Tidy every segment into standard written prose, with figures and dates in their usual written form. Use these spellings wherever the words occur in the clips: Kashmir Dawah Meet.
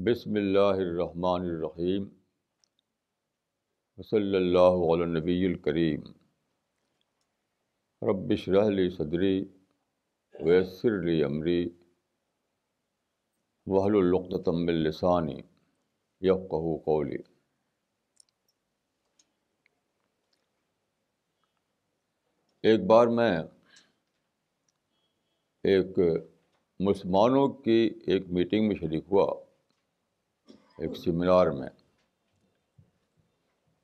بسم اللہ الرحمن الرحیم وصلی اللہ علی النبی الکریم رب اشرح لی صدری ویسر لی امری واحلل عقدۃ من لسانی یفقہوا قولی. ایک بار میں ایک مسلمانوں کی ایک میٹنگ میں شریک ہوا، ایک سیمینار میں.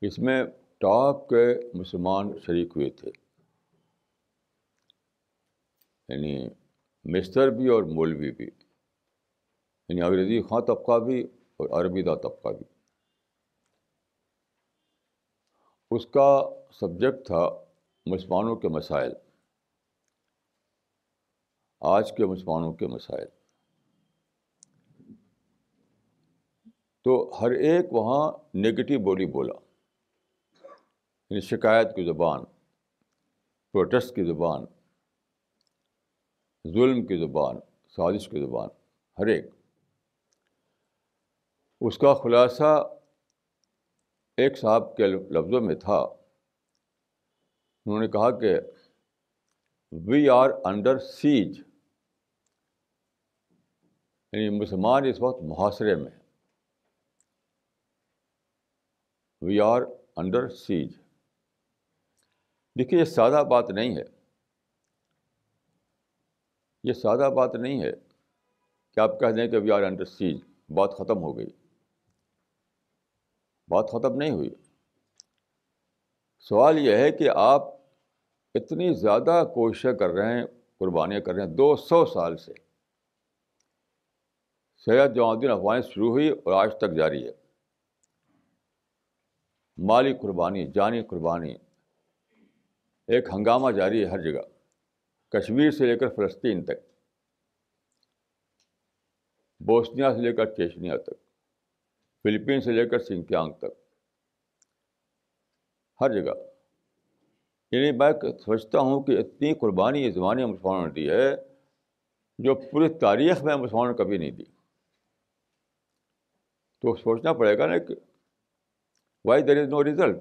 اس میں ٹاپ کے مسلمان شریک ہوئے تھے، یعنی مستر بھی اور مولوی بھی، یعنی انگریزی خواں طبقہ بھی اور عربی داں طبقہ بھی. اس کا سبجیکٹ تھا مسلمانوں کے مسائل، آج کے مسلمانوں کے مسائل. تو ہر ایک وہاں نگیٹو بولی بولا، یعنی شکایت کی زبان، پروٹیسٹ کی زبان، ظلم کی زبان، سازش کی زبان، ہر ایک. اس کا خلاصہ ایک صاحب کے لفظوں میں تھا، انہوں نے کہا کہ وی آر انڈر سیج، یعنی مسلمان اس وقت محاصرے میں ہیں. We are under siege. دیکھیے، یہ سادہ بات نہیں ہے، یہ سادہ بات نہیں ہے کہ آپ کہہ دیں کہ وی آر انڈر سیج، بات ختم ہو گئی. بات ختم نہیں ہوئی. سوال یہ ہے کہ آپ اتنی زیادہ کوششیں کر رہے ہیں، قربانیاں کر رہے ہیں. 200 سال سے سید جمال الدین افغانی شروع ہوئی اور آج تک جاری ہے. مالی قربانی، جانی قربانی، ایک ہنگامہ جاری ہے ہر جگہ، کشمیر سے لے کر فلسطین تک، بوسنیا سے لے کر چیچنیا تک، فلپین سے لے کر سنکیانگ تک، ہر جگہ. یعنی میں سوچتا ہوں کہ اتنی قربانی اس زمانے میں مسلمانوں نے دی ہے جو پوری تاریخ میں مسلمانوں نے کبھی نہیں دی. تو سوچنا پڑے گا نا کہ why there is know result.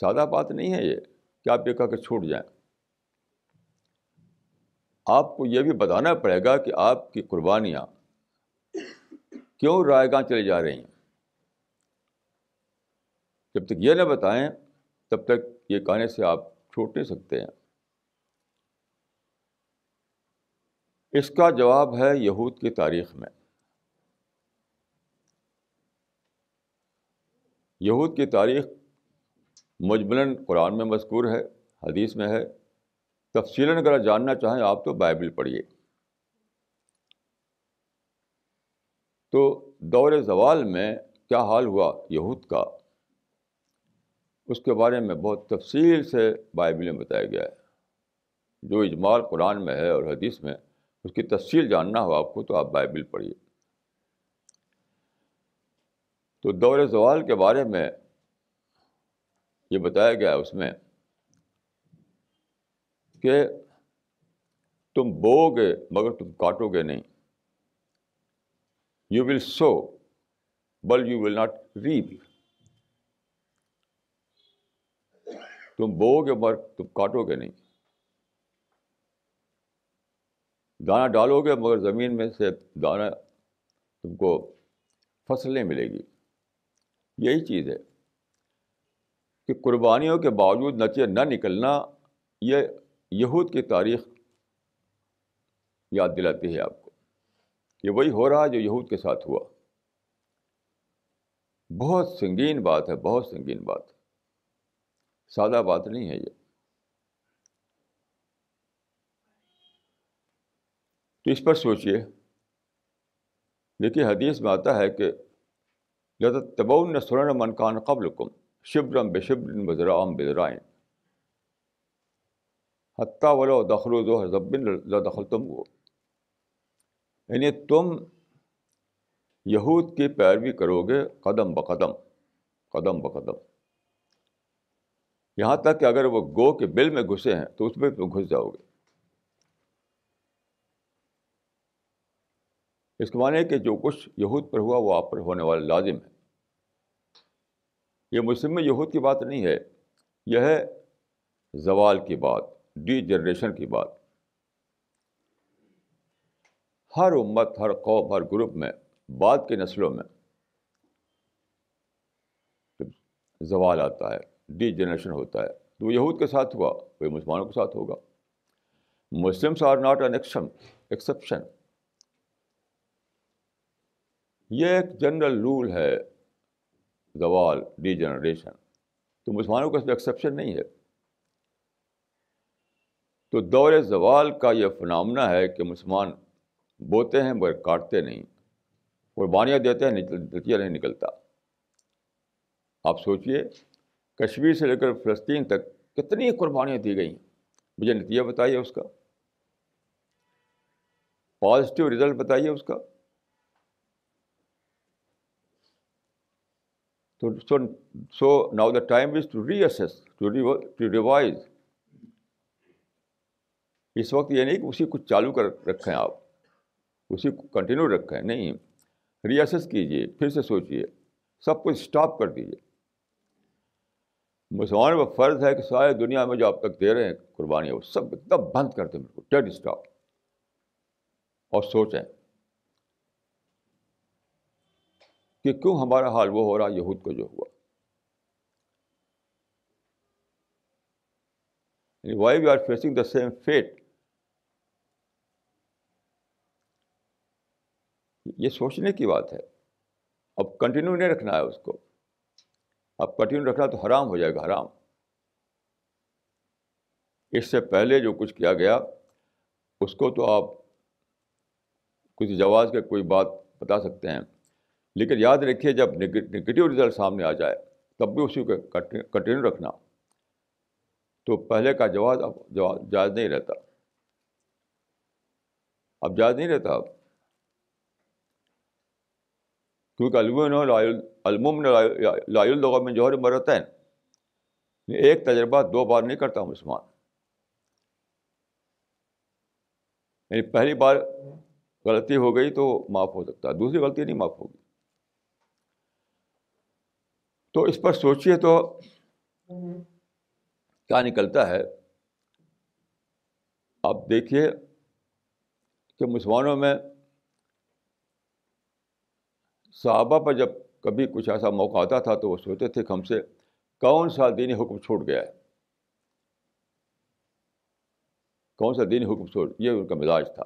سادہ بات نہیں ہے یہ کہ آپ یہ کہہ کے چھوٹ جائیں. آپ کو یہ بھی بتانا پڑے گا کہ آپ کی قربانیاں کیوں رائے گاں چلی جا رہی ہیں. جب تک یہ نہ بتائیں تب تک یہ کہنے سے آپ چھوٹ نہیں سکتے ہیں. اس کا جواب ہے یہود کی تاریخ میں. یہود کی تاریخ مجملاً قرآن میں مذکور ہے، حدیث میں ہے. تفصیلاً اگر جاننا چاہیں آپ تو بائبل پڑھیے. تو دور زوال میں کیا حال ہوا یہود کا، اس کے بارے میں بہت تفصیل سے بائبل میں بتایا گیا ہے. جو اجمال قرآن میں ہے اور حدیث میں، اس کی تفصیل جاننا ہو آپ کو تو آپ بائبل پڑھیے. تو دور زوال کے بارے میں یہ بتایا گیا ہے اس میں کہ تم بو گے مگر تم کاٹو گے نہیں. You will sow bill you will not reap. تم بو گے مگر تم کاٹو گے نہیں. دانا ڈالو گے مگر زمین میں سے دانا تم کو فصل نہیں ملے گی. یہی چیز ہے کہ قربانیوں کے باوجود نچے نہ نکلنا، یہ یہود کی تاریخ یاد دلاتی ہے آپ کو. یہ وہی ہو رہا جو یہود کے ساتھ ہوا. بہت سنگین بات ہے، بہت سنگین بات ہے. سادہ بات نہیں ہے یہ. تو اس پر سوچئے. دیکھیے حدیث میں آتا ہے کہ لَتَتَّبَعُنَّ سُنَنَ مَنْ كَانَ قَبْلَكُمْ شِبْرًا بِشِبْرٍ وَذِرَاعًا بِذِرَاعٍ حَتَّى وَلَوْ دَخَلُوا ذُو حَرْبٍ لَدَخَلْتُمُوهُ. یعنی تم یہود کی پیروی کرو گے قدم بقدم، قدم بقدم، یہاں تک کہ اگر وہ گو کے بل میں گھسے ہیں تو اس میں تم گھس جاؤ گے. اس کے معنی ہے کہ جو کچھ یہود پر ہوا وہ آپ پر ہونے والا لازم ہے. یہ مسلم یہود کی بات نہیں ہے, یہ ہے زوال کی بات, ڈی جنریشن کی بات. ہر امت, ہر قوم, ہر گروپ میں بعد کی نسلوں میں زوال آتا ہے, ڈی جنریشن ہوتا ہے. تو وہ یہود کے ساتھ ہوا, وہ مسلمانوں کے ساتھ ہوگا. Muslims are not an exception. یہ ایک جنرل رول ہے زوال, ڈی جنریشن. تو مسلمانوں کا اس میں ایکسیپشن نہیں ہے. تو دور زوال کا یہ فنامنا ہے کہ مسلمان بوتے ہیں مگر کاٹتے نہیں, قربانیاں دیتے ہیں نتیجہ نہیں نکلتا. آپ سوچئے کشمیر سے لے کر فلسطین تک کتنی قربانیاں دی گئی ہیں, مجھے نتیجہ بتائیے اس کا, پازیٹیو رزلٹ بتائیے اس کا. So now the time is to reassess, to revise. اس وقت یہ نہیں کہ اسی کو چالو کر رکھیں, آپ اسی کو کنٹینیو رکھیں, نہیں, ریاسس کیجیے, پھر سے سوچیے, سب کچھ اسٹاپ کر دیجیے. مسلمانوں پر فرض ہے کہ ساری دنیا میں جو آپ تک دے رہے ہیں قربانیاں وہ سب ایک دم بند کر دیں, بالکل ڈیڈ اسٹاپ, اور سوچیں کہ کیوں ہمارا حال وہ ہو رہا یہود کو جو ہوا. Why we are facing the same fate? یہ سوچنے کی بات ہے. اب کنٹینیو نہیں رکھنا ہے اس کو, اب کنٹینیو رکھنا تو حرام ہو جائے گا, حرام. اس سے پہلے جو کچھ کیا گیا اس کو تو آپ کچھ جواز کے کوئی بات بتا سکتے ہیں, لیکن یاد رکھیے جب نگیٹیو رزلٹ سامنے آ جائے تب بھی اسی کو کنٹینیو رکھنا, تو پہلے کا جواز اب جائز نہیں رہتا, اب جائز نہیں رہتا اب, کیونکہ المؤمن لا یبلغ من جوہر مرتين, ایک تجربہ دو بار نہیں کرتا مسلمان. یعنی پہلی بار غلطی ہو گئی تو معاف ہو سکتا ہے, دوسری غلطی نہیں معاف ہوگی. تو اس پر سوچیے تو کیا نکلتا ہے. آپ دیکھیے کہ مسلمانوں میں صحابہ پر جب کبھی کچھ ایسا موقع آتا تھا تو وہ سوچتے تھے کہ ہم سے کون سا دینی حکم چھوٹ گیا ہے, کون سا دینی حکم چھوٹ, یہ ان کا مزاج تھا.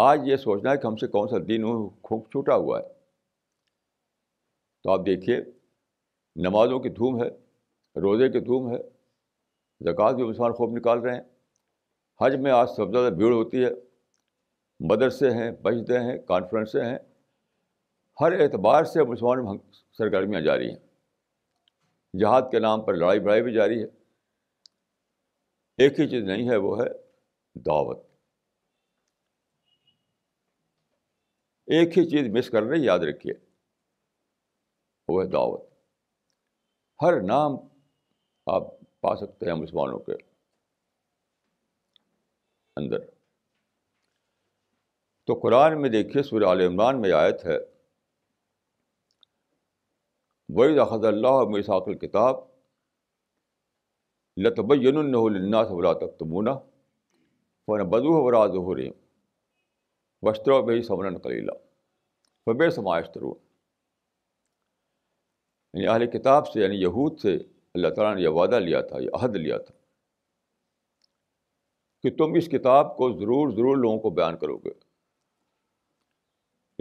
آج یہ سوچنا ہے کہ ہم سے کون سا دین حکم چھوٹا ہوا ہے. تو آپ دیکھیے نمازوں کی دھوم ہے, روزے کی دھوم ہے, زکوٰۃ بھی مسلمان خوب نکال رہے ہیں, حج میں آج سب زیادہ بھیڑ ہوتی ہے, مدرسے ہیں, مسجدیں ہیں, کانفرنسیں ہیں, ہر اعتبار سے مسلمانوں میں سرگرمیاں جاری ہیں, جہاد کے نام پر لڑائی بڑھائی بھی جاری ہے. ایک ہی چیز نہیں ہے, وہ ہے دعوت. ایک ہی چیز مس کر رہی, یاد رکھیے, وہ ہے دعوت. ہر نام آپ پا سکتے ہیں مسلمانوں کے اندر. تو قرآن میں دیکھیے سورہ آل عمران میں آیت ہے, وَإِذْ أَخَذَ اللَّهُ مِيثَاقَ الْكِتَابِ لَتَبَيَّنُنَّهُ لِلنَّاسِ وَلَا تَكْتُمُونَهُ فَنَبَذُوهُ وَرَاءَ ظُهُورِهِمْ وَاشْتَرَوْا بِهِ ثَمَنًا قَلِيلًا فَبِئْسَ مَا يَشْتَرُونَ. یعنی اہل کتاب سے, یعنی یہود سے اللہ تعالیٰ نے یہ وعدہ لیا تھا, یہ عہد لیا تھا کہ تم اس کتاب کو ضرور لوگوں کو بیان کرو گے,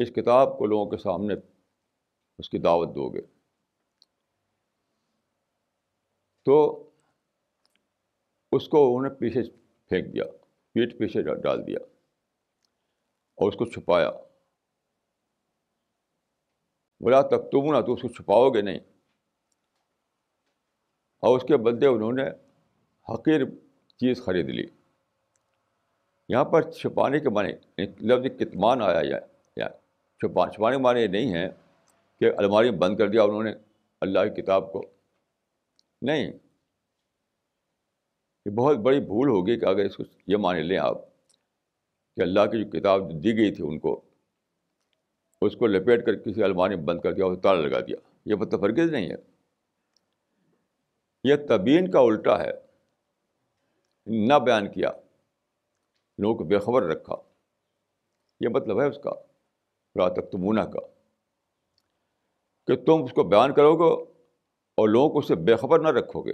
اس کتاب کو لوگوں کے سامنے اس کی دعوت دو گے. تو اس کو انہوں نے پیچھے پھینک دیا, پیٹ پیچھے ڈال دیا اور اس کو چھپایا. بلا تک تم نہ, تو اس کو چھپاؤ گے نہیں. اور اس کے بدلے انہوں نے حقیر چیز خرید لی. یہاں پر چھپانے کے معنی, لفظ کتمان آیا یا چھپانے کے معنی نہیں ہے کہ الماری بند کر دیا انہوں نے اللہ کی کتاب کو, نہیں. یہ بہت بڑی بھول ہوگی کہ اگر اس کو یہ معنی لیں آپ کہ اللہ کی جو کتاب دی گئی تھی ان کو اس کو لپیٹ کر کسی الماری میں بند کر دیا اور تالا لگا دیا. یہ بد فرگز نہیں ہے، یہ تبیین کا الٹا ہے. نہ بیان کیا، لوگوں کو بے خبر رکھا، یہ مطلب ہے اس کا رات تکتمونہ کا، کہ تم اس کو بیان کرو گے اور لوگوں کو اس سے بے خبر نہ رکھو گے،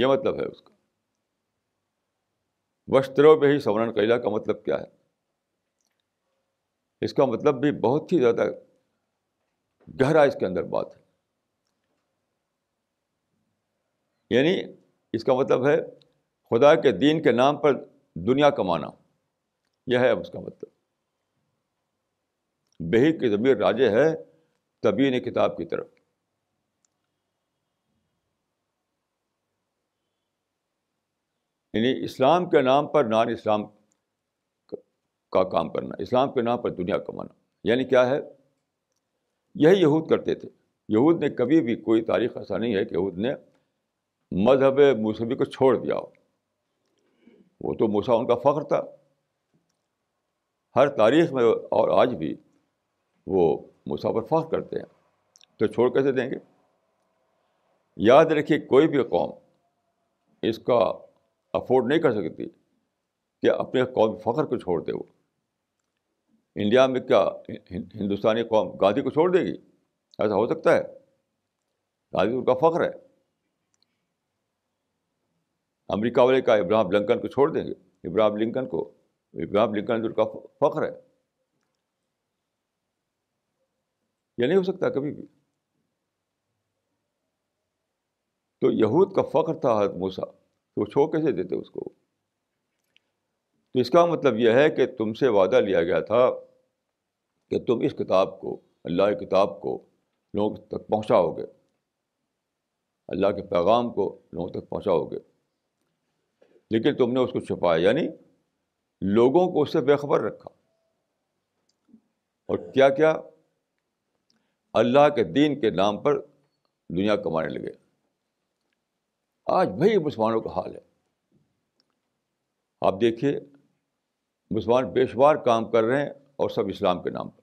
یہ مطلب ہے اس کا. وشترو پہ ہی سورن قیلہ کا مطلب کیا ہے؟ اس کا مطلب بھی بہت ہی زیادہ گہرا اس کے اندر بات ہے. یعنی اس کا مطلب ہے خدا کے دین کے نام پر دنیا کمانا، یہ ہے اس کا مطلب. بہی کی ضمیر راجع ہے تبیین کتاب کی طرف. یعنی اسلام کے نام پر نان اسلام کا کام کرنا، اسلام کے نام پر دنیا کمانا. یعنی کیا ہے؟ یہی یہود کرتے تھے. یہود نے کبھی بھی، کوئی تاریخ ایسا نہیں ہے کہ یہود نے مذہب موسوی کو چھوڑ دیا ہو. وہ تو موسیٰ ان کا فخر تھا. ہر تاریخ میں اور آج بھی وہ موسیٰ پر فخر کرتے ہیں، تو چھوڑ کیسے دیں گے؟ یاد رکھیے کوئی بھی قوم اس کا افورڈ نہیں کر سکتی کہ اپنے قوم فخر کو چھوڑ دے. وہ انڈیا میں کیا ہندوستانی قوم گاندھی کو چھوڑ دے گی؟ ایسا ہو سکتا ہے؟ گاندھی ان کا فخر ہے. امریکہ والے کا ابراہم لنکن کو چھوڑ دیں گے؟ ابراہم لنکن ان کا فخر ہے؟ یہ نہیں ہو سکتا کبھی بھی. تو یہود کا فخر تھا حضرت موسیٰ، تو وہ چھوڑ کیسے دیتے اس کو؟ تو اس کا مطلب یہ ہے کہ تم سے وعدہ لیا گیا تھا کہ تم اس کتاب کو، اللہ کی کتاب کو لوگوں تک پہنچاؤ گے، اللہ کے پیغام کو لوگوں تک پہنچاؤ گے، لیکن تم نے اس کو چھپایا، یعنی لوگوں کو اس سے بے خبر رکھا. اور کیا کیا؟ اللہ کے دین کے نام پر دنیا کمانے لگے. آج بھائی مسلمانوں کا حال ہے. آپ دیکھیے مسلمان بے شمار کام کر رہے ہیں اور سب اسلام کے نام پر.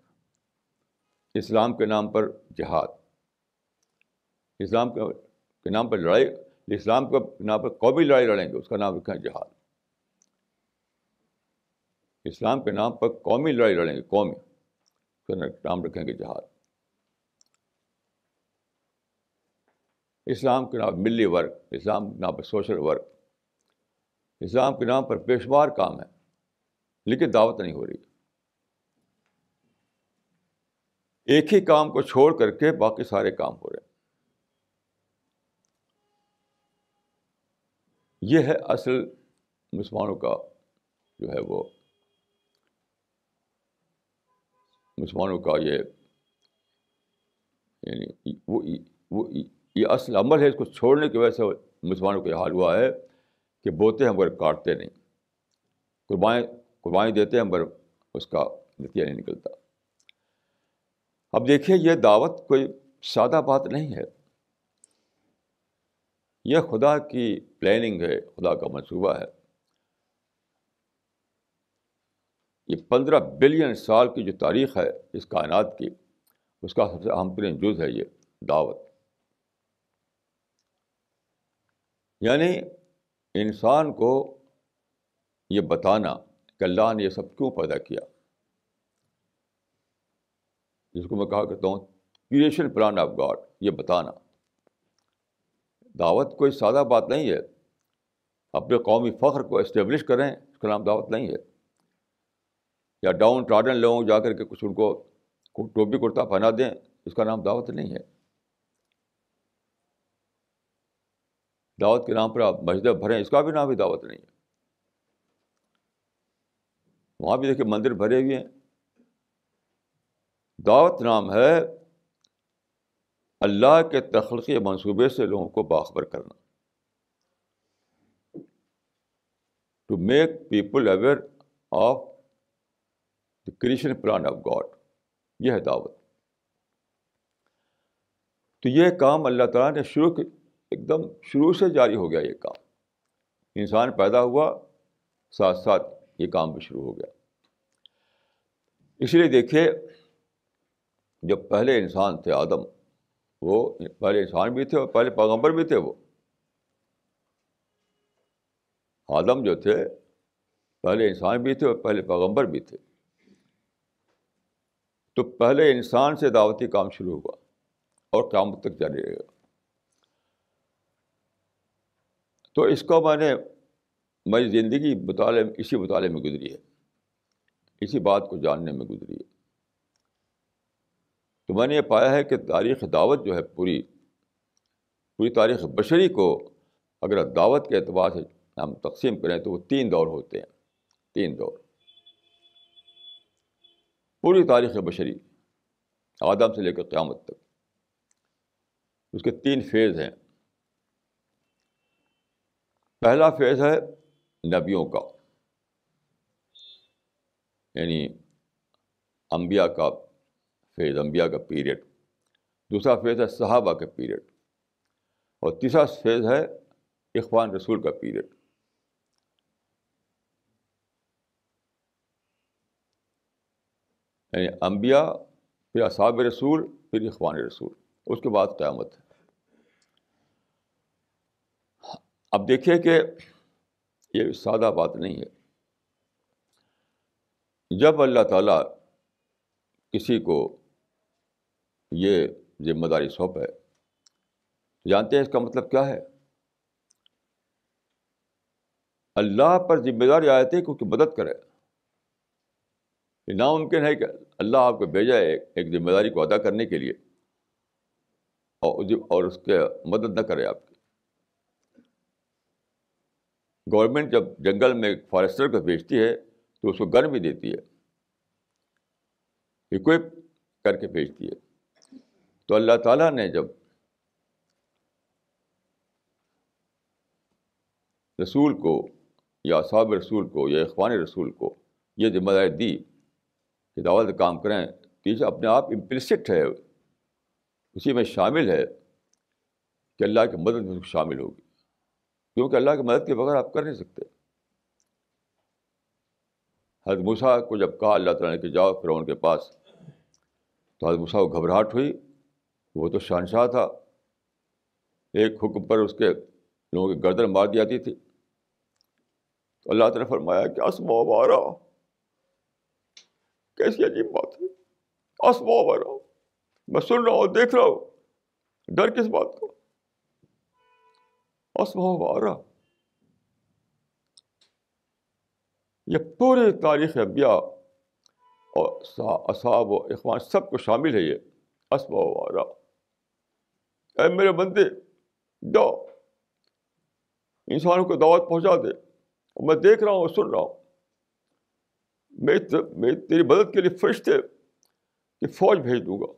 اسلام کے نام پر جہاد، اسلام کے نام پر لڑائی، اسلام کے نام پر قومی لڑائی لڑیں گے، اس کا نام رکھا ہے جہاد. اسلام کے نام پر قومی لڑائی لڑیں گے، قومی، اس کا نام رکھیں گے جہاد. اسلام کے نام پر ملی ورک، اسلام کے نام پر سوشل ورک، اسلام کے نام پر بے شمار کام ہے، لیکن دعوت نہیں ہو رہی. ایک ہی کام کو چھوڑ کر کے باقی سارے کام ہو رہے ہیں. یہ ہے اصل مسلمانوں کا، جو ہے وہ مسلمانوں کا یہ، یعنی وہ یہ اصل عمل ہے. اس کو چھوڑنے کی وجہ سے مسلمانوں کا یہ حال ہوا ہے کہ بوتے ہیں مگر کاٹتے نہیں، قربانی دیتے ہیں مگر اس کا نتیجہ نہیں نکلتا. اب دیکھیے یہ دعوت کوئی سادہ بات نہیں ہے، یہ خدا کی پلاننگ ہے، خدا کا منصوبہ ہے. یہ 15 بلین سال کی جو تاریخ ہے اس کائنات کی، اس کا سب سے اہم ترین جز ہے یہ دعوت. یعنی انسان کو یہ بتانا کہ اللہ نے یہ سب کیوں پیدا کیا، جس کو میں کہا کرتا ہوں کریشن پلان آف گاڈ، یہ بتانا. دعوت کوئی سادہ بات نہیں ہے. اپنے قومی فخر کو اسٹیبلش کریں، اس کا نام دعوت نہیں ہے. یا ڈاؤن ٹراڈن لوگوں جا کر کے کچھ ان کو ٹوپی کرتا پہنا دیں، اس کا نام دعوت نہیں ہے. دعوت کے نام پر آپ مسجدیں بھریں، اس کا بھی نام ہی دعوت نہیں ہے. وہاں بھی دیکھیں مندر بھرے ہوئے ہیں. دعوت نام ہے اللہ کے تخلیقی منصوبے سے لوگوں کو باخبر کرنا، to make people aware of the creation plan of God, یہ ہے دعوت. تو یہ کام اللہ تعالیٰ نے شروع ایک دم شروع سے جاری ہو گیا. یہ کام انسان پیدا ہوا ساتھ ساتھ یہ کام بھی شروع ہو گیا. اس لیے دیکھیے جب پہلے انسان تھے آدم، وہ پہلے انسان بھی تھے اور پہلے پیغمبر بھی تھے. وہ آدم جو تھے پہلے انسان بھی تھے اور پہلے پیغمبر بھی تھے. تو پہلے انسان سے دعوتی کام شروع ہوا اور قیامت تک جاری رہے گا. تو اس کو میری زندگی اسی مطالعے میں گزری ہے، اسی بات کو جاننے میں گزری ہے. تو میں نے یہ پایا ہے کہ تاریخ دعوت جو ہے پوری تاریخ بشری کو اگر دعوت کے اعتبار سے ہم تقسیم کریں تو وہ تین دور ہوتے ہیں. تین دور پوری تاریخ بشری آدم سے لے کر قیامت تک، اس کے تین فیز ہیں. پہلا فیز ہے نبیوں کا، یعنی انبیاء کا فیز، انبیاء کا پیریڈ. دوسرا فیز ہے صحابہ کا پیریڈ، اور تیسرا فیز ہے اخوان رسول کا پیریڈ. یعنی انبیاء، پھر اصحاب رسول، پھر اخوان رسول، اس کے بعد قیامت ہے. اب دیکھیے کہ یہ سادہ بات نہیں ہے. جب اللہ تعالیٰ کسی کو یہ ذمہ داری سونپے، جانتے ہیں اس کا مطلب کیا ہے؟ اللہ پر ذمہ داری آئے تھے کہ اس کی مدد کرے. یہ ناممکن ہے کہ اللہ آپ کو بھیجا ہے ایک ذمہ داری کو ادا کرنے کے لیے اور اس کے مدد نہ کرے آپ کی. گورنمنٹ جب جنگل میں ایک فارسٹر کو بھیجتی ہے تو اس کو گن بھی دیتی ہے، ایکوپ کر کے بھیجتی ہے. تو اللہ تعالیٰ نے جب رسول کو یا اصحاب رسول کو یا اخوان رسول کو یہ ذمہ داری دی کہ دعوت کا کام کریں، چیز اپنے آپ امپلسٹ ہے، اسی میں شامل ہے کہ اللہ کی مدد میں شامل ہوگی، کیونکہ اللہ کی مدد کے بغیر آپ کر نہیں سکتے. حضرت موسیٰ کو جب کہا اللہ تعالیٰ نے کہ جاؤ فرعون کے پاس، تو حضرت موسیٰ کو گھبراہٹ ہوئی، وہ تو شہنشاہ تھا، ایک حکم پر اس کے لوگوں کی گردن مار دی جاتی تھی. تو اللہ تعالیٰ نے فرمایا کہ اسمع وارا، کیسی عجیب بات ہے، اسمع وارا، میں سن رہا ہوں، دیکھ رہا ہوں، ڈر کس بات کا، اسمع وارا. یہ پوری تاریخ انبیاء اور اصحاب و اخوان سب کو شامل ہے یہ اسمع وارا. اے میرے بندے جاؤ انسانوں کو دعوت پہنچا دے، میں دیکھ رہا ہوں، سن رہا ہوں، میں تیری مدد کے لیے فرشتے کہ فوج بھیج دوں گا،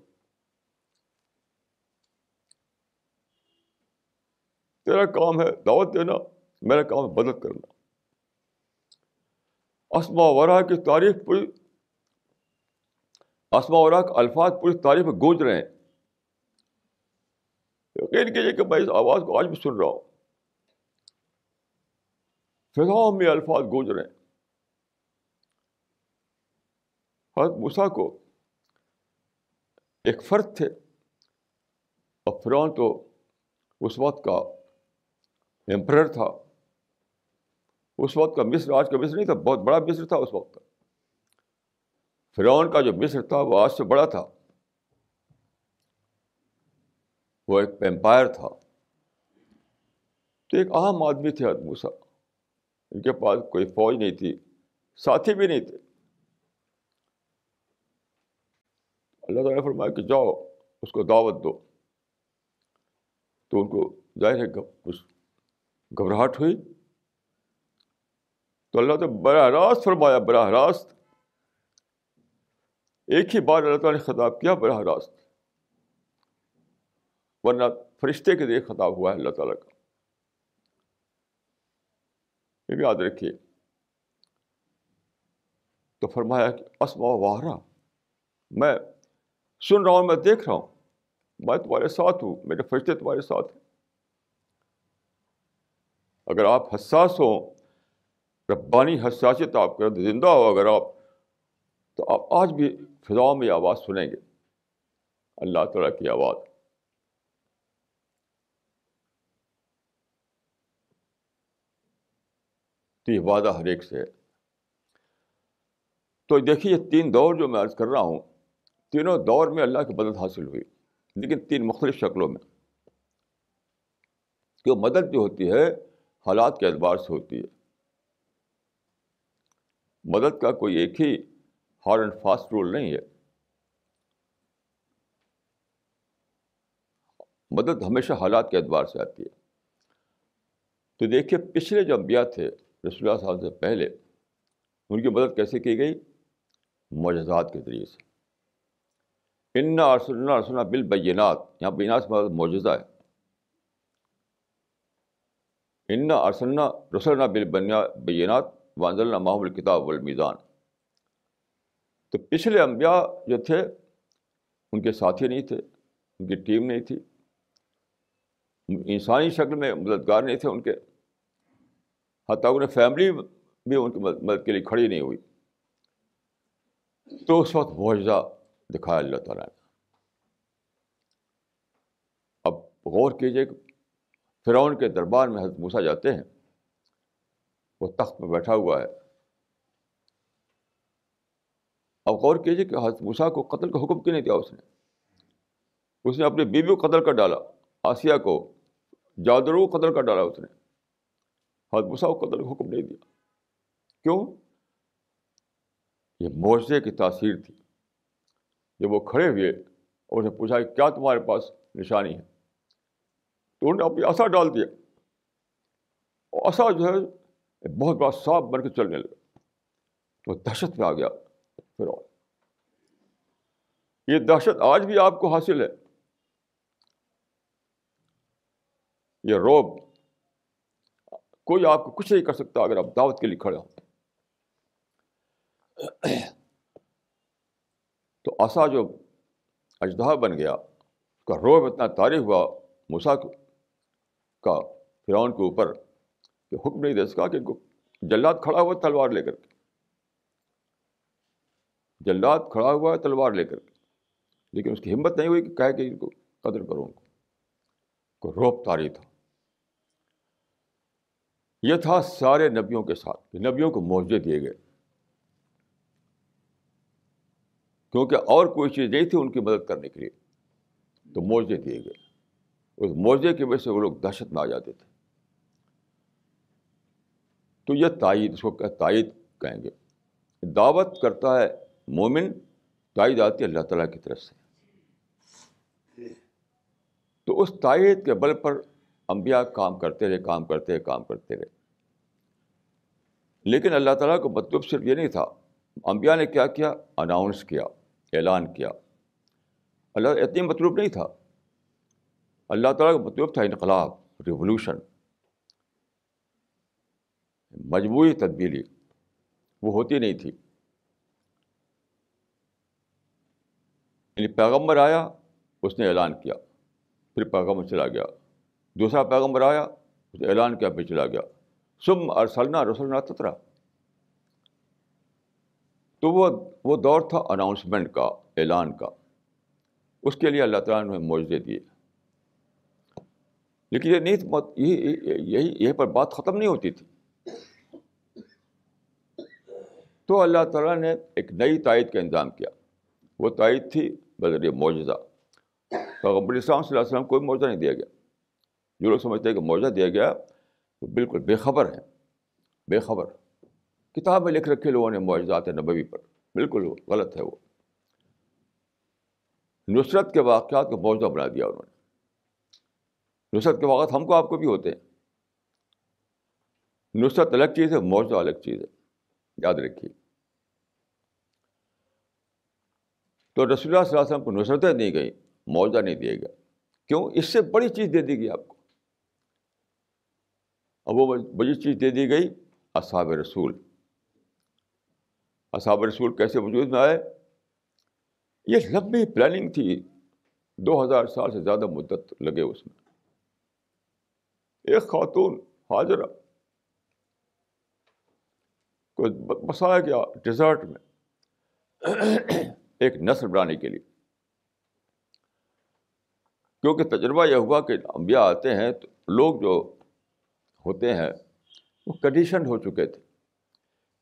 تیرا کام ہے دعوت دینا، میرا کام ہے مدد کرنا. اسمع وارا کی تاریخ پوری، اسمع وارا کے الفاظ پوری تاریخ میں گونج رہے ہیں. یقین کیجیے کہ میں اس آواز کو آج بھی سن رہا ہوں، فضاؤں میں الفاظ گونج رہے ہیں. حضرت موسیٰ کو ایک فرد تھے، اور فرعون تو اس وقت کا ایمپرر تھا. اس وقت کا مصر آج کا مصر نہیں تھا، بہت بڑا مصر تھا اس وقت کا. فرعون کا جو مصر تھا وہ آج سے بڑا تھا، وہ ایک ایمپائر تھا. تو ایک عام آدمی تھے حضرت موسیٰ، ان کے پاس کوئی فوج نہیں تھی، ساتھی بھی نہیں تھے. اللہ تعالیٰ نے فرمایا کہ جاؤ اس کو دعوت دو. تو ان کو ظاہر ہے کچھ گھبراہٹ ہوئی. تو اللہ تعالیٰ براہ راست فرمایا، براہ راست، ایک ہی بار اللہ تعالیٰ نے خطاب کیا براہ راست، ورنہ فرشتے کے ذریعے خطاب ہوا ہے اللہ تعالیٰ کا. یہ بھی یاد رکھیے. تو فرمایا کہ اسمع وارا، میں سن رہا ہوں، میں دیکھ رہا ہوں، میں تمہارے ساتھ ہوں، میرے فرشتے تمہارے ساتھ ہیں. اگر آپ حساس ہوں, ربانی حساسیت آپ کے اندر زندہ ہو اگر آپ, تو آپ آج بھی فضاؤں میں آواز سنیں گے, اللہ تعالیٰ کی آواز. تو یہ وعدہ ہر ایک سے ہے. تو دیکھیے یہ تین دور جو میں عرض کر رہا ہوں, تینوں دور میں اللہ کی مدد حاصل ہوئی, لیکن تین مختلف شکلوں میں. کہ مدد جو ہوتی ہے حالات کے اعتبار سے ہوتی ہے, مدد کا کوئی ایک ہی ہارڈ اینڈ فاسٹ رول نہیں ہے. مدد ہمیشہ حالات کے اعتبار سے آتی ہے. تو دیکھیے پچھلے جو انبیاء تھے رسول اللہ صلی اللہ علیہ وسلم سے پہلے, ان کی مدد کیسے کی گئی؟ معجزات کے ذریعے سے. انا ارسلنا رسولنا بالبینات, یہاں بینات سے مطلب معجزہ ہے. انا ارسلنا رسولنا بالبینات وانزلنا معہم الکتاب والمیزان. تو پچھلے انبیاء جو تھے ان کے ساتھی نہیں تھے, ان کی ٹیم نہیں تھی, انسانی شکل میں مددگار نہیں تھے ان کے, حتیٰ کہ فیملی بھی ان کی مدد کے لیے کھڑی نہیں ہوئی. تو اس وقت معجزہ دکھایا اللہ تعالیٰ نے. اب غور کیجیے کہ فرعون کے دربار میں حضرت موسیٰ جاتے ہیں, وہ تخت پہ بیٹھا ہوا ہے. اب غور کیجیے کہ حضرت موسیٰ کو قتل کا حکم کیوں نہیں دیا اس نے؟ اس نے اپنی بیوی کو قتل کر ڈالا, آسیہ کو, جادرو کو قتل کر ڈالا اس نے. حضرت موسیٰ کو قتل کا حکم نہیں دیا, کیوں؟ یہ معجزے کی تاثیر تھی. جب وہ کھڑے ہوئے اور انہیں پوچھا کہ کیا تمہارے پاس نشانی ہے, تو انہوں نے اپنی عصا ڈال دیا, اور عصا جو ہے بہت بڑا سانپ بن کے چلنے لگا. تو دہشت میں آ گیا فرعون. یہ دہشت آج بھی آپ کو حاصل ہے, یہ روب. کوئی آپ کو کچھ نہیں کر سکتا اگر آپ دعوت کے لیے کھڑے ہوں. تو عصا جو اژدہا بن گیا, اس کا روب اتنا طاری ہوا موسیٰ کا فرعون کے اوپر کہ حکم نہیں دے سکا, کہ ان کو جلاد کھڑا ہوا تلوار لے کر کے, جلاد کھڑا ہوا ہے تلوار لے کر کے, لیکن اس کی ہمت نہیں ہوئی کہ کہے کہ ان کو قتل کرو. ان کو روب طاری تھا. یہ تھا سارے نبیوں کے ساتھ, نبیوں کو معجزے دیے گئے, کیونکہ اور کوئی چیز نہیں تھی ان کی مدد کرنے کے لیے. تو معجزے دیے گئے, اس معجزے کی وجہ سے وہ لوگ دہشت میں آ جاتے تھے. تو یہ تائید, اس کو تائید کہیں گے. دعوت کرتا ہے مومن, تائید آتی ہے اللہ تعالیٰ کی طرف سے. تو اس تائید کے بل پر انبیاء کام کرتے رہے. لیکن اللہ تعالیٰ کو مطلب صرف یہ نہیں تھا. انبیاء نے کیا کیا؟ اناؤنس کیا, اعلان کیا. اللہ اتنی مطلوب نہیں تھا. اللہ تعالیٰ کا مطلوب تھا انقلاب, ریولوشن, مجموعی تبدیلی. وہ ہوتی نہیں تھی. یعنی پیغمبر آیا, اس نے اعلان کیا, پھر پیغمبر چلا گیا. دوسرا پیغمبر آیا, اس نے اعلان کیا, پھر چلا گیا. ثم ارسلنا رسلنا تترا. تو وہ دور تھا اناؤنسمنٹ کا, اعلان کا. اس کے لیے اللہ تعالیٰ نے معجزے دیے. لیکن یہ نہیں, یہی پر بات ختم نہیں ہوتی تھی. تو اللہ تعالیٰ نے ایک نئی تائید کا انتظام کیا. وہ تائید تھی بذریعہ معجزہ. پیغمبر اسلام صلی اللہ علیہ وسلم کو کوئی معجزہ نہیں دیا گیا. جو لوگ سمجھتے ہیں کہ معجزہ دیا گیا وہ بالکل بے خبر ہیں, بے خبر. کتاب میں لکھ رکھے لوگوں نے معجزات نبوی پر, بالکل غلط ہے. وہ نصرت کے واقعات کو معجزہ بنا دیا انہوں نے. نصرت کے واقعات ہم کو آپ کو بھی ہوتے ہیں. نصرت الگ چیز ہے, معجزہ الگ چیز ہے, یاد رکھیے. تو رسول اللہ صلی اللہ علیہ وسلم کو نصرتیں دی گئیں, معجزہ نہیں دیا گیا. کیوں؟ اس سے بڑی چیز دے دی گئی آپ کو. اب وہ بڑی چیز دے دی گئی اصحاب رسول. اصحاب رسول کیسے وجود میں آئے؟ یہ لمبی پلاننگ تھی, 2000 سال سے زیادہ مدت لگے اس میں. ایک خاتون حاضرہ کوئی بسایا گیا ڈیزرٹ میں ایک نسل بنانے کے لیے, کیونکہ تجربہ یہ ہوا کہ انبیاء آتے ہیں تو لوگ جو ہوتے ہیں وہ کنڈیشن ہو چکے تھے,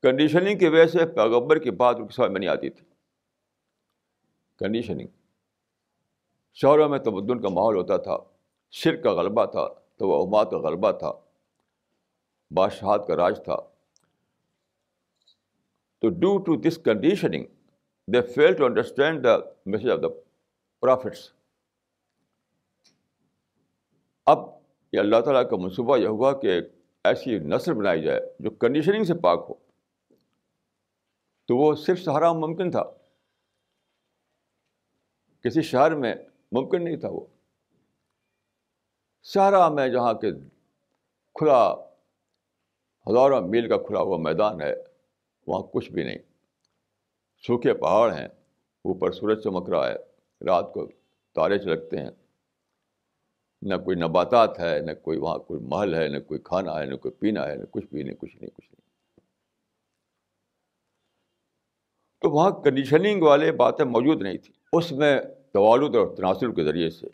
کنڈیشننگ کی وجہ سے پیغمبر کی بات ان کے سمجھ میں نہیں آتی تھی. کنڈیشننگ, شہروں میں تمدن کا ماحول ہوتا تھا, شرک کا غلبہ تھا, توہمات کا غلبہ تھا, بادشاہت کا راج تھا. تو due to this conditioning they fail to understand the message of the prophets. اب یہ اللہ تعالیٰ کا منصوبہ یہ ہوا کہ ایسی نسل بنائی جائے جو کنڈیشننگ سے پاک ہو, تو وہ صرف سہارا ممکن تھا, کسی شہر میں ممکن نہیں تھا. وہ صحرا میں جہاں کے کھلا ہزاروں میل کا کھلا ہوا میدان ہے, وہاں کچھ بھی نہیں, سوکھے پہاڑ ہیں, اوپر سورج چمک رہا ہے, رات کو تارے چلکتے ہیں, نہ کوئی نباتات ہے, نہ کوئی وہاں کوئی محل ہے, نہ کوئی کھانا ہے, نہ کوئی پینا ہے, نہ کچھ بھی نہیں, کچھ نہیں, کچھ نہیں. تو وہاں کنڈیشننگ والے باتیں موجود نہیں تھیں. اس میں توالد اور تناسل کے ذریعے سے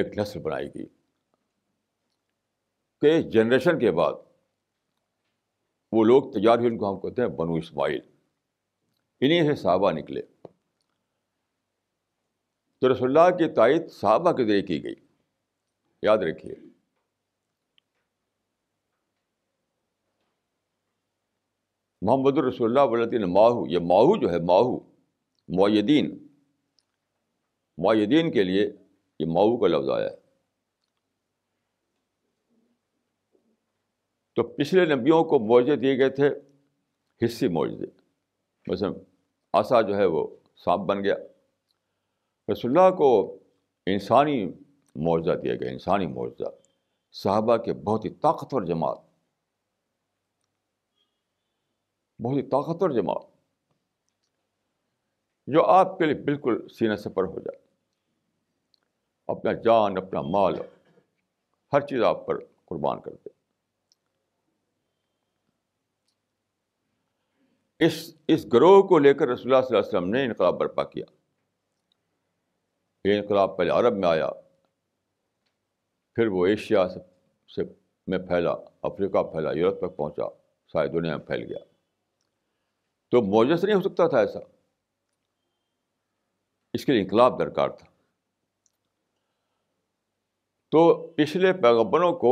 ایک نسل بنائی گئی کہ جنریشن کے بعد وہ لوگ تیار ہوئے, ان کو ہم کہتے ہیں بنو اسماعیل. انہیں سے صحابہ نکلے. تو رسول اللہ کی تائید صحابہ کے ذریعے کی گئی, یاد رکھیے. محمد الرسول اللہ والذین معہ, یہ معہ جو ہے معہ معیدین, معیدین کے لیے یہ معو کا لفظ آیا ہے. تو پچھلے نبیوں کو معجزے دیے گئے تھے, حصی معجزے. مثلا عصا جو ہے وہ سانپ بن گیا. رسول اللہ کو انسانی معجزہ دیا گیا, انسانی معجزہ. صحابہ کے بہت ہی طاقتور جماعت, بہت ہی طاقتور جماعت جو آپ کے لیے بالکل سینہ سپر ہو جائے, اپنا جان, اپنا مال, ہر چیز آپ پر قربان کر دے. اس گروہ کو لے کر رسول اللہ صلی اللہ علیہ وسلم نے انقلاب برپا کیا. یہ انقلاب پہلے عرب میں آیا, پھر وہ ایشیا سے میں پھیلا, افریقہ پھیلا, یورپ تک پہنچا, ساری دنیا میں پھیل گیا. تو معجزے سے نہیں ہو سکتا تھا ایسا, اس کے لیے انقلاب درکار تھا. تو پچھلے پیغمبروں کو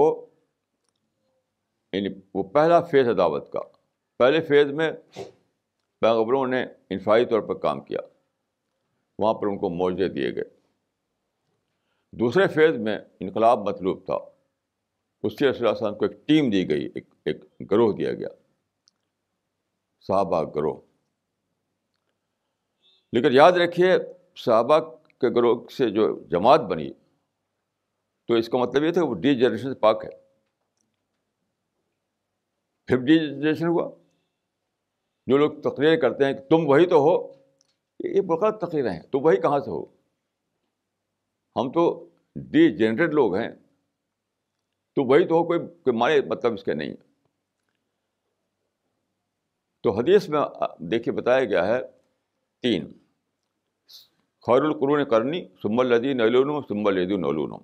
یعنی وہ پہلا فیز ہے دعوت کا. پہلے فیز میں پیغمبروں نے انفرادی طور پر کام کیا, وہاں پر ان کو معجزے دیے گئے. دوسرے فیز میں انقلاب مطلوب تھا, اس سے رسول اللہ صلی اللہ علیہ وسلم کو ایک ٹیم دی گئی, ایک گروہ دیا گیا, صحابہ گروہ. لیکن یاد رکھیے, صحابہ کے گروہ سے جو جماعت بنی تو اس کا مطلب یہ تھا کہ وہ ڈی جنریشن سے پاک ہے. پھر ڈی جنریشن ہوا. جو لوگ تقریر کرتے ہیں کہ تم وہی تو ہو, یہ بہت تقریریں ہیں, تم وہی کہاں سے ہو, ہم تو ڈی جنریٹ لوگ ہیں, تم وہی تو ہو, کوئی معنی مطلب اس کے نہیں ہے. تو حدیث میں دیکھیے بتایا گیا ہے تین, خیر القرون قرنی ثم الذین یلونہم ثم الذین یلونہم,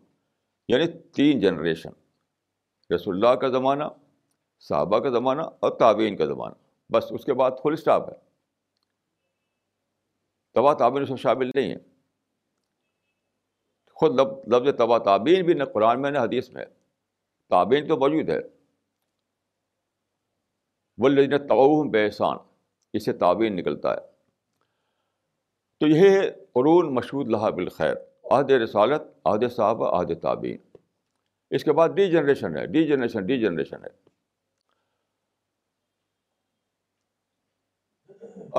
یعنی تین جنریشن. رسول اللہ کا زمانہ, صحابہ کا زمانہ اور تابعین کا زمانہ. بس اس کے بعد فل اسٹاپ ہے, تبا تابعین اس میں شامل نہیں ہے. خود لفظ تبا تابعین بھی نہ قرآن میں نہ حدیث میں, تابعین تو موجود ہے. والذین تبعوہم بإحسان, اس سے تابعین نکلتا ہے. تو یہ قرون مشہود لہا بالخیر, عہد رسالت, عہد صحابہ, عہد تابعین. اس کے بعد ڈی جنریشن ہے, ڈی جنریشن, ڈی جنریشن ہے.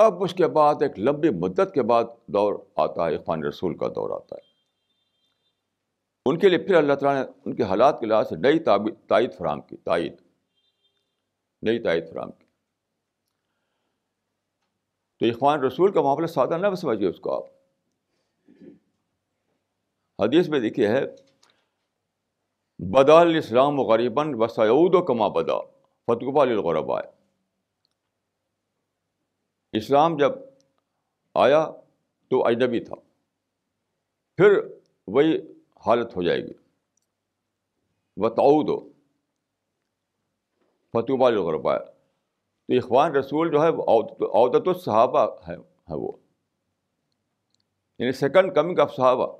اب اس کے بعد ایک لمبی مدت کے بعد دور آتا ہے, اخوان رسول کا دور آتا ہے. ان کے لیے پھر اللہ تعالیٰ نے ان کے حالات کے لحاظ سے نئی تائید فراہم کی, نئی تائید فراہم کی. تو اخوان رسول کا معاملہ سادہ نہ سمجھیے اس کو آپ. حدیث میں دیکھیے ہے بدا الاسلام غریباً وسعود و کما بدا فتقبا للغرباء. اسلام جب آیا تو اجنبی تھا، پھر وہی حالت ہو جائے گی وتعود فتقبا للغرباء. تو اخوان رسول جو ہے عودت الصحابہ ہے وہ، یعنی سیکنڈ کمنگ آف صحابہ.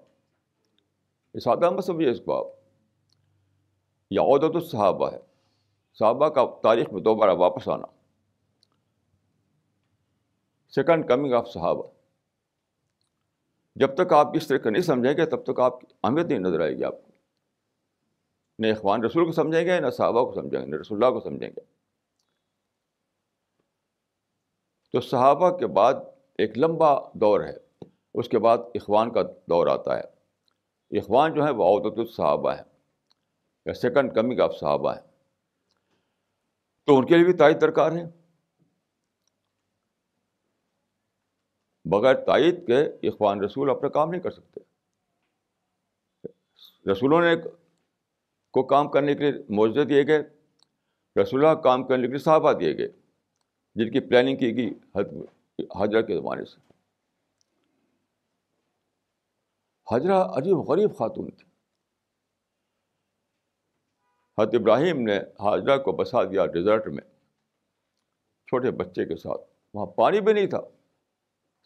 سادہ مت سمجھیے اس کو آپ، یہ عودت الصحابہ ہے، صحابہ کا تاریخ میں دوبارہ واپس آنا، سیکنڈ کمنگ آف صحابہ. جب تک آپ اس طرح کا نہیں سمجھیں گے تب تک آپ کی اہمیت نہیں نظر آئے گی آپ کو. نہ اخوان رسول کو سمجھیں گے، نہ صحابہ کو سمجھیں گے، نہ رسول اللہ کو سمجھیں گے. تو صحابہ کے بعد ایک لمبا دور ہے، اس کے بعد اخوان کا دور آتا ہے. اخوان جو ہے وہ عودت الصحابہ ہے یا سیکنڈ کمنگ آف صحابہ ہے، تو ان کے لیے بھی تائید درکار ہے. بغیر تائید کے اخوان رسول اپنا کام نہیں کر سکتے. رسولوں نے کو کام کرنے کے لیے معجزے دیے گئے، رسول اللہ کام کرنے کے لیے صحابہ دیے گئے جن کی پلاننگ کی گئی حاجرہ کے زمانے سے. حاجرہ عجیب غریب خاتون تھی، حضرت ابراہیم نے حاجرہ کو بسا دیا ڈیزرٹ میں چھوٹے بچے کے ساتھ. وہاں پانی بھی نہیں تھا،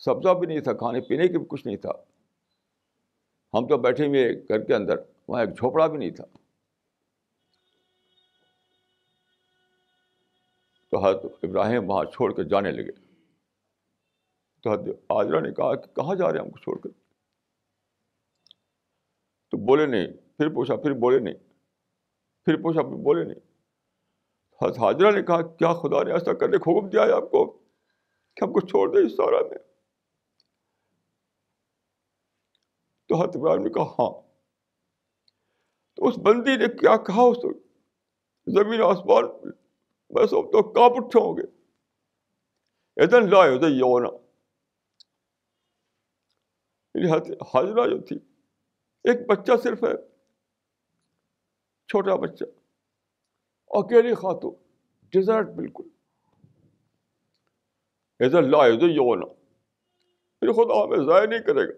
سبزہ بھی نہیں تھا، کھانے پینے کی بھی کچھ نہیں تھا. ہم تو بیٹھے ہوئے گھر کے اندر، وہاں ایک جھوپڑا بھی نہیں تھا. تو حضرت ابراہیم وہاں چھوڑ کر جانے لگے. تو حضرت حاجرہ نے کہا کہ کہاں جا رہے ہیں ہم کو چھوڑ کر؟ تو بولے نہیں. پھر پوچھا، پھر بولے نہیں. پھر پوچھا، پھر بولے نہیں. حضرت حاجرہ نے کہا کیا خدا نے ایسا کرنے کا حکم دیا ہے آپ کو کہ ہم کو چھوڑ دیں اس سارا میں؟ تو حضرت ابراہیم نے کہا ہاں. تو اس بندی نے کیا کہا، اس زمین آسمان میں سب تو کاپ اٹھے ہوں گے. ادھر لائے ادھر یونا حاضرہ جو تھی، ایک بچہ صرف ہے، چھوٹا بچہ، اکیلی خاتون، ڈیزرٹ بالکل. ادھر لائے ادھر یونا، پھر خدا ہمیں ضائع نہیں کرے گا.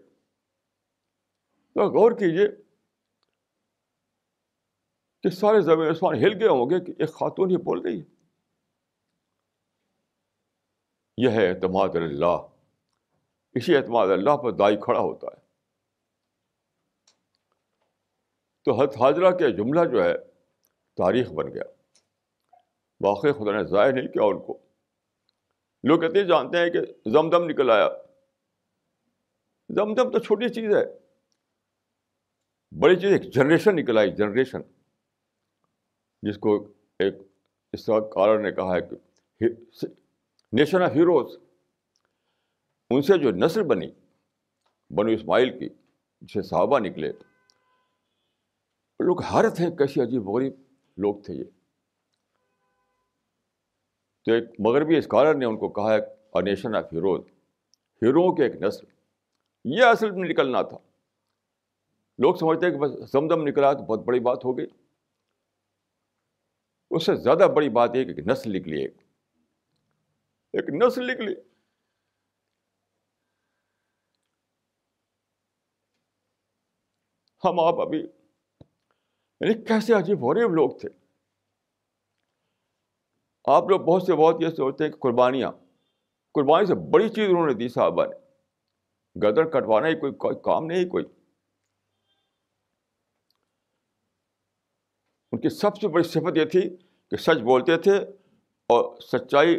ذرا غور کیجیے کہ سارے زمین آسمان ہل گئے ہوں گے کہ ایک خاتون یہ بول رہی ہے. یہ ہے اعتماد اللہ. اسی اعتماد اللہ پر دائی کھڑا ہوتا ہے. تو حضرت حاجرہ کے جملہ جو ہے تاریخ بن گیا. واقعی خدا نے ضائع نہیں کیا ان کو. لوگ اتنے جانتے ہیں کہ زمزم نکل آیا. زمزم تو چھوٹی چیز ہے، بڑی چیز ایک جنریشن نکل آئی. جنریشن جس کو ایک اس طرح کالر نے کہا ہے کہ نیشن آف ہیروز. ان سے جو نسل بنی بنو اسماعیل کی، جسے صحابہ نکلے، لوگ حیرت ہیں کیسے عجیب غریب لوگ تھے یہ. تو ایک مغربی اسکالر نے ان کو کہا ہے a nation of heroes, hero کی ایک نسل. یہ اصل میں نکلنا تھا. لوگ سمجھتے ہیں کہ بس زمزم نکلا تو بہت بڑی بات ہو گئی. اس سے زیادہ بڑی بات یہ کہ ایک نسل نکلی، ایک نسل نکلی. ہم آپ ابھی یعنی کیسے عجیب غریب لوگ تھے. آپ لوگ بہت سے بہت یہ سوچتے ہیں کہ قربانیاں، قربانی سے بڑی چیز انہوں نے دی صحابہ نے. گردن کٹوانا ہی کوئی کام نہیں. کوئی ان کی سب سے بڑی صفت یہ تھی کہ سچ بولتے تھے اور سچائی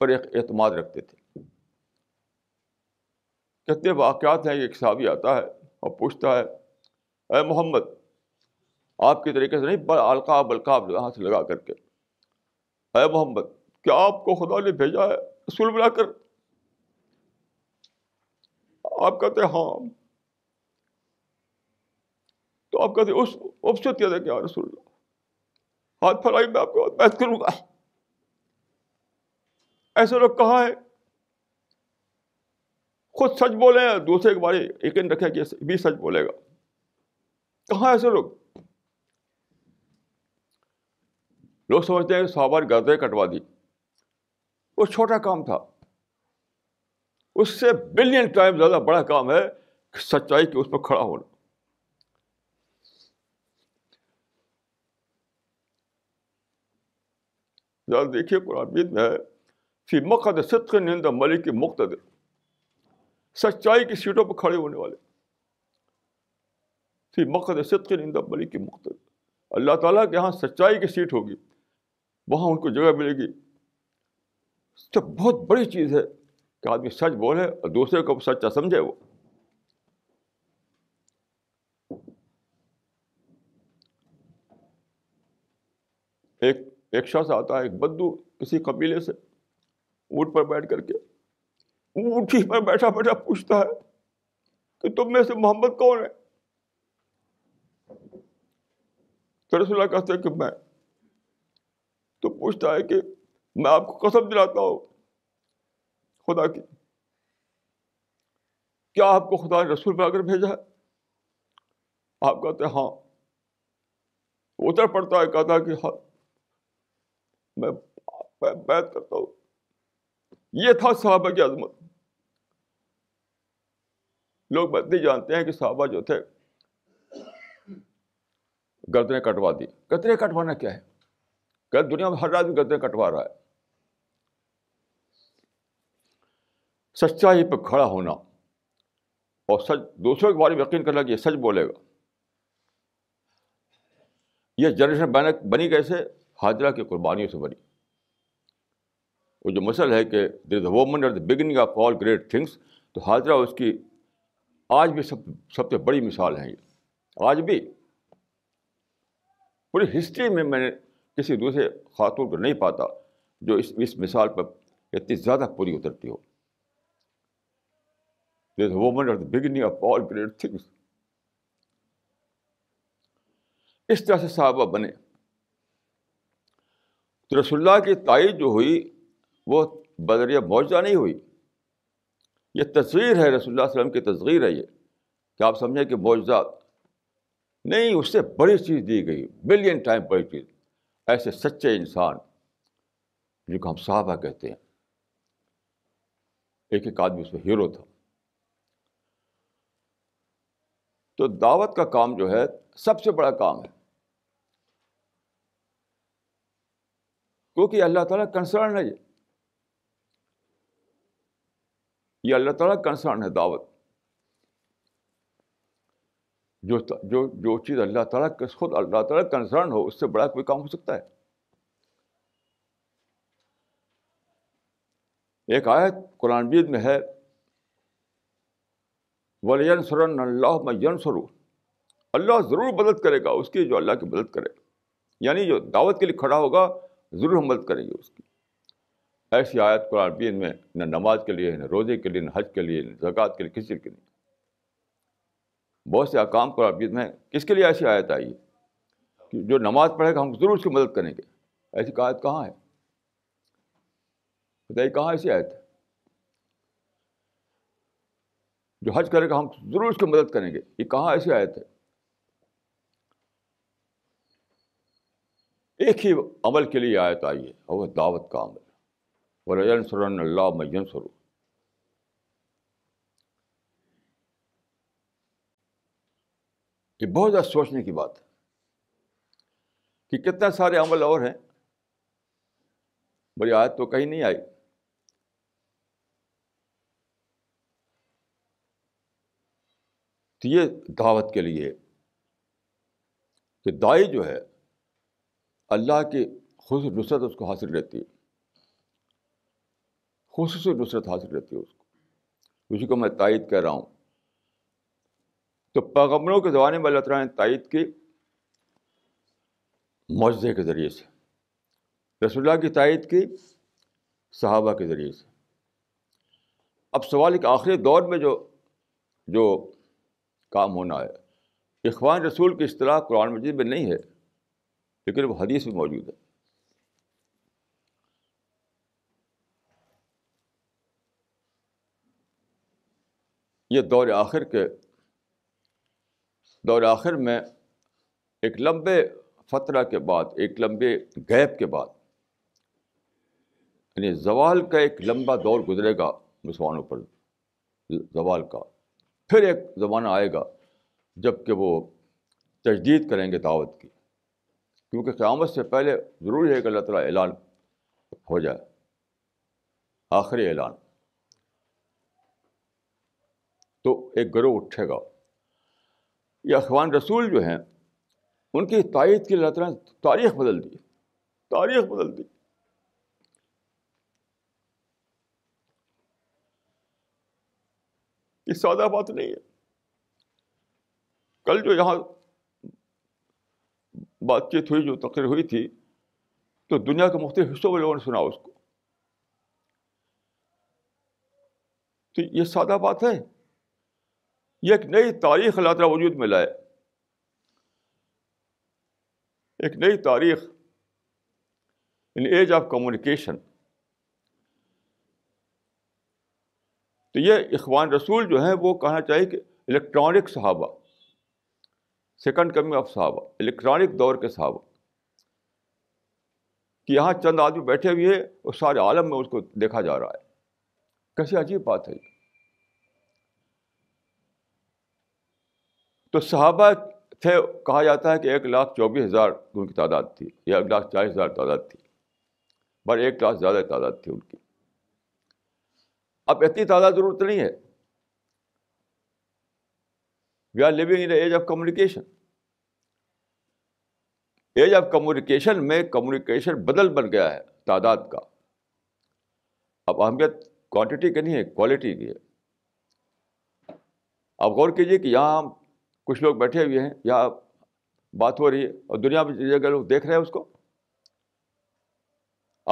پر ایک اعتماد رکھتے تھے. کتنے واقعات ہیں کہ ایک صحابی آتا ہے اور پوچھتا ہے اے محمد، آپ کے طریقے سے نہیں، القاب القاب یہاں سے لگا کر کے، اے محمد کیا آپ کو خدا نے بھیجا ہے رسول بنا کر؟ آپ کہتے ہیں ہاں. تو آپ کہتے اس ابسط کیا تھا کہ رسول اللہ ہاتھ پھیلائی میں آپ کے بعد بحث کروں گا. ایسے لوگ کہاں ہیں؟ خود سچ بولیں دوسرے کے بارے یقین رکھے کہ بھی سچ بولے گا. کہاں ایسے لوگ؟ لوگ سمجھتے ہیں کہ صحابہ نے گردنیں کٹوا دی. وہ چھوٹا کام تھا, اس سے بلین ٹائم زیادہ بڑا کام ہے کہ سچائی کے اس پر کھڑا ہونا. ذرا دیکھیے قرآن مجید میں فی مقعد صدق عند ملک مقتدر, سچائی کی سیٹوں پر کھڑے ہونے والے. فی مقعد صدق عند ملک مقتدر, اللہ تعالیٰ کے یہاں سچائی کی سیٹ ہوگی, وہاں ان کو جگہ ملے گی. تو بہت بڑی چیز ہے کہ آدمی سچ بولے اور دوسرے کو سچا سمجھے. وہ ایک شخص آتا ہے, ایک بدو کسی قبیلے سے, اونٹ پر بیٹھ کر کے اونٹ ہی پر بیٹھا بیٹھا پوچھتا ہے کہ تم میں سے محمد کون ہے؟ تو رسول اللہ کہتے ہیں کہ میں. تو پوچھتا ہے کہ میں آپ کو قسم دلاتا ہوں خدا کی, کیا آپ کو خدا نے رسول بنا کر بھیجا ہے؟ آپ کہتے ہیں ہاں. اتر پڑتا ہے, کہتا ہے کہ ہاں میں بیعت کرتا ہوں. یہ تھا صحابہ کی عظمت. لوگ نہیں جانتے ہیں کہ صحابہ جو تھے گردنیں کٹوا دی. گردنیں کٹوانا کیا ہے؟ دنیا میں ہر آدمی گردنیں کٹوا رہا ہے. سچائی پہ کھڑا ہونا اور سچ دوسروں کے بارے میں یقین کرنا کہ یہ سچ بولے گا. یہ جنریشن بنی کیسے؟ ہاجرہ کی قربانیوں سے بنی. وہ جو مثل ہے کہ there is a woman at the beginning of all great things, تو ہاجرہ اس کی آج بھی سب سے بڑی مثال ہے. یہ آج بھی پوری ہسٹری میں میں نے کسی دوسرے خاتون کو نہیں پاتا جو اس مثال پر اتنی زیادہ پوری اترتی ہو. There's a woman at the beginning of all great things. اس طرح سے صحابہ بنے. تو رسول اللہ کی تائید جو ہوئی وہ بذریعہ معجزہ نہیں ہوئی, یہ تصغیر ہے, رسول اللہ صلی اللہ علیہ وسلم کی تصغیر ہے. یہ کہ آپ سمجھیں کہ معجزہ نہیں, اس سے بڑی چیز دی گئی, بلین ٹائم بڑی چیز. ایسے سچے انسان جن کو ہم صحابہ کہتے ہیں, ایک ایک آدمی اس میں ہیرو تھا. تو دعوت کا کام جو ہے سب سے بڑا کام ہے, کیونکہ اللہ تعالیٰ کنسرن ہے. یہ اللہ تعالیٰ کنسرن ہے دعوت. جو جو جو چیز اللہ تعالیٰ خود اللہ تعالیٰ کنسرن ہو, اس سے بڑا کوئی کام ہو سکتا ہے؟ ایک آیت قرآن مجید میں ہے, وَلَيَنْصُرَنَّ اللَّهُ مَن يَنْصُرُهُ, اللہ ضرور مدد کرے گا اس کی جو اللہ کی مدد کرے گا. یعنی جو دعوت کے لیے کھڑا ہوگا ضرور ہم مدد کریں گے اس کی. ایسی آیت قرآن مجید میں نہ نماز کے لیے, نہ روزے کے لیے, نہ حج کے لیے, نہ زکوٰۃ کے لیے, کسی کے لیے. بہت سے احکام قرآن مجید میں کس کے لیے ایسی آیت آئی کہ جو نماز پڑھے گا ہم ضرور اس کی مدد کریں گے. ایسی آیت کہاں ہے؟ بتائیے کہاں ایسی آیت ہے؟ جو حج کرے گا ہم ضرور اس کی مدد کریں گے, یہ کہاں ایسی آیت ہے؟ ایک ہی عمل کے لیے آیت آئی ہے, اور وہ دعوت کا عمل. وَلَيَنْصُرَنَّ اللَّهُ مَن يَنْصُرُهُ. یہ بہت زیادہ سوچنے کی بات ہے کہ کتنے سارے عمل اور ہیں, بڑی آیت تو کہیں نہیں آئی. تو یہ دعوت کے لیے کہ دائی جو ہے اللہ کی خصوصی نصرت اس کو حاصل رہتی ہے, خصوصی نصرت حاصل رہتی ہے اس کو. اسی کو میں تائید کہہ رہا ہوں. تو پیغمبروں کے زمانے میں اللہ تعالیٰ نے تائید کی معجزے کے ذریعے سے, رسول اللہ کی تائید کی صحابہ کے ذریعے سے. اب سوال ہے کہ آخری دور میں جو کام ہونا ہے, اخوان رسول کی اصطلاح قرآن مجید میں نہیں ہے, لیکن وہ حدیث میں موجود ہے. یہ دور آخر میں ایک لمبے فترہ کے بعد، ایک لمبے گیپ کے بعد، یعنی زوال کا ایک لمبا دور گزرے گا مسلمانوں پر، زوال کا، پھر ایک زمانہ آئے گا جب کہ وہ تجدید کریں گے دعوت کی، کیونکہ قیامت سے پہلے ضروری ہے کہ اللہ تعالیٰ اعلان ہو جائے، آخری اعلان. تو ایک گروہ اٹھے گا. یہ اخوان رسول جو ہیں ان کی تائید کی اللہ تعالیٰ نے تاریخ بدل دی، تاریخ بدل دی. یہ سادہ بات نہیں ہے. کل جو یہاں بات چیت ہوئی، جو تقریر ہوئی تھی، تو دنیا کے مختلف حصوں میں لوگوں نے سنا اس کو. تو یہ سادہ بات ہے، یہ ایک نئی تاریخ اللہ تعالیٰ وجود میں لائے، ایک نئی تاریخ، ان ایج آف کمیونیکیشن. تو یہ اخوان رسول جو ہیں وہ کہنا چاہیے کہ الیکٹرانک صحابہ، سیکنڈ کمنگ آف صحابہ، الیکٹرانک دور کے صحابہ، کہ یہاں چند آدمی بیٹھے ہوئے ہیں اور سارے عالم میں اس کو دیکھا جا رہا ہے. کیسی عجیب بات ہے. تو صحابہ تھے، کہا جاتا ہے کہ 1,24,000 ان کی تعداد تھی، یا 1,40,000 تعداد تھی، بھر 1 لاکھ زیادہ تعداد تھی ان کی. اب اتنی تعداد ضرورت نہیں ہے. We are living in age of communication. Age of communication میں کمیونیکیشن بدل بن گیا ہے تعداد کا. اب اہمیت کوانٹٹی کی نہیں ہے، کوالٹی کی ہے. آپ غور کیجیے کہ یہاں ہم کچھ لوگ بیٹھے ہوئے ہیں، یہاں بات ہو رہی ہے اور دنیا میں جگہ لوگ دیکھ رہے ہیں اس کو.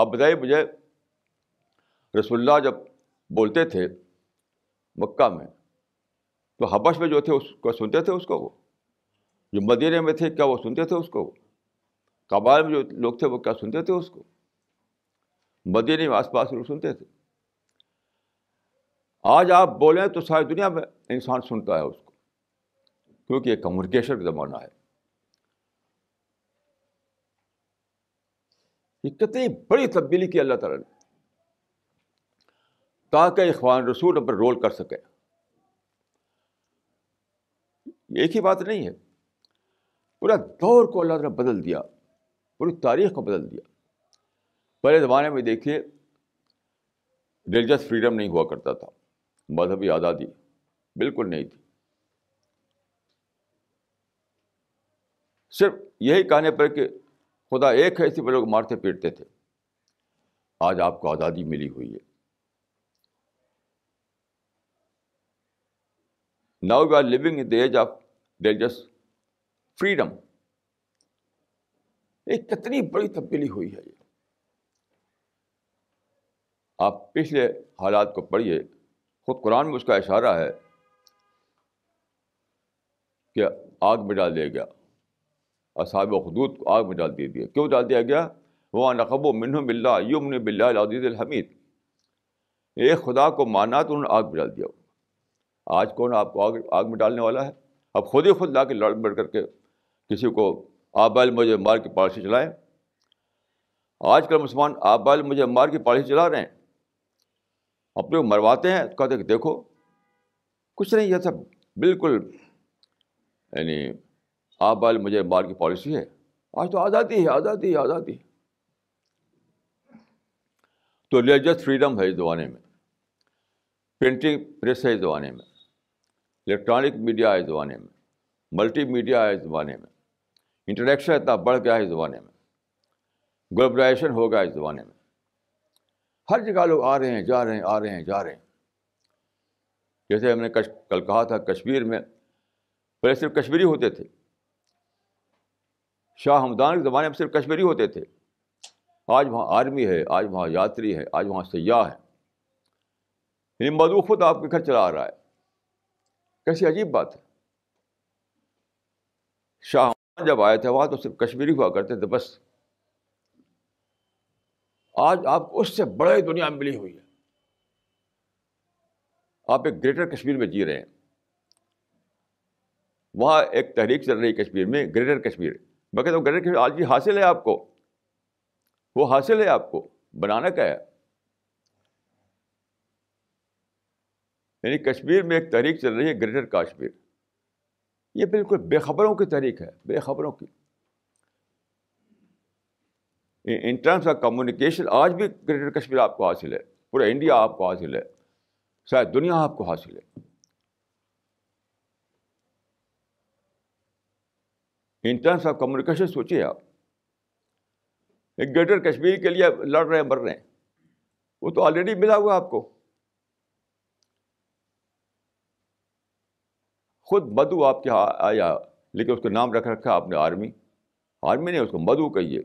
آپ بتائیے مجھے، رسول اللہ جب بولتے تھے مکہ میں تو حبش میں جو تھے اس کو سنتے تھے اس کو، وہ جو مدینہ میں تھے کیا وہ سنتے تھے اس کو، قبائل میں جو لوگ تھے وہ کیا سنتے تھے اس کو، مدینہ میں آس پاس لوگ سنتے تھے. آج آپ بولیں تو ساری دنیا میں انسان سنتا ہے اس کو، کیونکہ یہ کمیونیکیشن کا زمانہ ہے. یہ کتنی بڑی تبدیلی کی اللہ تعالیٰ نے، تاکہ اخوان رسول اپنا رول کر سکے. ایک ہی بات نہیں ہے، پورا دور کو اللہ نے بدل دیا، پوری تاریخ کو بدل دیا. پہلے زمانے میں دیکھیے ریلیجس فریڈم نہیں ہوا کرتا تھا، مذہبی آزادی بالکل نہیں تھی. صرف یہی کہنے پر کہ خدا ایک ہے اسی پہ لوگ مارتے پیٹتے تھے. آج آپ کو آزادی ملی ہوئی ہے. Now we are living in the age of religious freedom. ایک کتنی بڑی تبدیلی ہوئی ہے یہ. آپ پچھلے حالات کو پڑھیے، خود قرآن میں اس کا اشارہ ہے کہ آگ میں ڈال دیا گیا، اصحاب اخدود کو آگ میں ڈال دیا گیا. کیوں ڈال دیا گیا؟ وَمَا نَقَمُوا مِنْهُمْ إِلَّا يُؤْمِنُوا بِاللَّهِ الْعَزِيزِ الْحَمِيدِ. ایک خدا کو مانا تو انہوں نے آگ میں ڈال دیا. آج کون آپ کو آگ میں ڈالنے والا ہے؟ اب خود ہی خود لا کے لڑ بڑھ کر کے کسی کو آبائل مجھے مار کے پالیسی چلائیں. آج کل مسلمان آبائل مجھے مار کے پالیسی چلا رہے ہیں، اپنے کو مرواتے ہیں، کہتے ہیں کہ دیکھو کچھ نہیں، یہ سب بالکل یعنی آبائل مجھے مار کی پالیسی ہے. آج تو آزادی ہے، آزادی ہے، آزادی. تو ریلیجس فریڈم ہے اس زمانے میں، پرنٹنگ پریس ہے اس زمانے میں، الیکٹرانک میڈیا ہے اس زمانے میں، ملٹی میڈیا ہے اس زمانے میں، انٹریکشن اتنا بڑھ گیا ہے اس زمانے میں، گلوبلائزیشن ہو گیا ہے اس زمانے میں. ہر جگہ لوگ آ رہے ہیں، جا رہے ہیں، آ رہے ہیں، جا رہے ہیں. جیسے ہم نے کل کہا تھا، کشمیر میں پہلے صرف کشمیری ہوتے تھے، شاہ ہمدان کے زمانے میں صرف کشمیری ہوتے تھے. آج وہاں آرمی ہے، آج وہاں یاتری ہے، آج وہاں سیاح ہے. مدعو خود آپ کے گھر چلا رہا ہے. کیسی عجیب بات ہے. شاہ جب آئے تھے وہاں تو صرف کشمیری ہوا کرتے تھے بس. آج آپ کو اس سے بڑی دنیا ملی ہوئی ہے. آپ ایک گریٹر کشمیر میں جی رہے ہیں. وہاں ایک تحریک چل رہی ہے کشمیر میں، گریٹر کشمیر، میں کہتا ہوں گرے کہ آج یہ حاصل ہے آپ کو, وہ حاصل ہے آپ کو, بنانا کیا ہے. یعنی کشمیر میں ایک تحریک چل رہی ہے گریٹر کشمیر, یہ بالکل بے خبروں کی تحریک ہے, بے خبروں کی. ان ٹرمس آف کمیونیکیشن آج بھی گریٹر کشمیر آپ کو حاصل ہے, پورا انڈیا آپ کو حاصل ہے, شاید دنیا آپ کو حاصل ہے. ان ٹرمس آف کمیونیکیشن سوچیے آپ, ایک گریٹر کشمیر کے لیے لڑ رہے ہیں, مر رہے ہیں, وہ تو آلریڈی ملا ہوا آپ کو. خود مدعو آپ کے یہاں آیا, لیکن اس کا نام رکھ رکھا آپ نے آرمی, آرمی نے اس کو مدعو کہیے,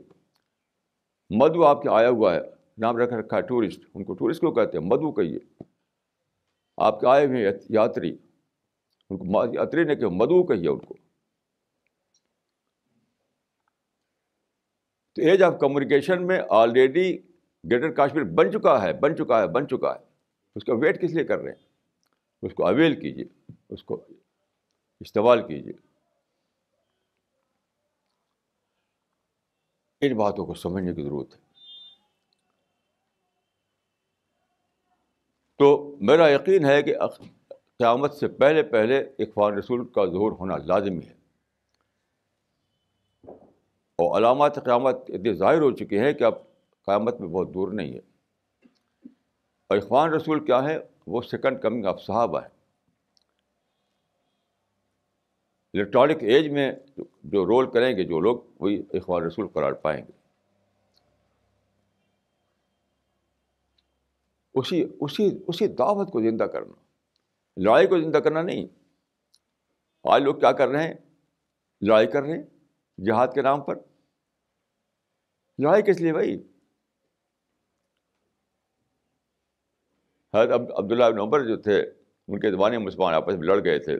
مدعو آپ کے آیا ہوا ہے, نام رکھ رکھا ہے ٹورسٹ, ان کو ٹورسٹ کیوں کہتے ہیں, مدعو کہیے. آپ کے آئے ہوئے یاتری, ان کو یاتری نے کہ مدعو کہیے ان کو. تو ایج آف کمیونیکیشن میں آلریڈی گریٹر کشمیر بن چکا ہے, بن چکا ہے, بن چکا ہے. اس کا ویٹ کس لیے کر رہے ہیں؟ اس کو اویل کیجیے, اس کو استعمال کیجیے. ان باتوں کو سمجھنے کی ضرورت ہے. تو میرا یقین ہے کہ قیامت سے پہلے پہلے اخوان رسول کا ظہور ہونا لازمی ہے, اور علامات قیامت اتنی ظاہر ہو چکی ہیں کہ اب قیامت میں بہت دور نہیں ہے. اور اخوان رسول کیا ہے؟ وہ سیکنڈ کمنگ آف صحابہ ہے. الیکٹرانک ایج میں جو رول کریں گے جو لوگ, وہی اخوان رسول قرار پائیں گے. اسی اسی اسی دعوت کو زندہ کرنا, لڑائی کو زندہ کرنا نہیں. آج لوگ کیا کر رہے ہیں؟ لڑائی کر رہے ہیں جہاد کے نام پر. لڑائی کس لیے بھائی؟ حضرت عبداللہ بن عمر جو تھے, ان کے زمانے مسلمان آپس میں لڑ گئے تھے,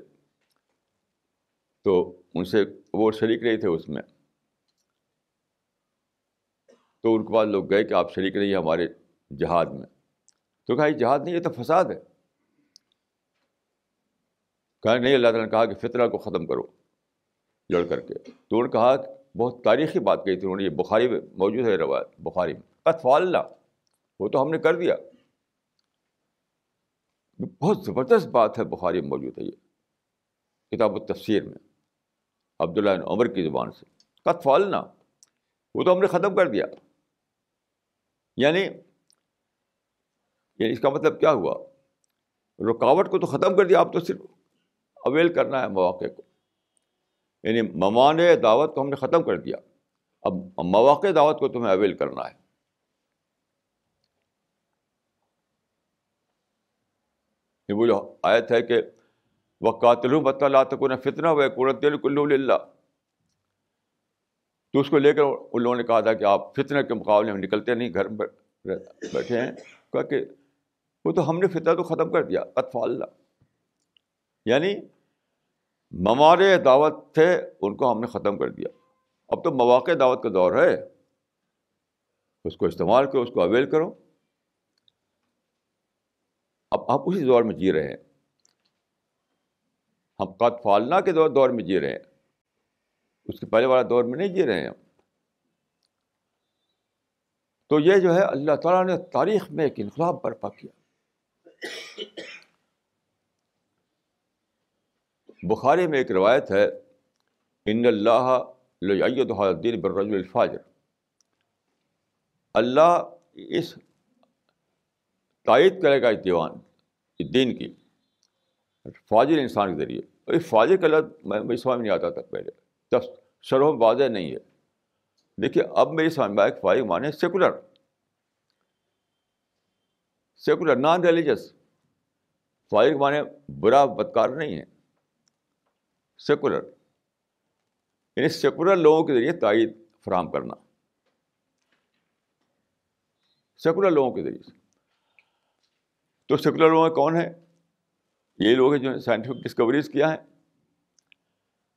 تو ان سے وہ شریک نہیں تھے اس میں, تو ان کے پاس لوگ گئے کہ آپ شریک نہیں ہمارے جہاد میں. تو کہا یہ جہاد نہیں, یہ تو فساد ہے. کہا نہیں, اللہ تعالیٰ نے کہا کہ فتنہ کو ختم کرو لڑ کر کے. تو انہوں نے کہا, بہت تاریخی بات کہی تھی انہوں نے, یہ بخاری میں موجود ہے روایت, بخاری میں, قد فعلنا, وہ تو ہم نے کر دیا. بہت زبردست بات ہے, بخاری میں موجود ہے یہ کتاب التفسیر میں, عبداللہ بن عمر کی زبان سے, قد فعلنا, وہ تو ہم نے ختم کر دیا. یعنی اس کا مطلب کیا ہوا؟ رکاوٹ کو تو ختم کر دیا, آپ تو صرف اویل کرنا ہے مواقع کو. یعنی ممانع دعوت کو ہم نے ختم کر دیا, اب مواقع دعوت کو تمہیں اویل کرنا ہے. یہ وہ جو آیت ہے کہ وَقَاتِلُهُمْ حَتَّىٰ لَا تَكُونَ فِتْنَةٌ وَيَكُونَ الدِّينُ كُلُّهُ لِلَّهِ. تو اس کو لے کر ان لوگوں نے کہا تھا کہ آپ فتنہ کے مقابلے میں نکلتے نہیں, گھر میں بیٹھے ہیں. کہا کہ وہ تو ہم نے فتنہ تو ختم کر دیا, اطفال اللہ. یعنی ممارے دعوت تھے, ان کو ہم نے ختم کر دیا. اب تو مواقع دعوت کا دور ہے, اس کو استعمال کرو, اس کو اویل کرو. اب آپ اسی دور میں جی رہے ہیں, ہم قد فعلنا کے دور میں جی رہے ہیں, اس کے پہلے والا دور میں نہیں جی رہے ہیں ہم. تو یہ جو ہے اللہ تعالیٰ نے تاریخ میں ایک انقلاب برپا کیا. بخاری میں ایک روایت ہے, ان اللہ لیعید ھذا الدین بالرجل الفاجر, اللہ اس تائید کرے گا اس دیوان اس دین کی فاجر انسان کے ذریعے. اور یہ فاجر کا لفظ میں سمجھ نہیں آتا تھا پہلے, تب شرح واضح نہیں ہے. دیکھیے اب میری سمجھ میں آیا کہ فاجر مانے سیکولر, سیکولر نان ریلیجس. فاجر مانے برا بدکار نہیں ہے, سیکولر یعنی سیکولر لوگوں کے ذریعے تائید فراہم کرنا, سیکولر لوگوں کے ذریعے. تو سیکولر لوگ کون ہیں؟ یہ لوگ ہیں جو سائنٹیفک ڈسکوریز کیا ہیں,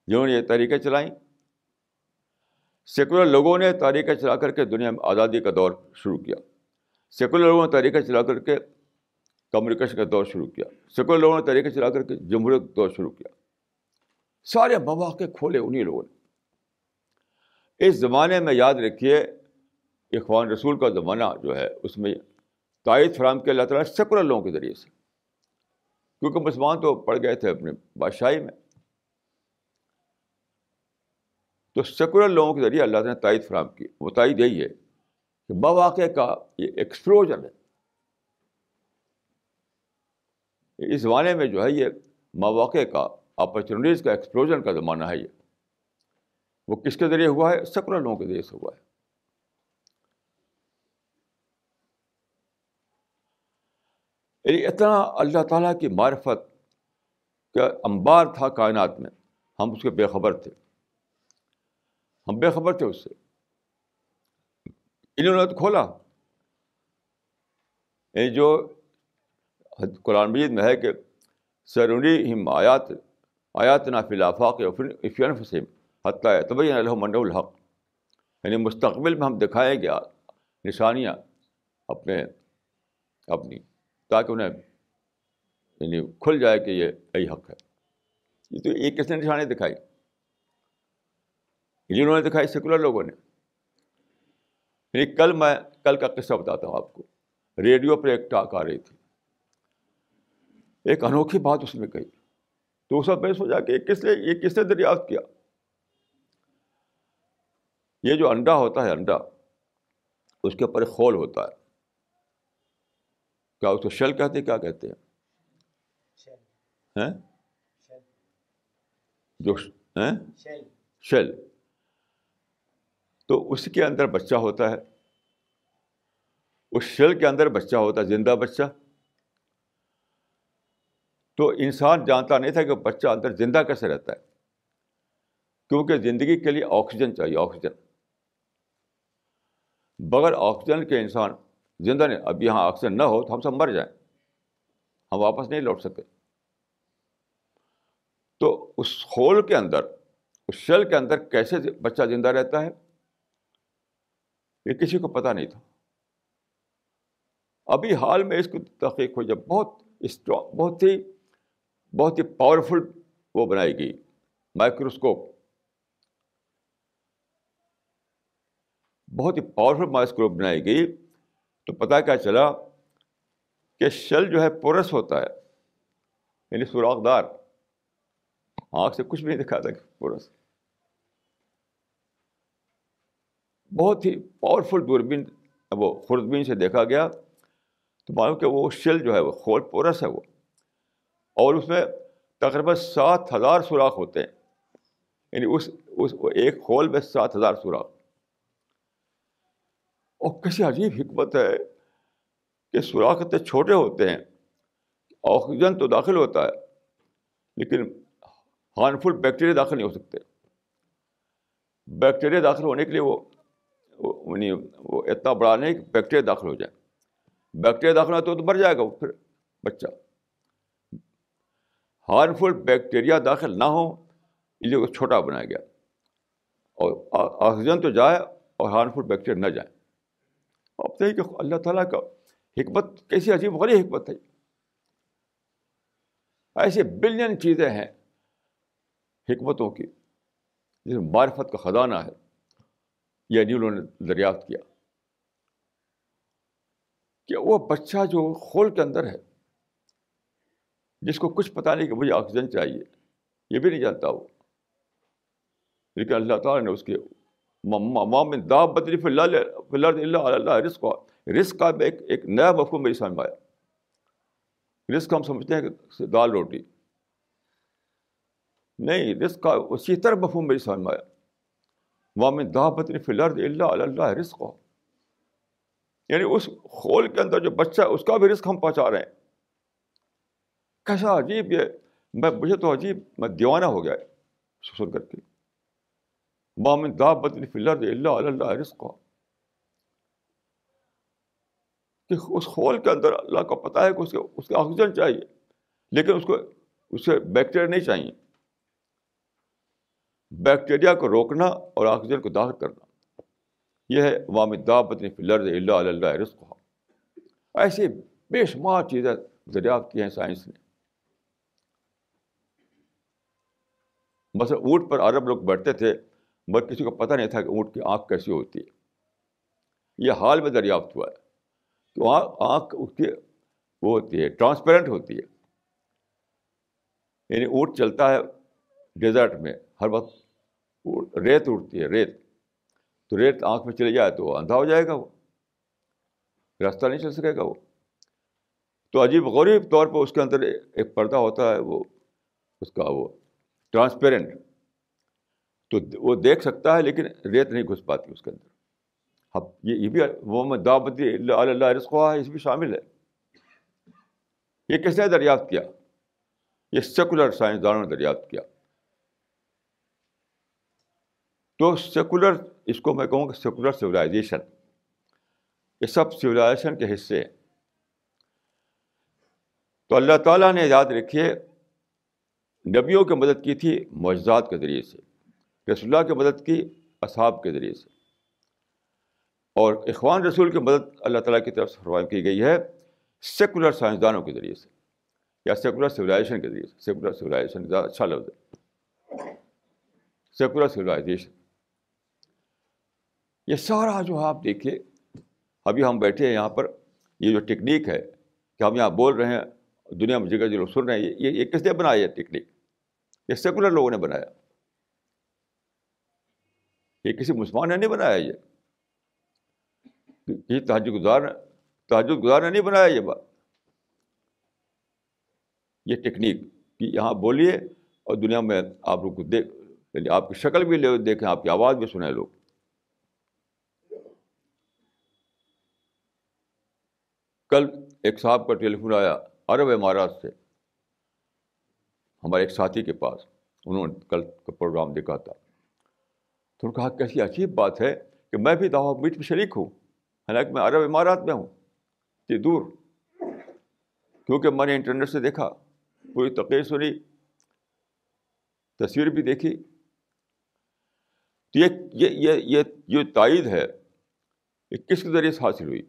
جنہوں نے یہ طریقے چلائیں. سیکولر لوگوں نے طریقہ چلا کر کے دنیا میں آزادی کا دور شروع کیا. سیکولر لوگوں نے طریقہ چلا کر کے کمیونیکیشن کا دور شروع کیا. سیکولر لوگوں نے طریقہ چلا کر کے جمہوریت کا دور شروع کیا. سارے مواقع کھولے انہی لوگوں نے. اس زمانے میں یاد رکھیے اخوان رسول کا زمانہ جو ہے اس میں تائید فراہم کیا اللہ تعالیٰ سیکولر لوگوں کے ذریعے سے, کیونکہ مسلمان تو پڑ گئے تھے اپنے بادشاہی میں, تو سیکولر لوگوں کے ذریعے اللہ تعالیٰ نے تائید فراہم کی. وہ تائید یہی ہے کہ بواقع کا یہ ایکسپلوژن ہے, اس زمانے میں جو ہے یہ مواقع کا, اپرچونیٹیز کا, ایکسپلوژن کا زمانہ ہے. یہ وہ کس کے ذریعے ہوا ہے؟ سیکولر لوگوں کے ذریعے سے ہوا ہے. اتنا اللہ تعالیٰ کی معرفت کا انبار تھا کائنات میں, ہم اس کے بے خبر تھے, ہم بے خبر تھے اس سے. انہوں نے تو کھولا. جو قرآن مجید میں ہے کہ سرونیہم آیاتنا فی الآفاق وفی انفسہم حتی یتبین لہم انہ الحق, یعنی مستقبل میں ہم دکھائیں گے نشانیاں اپنی تاکہ انہیں یعنی کھل جائے کہ یہ یہی حق ہے. یہ تو ایک کس نے نشانیاں دکھائی؟ انہوں نے دکھائی, سیکولر لوگوں نے. یعنی کل کا قصہ بتاتا ہوں آپ کو. ریڈیو پر ایک ٹاک آ رہی تھی, ایک انوکھی بات اس میں کہی, تو اس وقت میں سوچا کہ یہ کس نے دریافت کیا. یہ جو انڈا ہوتا ہے, انڈا, اس کے اوپر ایک خول ہوتا ہے, کیا اس کو شیل کہتے ہیں؟ کیا کہتے ہیں؟ جو شیل. تو اس کے اندر بچہ ہوتا ہے, اس شیل کے اندر بچہ ہوتا ہے, زندہ بچہ. تو انسان جانتا نہیں تھا کہ بچہ اندر زندہ کیسے رہتا ہے, کیونکہ زندگی کے لیے آکسیجن چاہیے, آکسیجن. بغیر آکسیجن کے انسان زندہ نہیں. اب یہاں آکسیجن نہ ہو تو ہم سب مر جائیں, ہم واپس نہیں لوٹ سکتے. تو اس خول کے اندر, اس شیل کے اندر کیسے بچہ زندہ رہتا ہے, یہ کسی کو پتہ نہیں تھا. ابھی حال میں اس کی تحقیق ہوئی, جب بہت ہی پاورفل وہ بنائی گئی, مائکروسکوپ, بہت ہی پاورفل مائکروسکوپ بنائی گئی, تو پتہ کیا چلا کہ شیل جو ہے پورس ہوتا ہے, یعنی سوراخ دار. آنکھ سے کچھ بھی نہیں دکھاتا, پورس. بہت ہی پاورفل دوربین, وہ خوردبین سے دیکھا گیا تو معلوم کہ وہ شیل جو ہے وہ خول پورس ہے وہ, اور اس میں تقریباً 7000 سوراخ ہوتے ہیں. یعنی اس ایک خول میں 7000 سوراخ. اور کیسی عجیب حکمت ہے کہ سوراخ اتنے چھوٹے ہوتے ہیں, آکسیجن تو داخل ہوتا ہے لیکن ہارمفل بیکٹیریا داخل نہیں ہو سکتے. بیکٹیریا داخل ہونے کے لیے وہ اتنا بڑا نہیں کہ بیکٹیریا داخل ہو جائے. بیکٹیریا داخل ہوتا تو مر جائے گا وہ پھر بچہ. ہارمفل بیکٹیریا داخل نہ ہو, اس لیے اسے چھوٹا بنایا گیا, اور آکسیجن تو جائے اور ہارمفل بیکٹیریا نہ جائے. آپ دیکھیں کہ اللہ تعالیٰ کا حکمت کیسی عجیب غریب حکمت ہے. ایسے بلین چیزیں ہیں حکمتوں کی, جس میں معرفت کا خزانہ ہے, یعنی انہوں نے دریافت کیا کہ وہ بچہ جو خول کے اندر ہے, جس کو کچھ پتہ نہیں کہ مجھے آکسیجن چاہیے, یہ بھی نہیں جانتا وہ, لیکن اللہ تعالیٰ نے اس کے مام دعوت اللہ رزق کا ایک نیا مفہوم میری سمجھ میں آیا. رزق ہم سمجھتے ہیں کہ دال روٹی, نہیں, رزق کا اسی طرح مفہوم میری سمجھ میں آیا. مام دعوت اللہ رزق کا, یعنی اس خول کے اندر جو بچہ ہے اس کا بھی رزق ہم پہنچا رہے ہیں. کیسا عجیب یہ, مجھے تو دیوانہ ہو گیا سن کر کے. مامن دابطن فی الارض الا علی اللہ رزقہ, کہ اس خول کے اندر اللہ کو پتہ ہے کہ اس کے آکسیجن چاہیے, لیکن اسے بیکٹیریا نہیں چاہیے. بیکٹیریا کو روکنا اور آکسیجن کو داخل کرنا, یہ ہے وام دابطن فی الارض الا علی اللہ رزقہ. ایسے بے شمار چیزیں دریافت کی ہیں سائنس نے. مثلا اونٹ پر عرب لوگ بیٹھتے تھے, مگر کسی کو پتہ نہیں تھا کہ اونٹ کی آنکھ کیسی ہوتی ہے. یہ حال میں دریافت ہوا ہے کہ آنکھ اس کی وہ ہوتی ہے, ٹرانسپیرنٹ ہوتی ہے. یعنی اونٹ چلتا ہے ڈیزرٹ میں, ہر وقت ریت اڑتی ہے, ریت تو ریت آنکھ میں چلے جائے تو اندھا ہو جائے گا, وہ راستہ نہیں چل سکے گا. وہ تو عجیب غریب طور پہ اس کے اندر ایک پردہ ہوتا ہے, وہ اس کا وہ ٹرانسپیرنٹ, تو وہ دیکھ سکتا ہے لیکن ریت نہیں گھس پاتی اس کے اندر. اب یہ بھی محمد دعوتی اللہ رسخوا ہے, اس بھی شامل ہے. یہ کس نے دریافت کیا؟ یہ سیکولر سائنسدانوں نے دریافت کیا. تو سیکولر, اس کو میں کہوں کہ سیکولر سویلائزیشن, یہ سب سویلائزیشن کے حصے ہیں. تو اللہ تعالیٰ نے, یاد رکھیے, نبیوں کی مدد کی تھی معجزات کے ذریعے سے, رسول اللہ کی مدد کی اصحاب کے ذریعے سے, اور اخوان رسول کی مدد اللہ تعالیٰ کی طرف سے فراہم کی گئی ہے سیکولر سائنسدانوں کے ذریعے سے, یا سیکولر سویلائزیشن کے ذریعے سے. سیکولر سویلائزیشن زیادہ اچھا لفظ ہے, سیکولر سویلائزیشن. یہ سارا جو آپ دیکھیے, ابھی ہم بیٹھے ہیں یہاں پر, یہ جو ٹیکنیک ہے کہ ہم یہاں بول رہے ہیں, دنیا میں جگہ جو لوگ سن رہے ہیں, یہ کس نے بنایا یہ ٹیکنیک؟ یہ سیکولر لوگوں نے بنایا, یہ کسی مسلمان نے نہیں بنایا, یہ کسی تہجد گزار نے نہیں بنایا یہ بات, یہ ٹیکنیک کہ یہاں بولیے اور دنیا میں آپ لوگ کو دیکھ, یعنی آپ کی شکل بھی دیکھیں, آپ کی آواز بھی سنیں لوگ. کل ایک صاحب کا ٹیلی فون آیا عرب امارات سے, ہمارے ایک ساتھی کے پاس, انہوں نے کل کا پروگرام دیکھا تھا, تو انہوں نے کہا کیسی عجیب بات ہے کہ میں بھی دعویٰ میٹ میں شریک ہوں, حالانکہ میں عرب امارات میں ہوں, یہ دور, کیونکہ میں نے انٹرنیٹ سے دیکھا, پوری تقریر سنی, تصویر بھی دیکھی. تو یہ جو تائید ہے یہ کس کے ذریعے سے حاصل ہوئی؟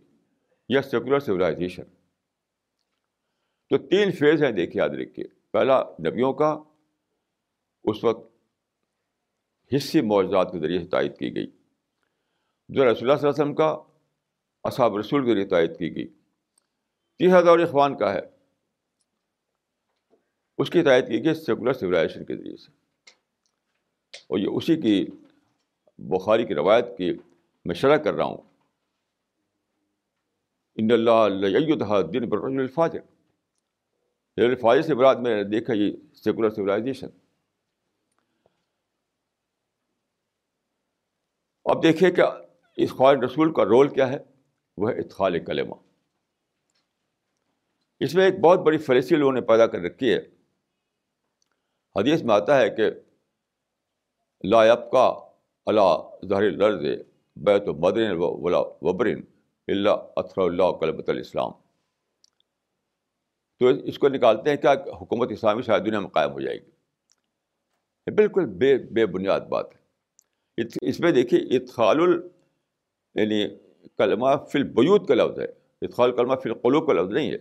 یہ سیکولر سویلائزیشن. تو تین فیز ہیں دیکھیے, یاد رکھیے. پہلا نبیوں کا, اس وقت حصی معجزات کے ذریعے سے تائید کی گئی, جو رسول اللہ صلی اللہ علیہ وسلم کا اصحاب رسول کے ذریعے تائید کی گئی. تیسرا دور اخوان کا ہے, اس کی تائید کی گئی سیکولر سویلائزیشن کے ذریعے سے, اور یہ اسی کی بخاری کی روایت کی میں شرح کر رہا ہوں. ان اللہ لا دن برجل الفاجر, الفاجر سے برات میں نے دیکھا یہ سیکولر سویلائزیشن. اب دیکھیے کہ اس خواہ رسول کا رول کیا ہے, وہ ہے ادخال کلمہ. اس میں ایک بہت بڑی فلسفی لوگوں نے پیدا کر رکھی ہے. حدیث میں آتا ہے کہ لا یبقی علی ظہر الارض بیت بدر ولا وبر الا اثر اللہ کلمۃ الاسلام. تو اس کو نکالتے ہیں کیا حکومت اسلامی شاید دنیا میں قائم ہو جائے گی. یہ بالکل بے بنیاد بات ہے. اس میں دیکھیے ادخال یعنی کلمہ فی البیوت کا لفظ ہے, ادخال کلمہ فی القلوب کا لفظ نہیں ہے.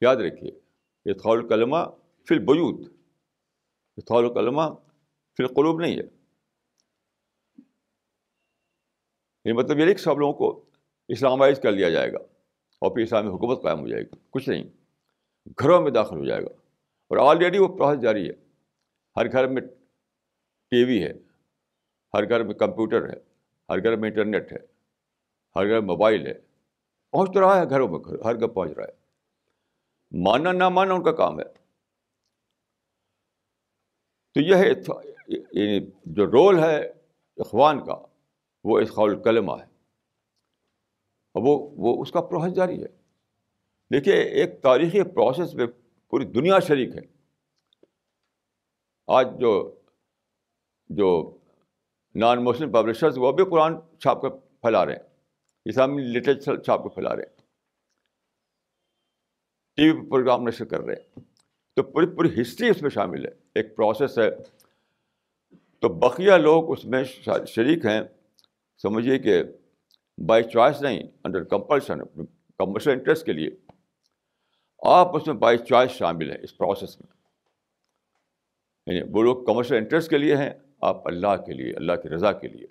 یاد رکھیے ادخال الکلمہ فی البیوت, ادخال الکلمہ فی القلوب نہیں ہے. یہ مطلب یہ کہ سب لوگوں کو اسلامائز کر لیا جائے گا اور پھر اسلامی حکومت قائم ہو جائے گی, کچھ نہیں, گھروں میں داخل ہو جائے گا. اور آلریڈی وہ پروسیس جاری ہے, ہر گھر میں ٹی وی ہے, ہر گھر میں کمپیوٹر ہے, ہر گھر میں انٹرنیٹ ہے, ہر گھر میں موبائل ہے, پہنچ رہا ہے گھروں میں, ہر گھر پہنچ رہا ہے. ماننا نہ ماننا ان کا کام ہے. تو یہ جو رول ہے اخوان کا, وہ ادخال الکلمہ ہے, اور وہ اس کا پروسیس جاری ہے. دیکھیے ایک تاریخی پروسیس میں پوری دنیا شریک ہے. آج جو نان مسلم پبلشرز وہ بھی قرآن چھاپ کر پھیلا رہے ہیں, اسلامی لٹریچر چھاپ کر پھیلا رہے ہیں, ٹی وی پروگرام نشر کر رہے ہیں. تو پوری ہسٹری اس میں شامل ہے, ایک پروسیس ہے. تو بقیہ لوگ اس میں شریک ہیں, سمجھیے کہ بائی چوائس نہیں, انڈر کمپلشن, کمرشل انٹرسٹ کے لیے آپ اس میں بائی چوائس شامل ہیں اس پروسیس میں. یعنی وہ لوگ کمرشل انٹرسٹ کے لیے ہیں, آپ اللہ کے لیے, اللہ کی رضا کے لیے,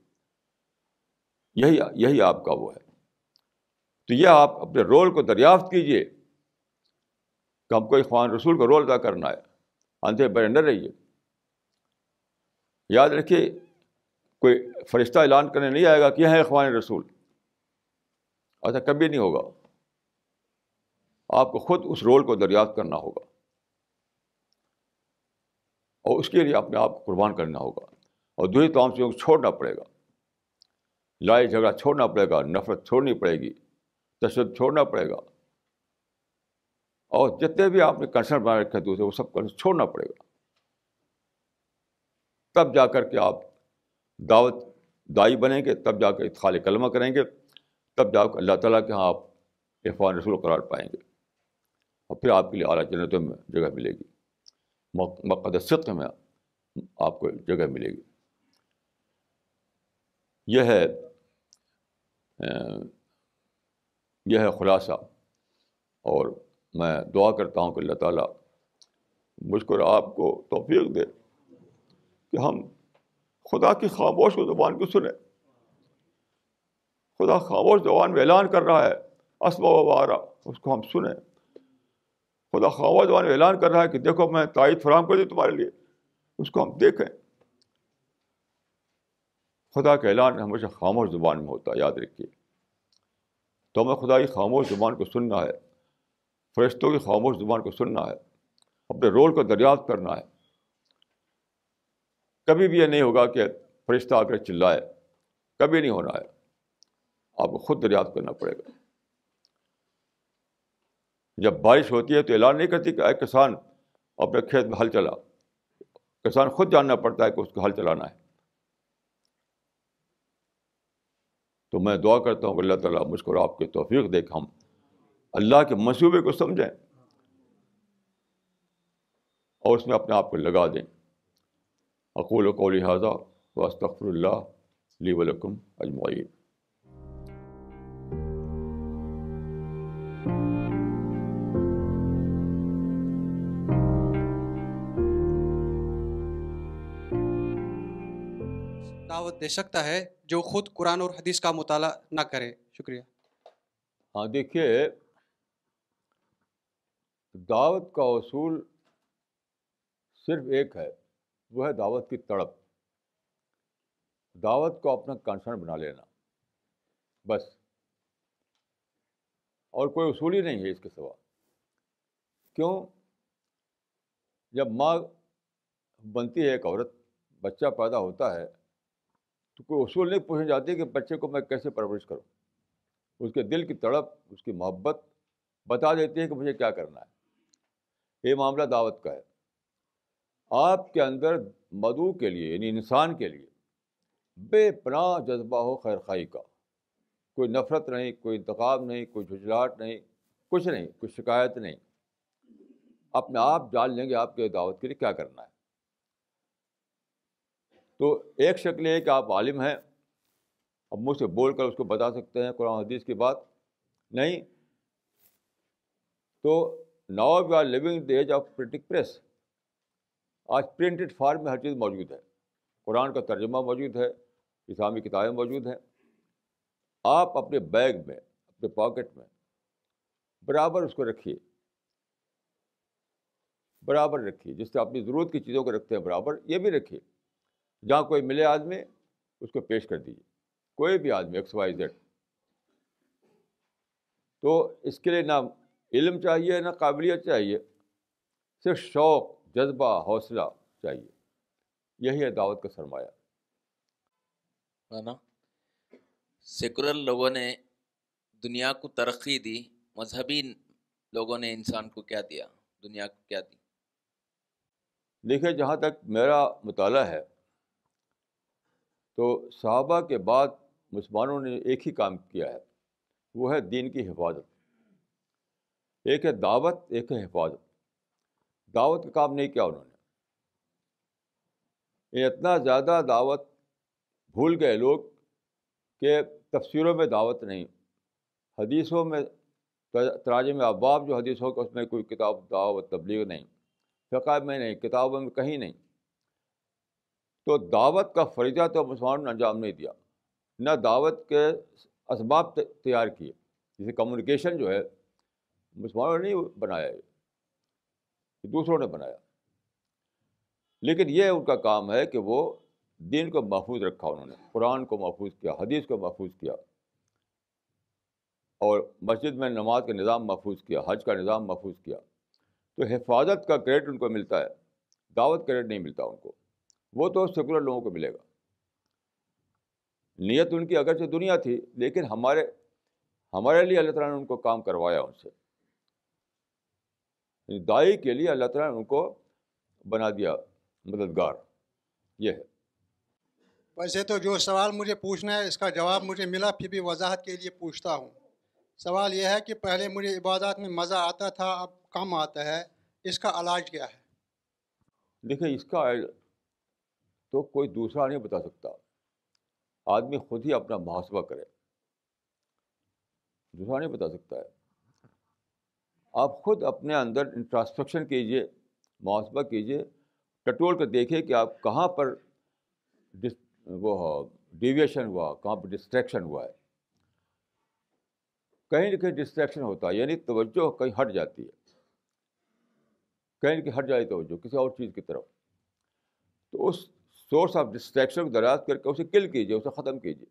یہی آپ کا وہ ہے. تو یہ آپ اپنے رول کو دریافت کیجئے کہ ہم کو اخوان رسول کا رول ادا کرنا ہے, اندھے بہرے نہ رہیے. یاد رکھیے کوئی فرشتہ اعلان کرنے نہیں آئے گا کہ یہ ہے اخوان رسول, ایسا کبھی نہیں ہوگا. آپ کو خود اس رول کو دریافت کرنا ہوگا اور اس کے لیے اپنے آپ کو قربان کرنا ہوگا, اور دوسری تمام چیزوں کو چھوڑنا پڑے گا, لڑائی جھگڑا چھوڑنا پڑے گا, نفرت چھوڑنی پڑے گی, تشدد چھوڑنا پڑے گا, اور جتنے بھی آپ نے کنسرن بنا رکھے دوسرے وہ سب کنسرن چھوڑنا پڑے گا. تب جا کر کے آپ دعوت دائی بنیں گے, تب جا کر ادخال کلمہ کریں گے, تب جا کر اللہ تعالیٰ کے ہاں آپ اخوان رسول قرار پائیں گے, اور پھر آپ کے لیے اعلیٰ جنتوں میں جگہ ملے گی, مقعد صدق میں آپ کو جگہ ملے گی. یہ ہے خلاصہ, اور میں دعا کرتا ہوں کہ اللہ تعالیٰ مجھ کو آپ کو توفیق دے کہ ہم خدا کی خاموش زبان کو سنیں. خدا خاموش زبان میں اعلان کر رہا ہے اسما و بارا, اس کو ہم سنیں. خدا خاموش زبان میں اعلان کر رہا ہے کہ دیکھو میں تائید فراہم کر دی تمہارے لیے, اس کو ہم دیکھیں. خدا کا اعلان ہمیشہ خاموش زبان میں ہوتا ہے, یاد رکھیے. تو ہمیں خدا کی خاموش زبان کو سننا ہے, فرشتوں کی خاموش زبان کو سننا ہے, اپنے رول کو دریافت کرنا ہے. کبھی بھی یہ نہیں ہوگا کہ فرشتہ آ کر چلائے, کبھی نہیں ہونا ہے. آپ کو خود دریافت کرنا پڑے گا. جب بارش ہوتی ہے تو اعلان نہیں کرتی کہ اے کسان اپنے کھیت میں ہل چلا, کسان خود جاننا پڑتا ہے کہ اس کو ہل چلانا ہے. تو میں دعا کرتا ہوں کہ اللہ تعالیٰ مجھ کو اور آپ کے توفیق دے کہ ہم اللہ کے منصوبے کو سمجھیں اور اس میں اپنے آپ کو لگا دیں. اقول قولی ھذا واستغفر اللہ لی ولکم اجمعین. دعوت دے سکتا ہے جو خود قرآن اور حدیث کا مطالعہ نہ کرے. شکریہ. ہاں دیکھیے, دعوت کا اصول صرف ایک ہے, وہ ہے دعوت کی تڑپ. دعوت کو اپنا کنسرن بنا لینا بس, اور کوئی اصول ہی نہیں ہے اس کے سوا. کیوں؟ جب ماں بنتی ہے, ایک عورت بچہ پیدا ہوتا ہے, تو کوئی اصول نہیں پوچھے جاتے کہ بچے کو میں کیسے پرورش کروں. اس کے دل کی تڑپ, اس کی محبت بتا دیتی ہے کہ مجھے کیا کرنا ہے. یہ معاملہ دعوت کا ہے. آپ کے اندر مدعو کے لیے, یعنی انسان کے لیے بے پناہ جذبہ ہو خیر خواہی کا. کوئی نفرت نہیں, کوئی انتقام نہیں, کوئی جھجھلاہٹ نہیں, کچھ نہیں, کوئی شکایت نہیں. اپنے آپ جان لیں گے آپ کے دعوت کے لیے کیا کرنا ہے. تو ایک شکل ہے کہ آپ عالم ہیں, اب مجھ سے بول کر اس کو بتا سکتے ہیں قرآن حدیث کی بات نہیں. تو now we are living the age of printing press. آج پرنٹڈ فارم میں ہر چیز موجود ہے. قرآن کا ترجمہ موجود ہے, اسلامی کتابیں موجود ہیں. آپ اپنے بیگ میں, اپنے پاکٹ میں برابر اس کو رکھیے, برابر رکھیے. جس سے اپنی ضرورت کی چیزوں کو رکھتے ہیں برابر, یہ بھی رکھیے. جہاں کوئی ملے آدمی اس کو پیش کر دیجیے, کوئی بھی آدمی ایکس وائی زیڈ. تو اس کے لیے نہ علم چاہیے, نہ قابلیت چاہیے, صرف شوق, جذبہ, حوصلہ چاہیے. یہی ہے دعوت کا سرمایہ. سیکولر لوگوں نے دنیا کو ترقی دی, مذہبی لوگوں نے انسان کو کیا دیا, دنیا کو کیا دی؟ دیکھیں, جہاں تک میرا مطالعہ ہے تو صحابہ کے بعد مسلمانوں نے ایک ہی کام کیا ہے, وہ ہے دین کی حفاظت. ایک ہے دعوت, ایک ہے حفاظت. دعوت کا کام نہیں کیا انہوں نے. اتنا زیادہ دعوت بھول گئے لوگ کہ تفسیروں میں دعوت نہیں, حدیثوں میں, تراجم ابواب جو حدیثوں کا اس میں کوئی کتاب دعوت تبلیغ نہیں, فقہ میں نہیں, کتابوں میں کہیں نہیں. تو دعوت کا فریضہ تو مسلمانوں نے انجام نہیں دیا، نہ دعوت کے اسباب تیار کیے، جیسے کمیونیکیشن جو ہے مسلمانوں نے نہیں بنایا، یہ دوسروں نے بنایا، لیکن یہ ان کا کام ہے کہ وہ دین کو محفوظ رکھا، انہوں نے قرآن کو محفوظ کیا، حدیث کو محفوظ کیا، اور مسجد میں نماز کا نظام محفوظ کیا، حج کا نظام محفوظ کیا، تو حفاظت کا کریڈٹ ان کو ملتا ہے، دعوت کریڈٹ نہیں ملتا ان کو، وہ تو سیکولر لوگوں کو ملے گا. نیت ان کی اگرچہ دنیا تھی، لیکن ہمارے لیے اللہ تعالیٰ نے ان کو کام کروایا ان سے، داعی کے لیے اللہ تعالیٰ نے ان کو بنا دیا مددگار. یہ ہے. ویسے تو جو سوال مجھے پوچھنا ہے اس کا جواب مجھے ملا، پھر بھی وضاحت کے لیے پوچھتا ہوں. سوال یہ ہے کہ پہلے مجھے عبادات میں مزہ آتا تھا، اب کم آتا ہے، اس کا علاج کیا ہے؟ دیکھیں، اس کا تو کوئی دوسرا نہیں بتا سکتا، آدمی خود ہی اپنا محاسبہ کرے، دوسرا نہیں بتا سکتا ہے. آپ خود اپنے اندر انٹراسپیکشن کیجیے، محاسبہ کیجیے، ٹٹول کر دیکھیں کہ آپ کہاں پر وہ ڈیویشن ہوا، کہاں پر ڈسٹریکشن ہوا ہے. کہیں نہ کہیں ڈسٹریکشن ہوتا ہے، یعنی توجہ کہیں ہٹ جاتی ہے، کہیں نہ کہیں ہٹ جاتی توجہ کسی اور چیز کی طرف. تو اس سورس آف ڈسٹریکشن کو دریافت کر کے اسے کل کیجیے، اسے ختم کیجیے.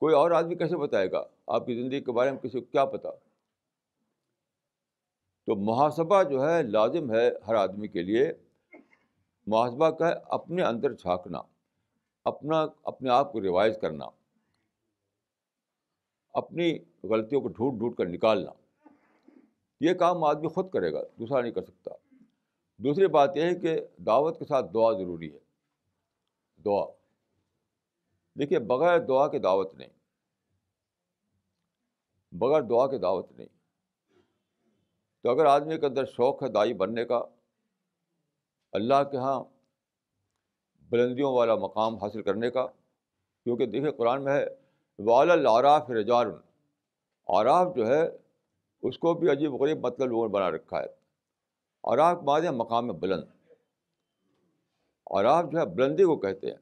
کوئی اور آدمی کیسے بتائے گا آپ کی زندگی کے بارے میں؟ کسی کو کیا پتا. تو محاسبہ جو ہے لازم ہے ہر آدمی کے لیے. محاسبہ کا ہے اپنے اندر جھانکنا، اپنے آپ کو ریوائز کرنا، اپنی غلطیوں کو ڈھونڈ ڈھونڈ کر نکالنا. یہ کام آدمی خود کرے گا، دوسرا نہیں کر سکتا. دوسری بات یہ ہے کہ دعوت کے ساتھ دعا ضروری ہے. دعا دیکھیے، بغیر دعا کے دعوت نہیں، بغیر دعا کے دعوت نہیں. تو اگر آدمی کے اندر شوق ہے داعی بننے کا، اللہ کے ہاں بلندیوں والا مقام حاصل کرنے کا، کیونکہ دیکھیں قرآن میں ہے وَعَلَى الْأَعْرَافِ رِجَالٌ، اعراف جو ہے اس کو بھی عجیب غریب مطلب لوگوں نے بنا رکھا ہے. اعراف بعد ہے مقام بلند، اعراف جو ہے بلندی کو کہتے ہیں.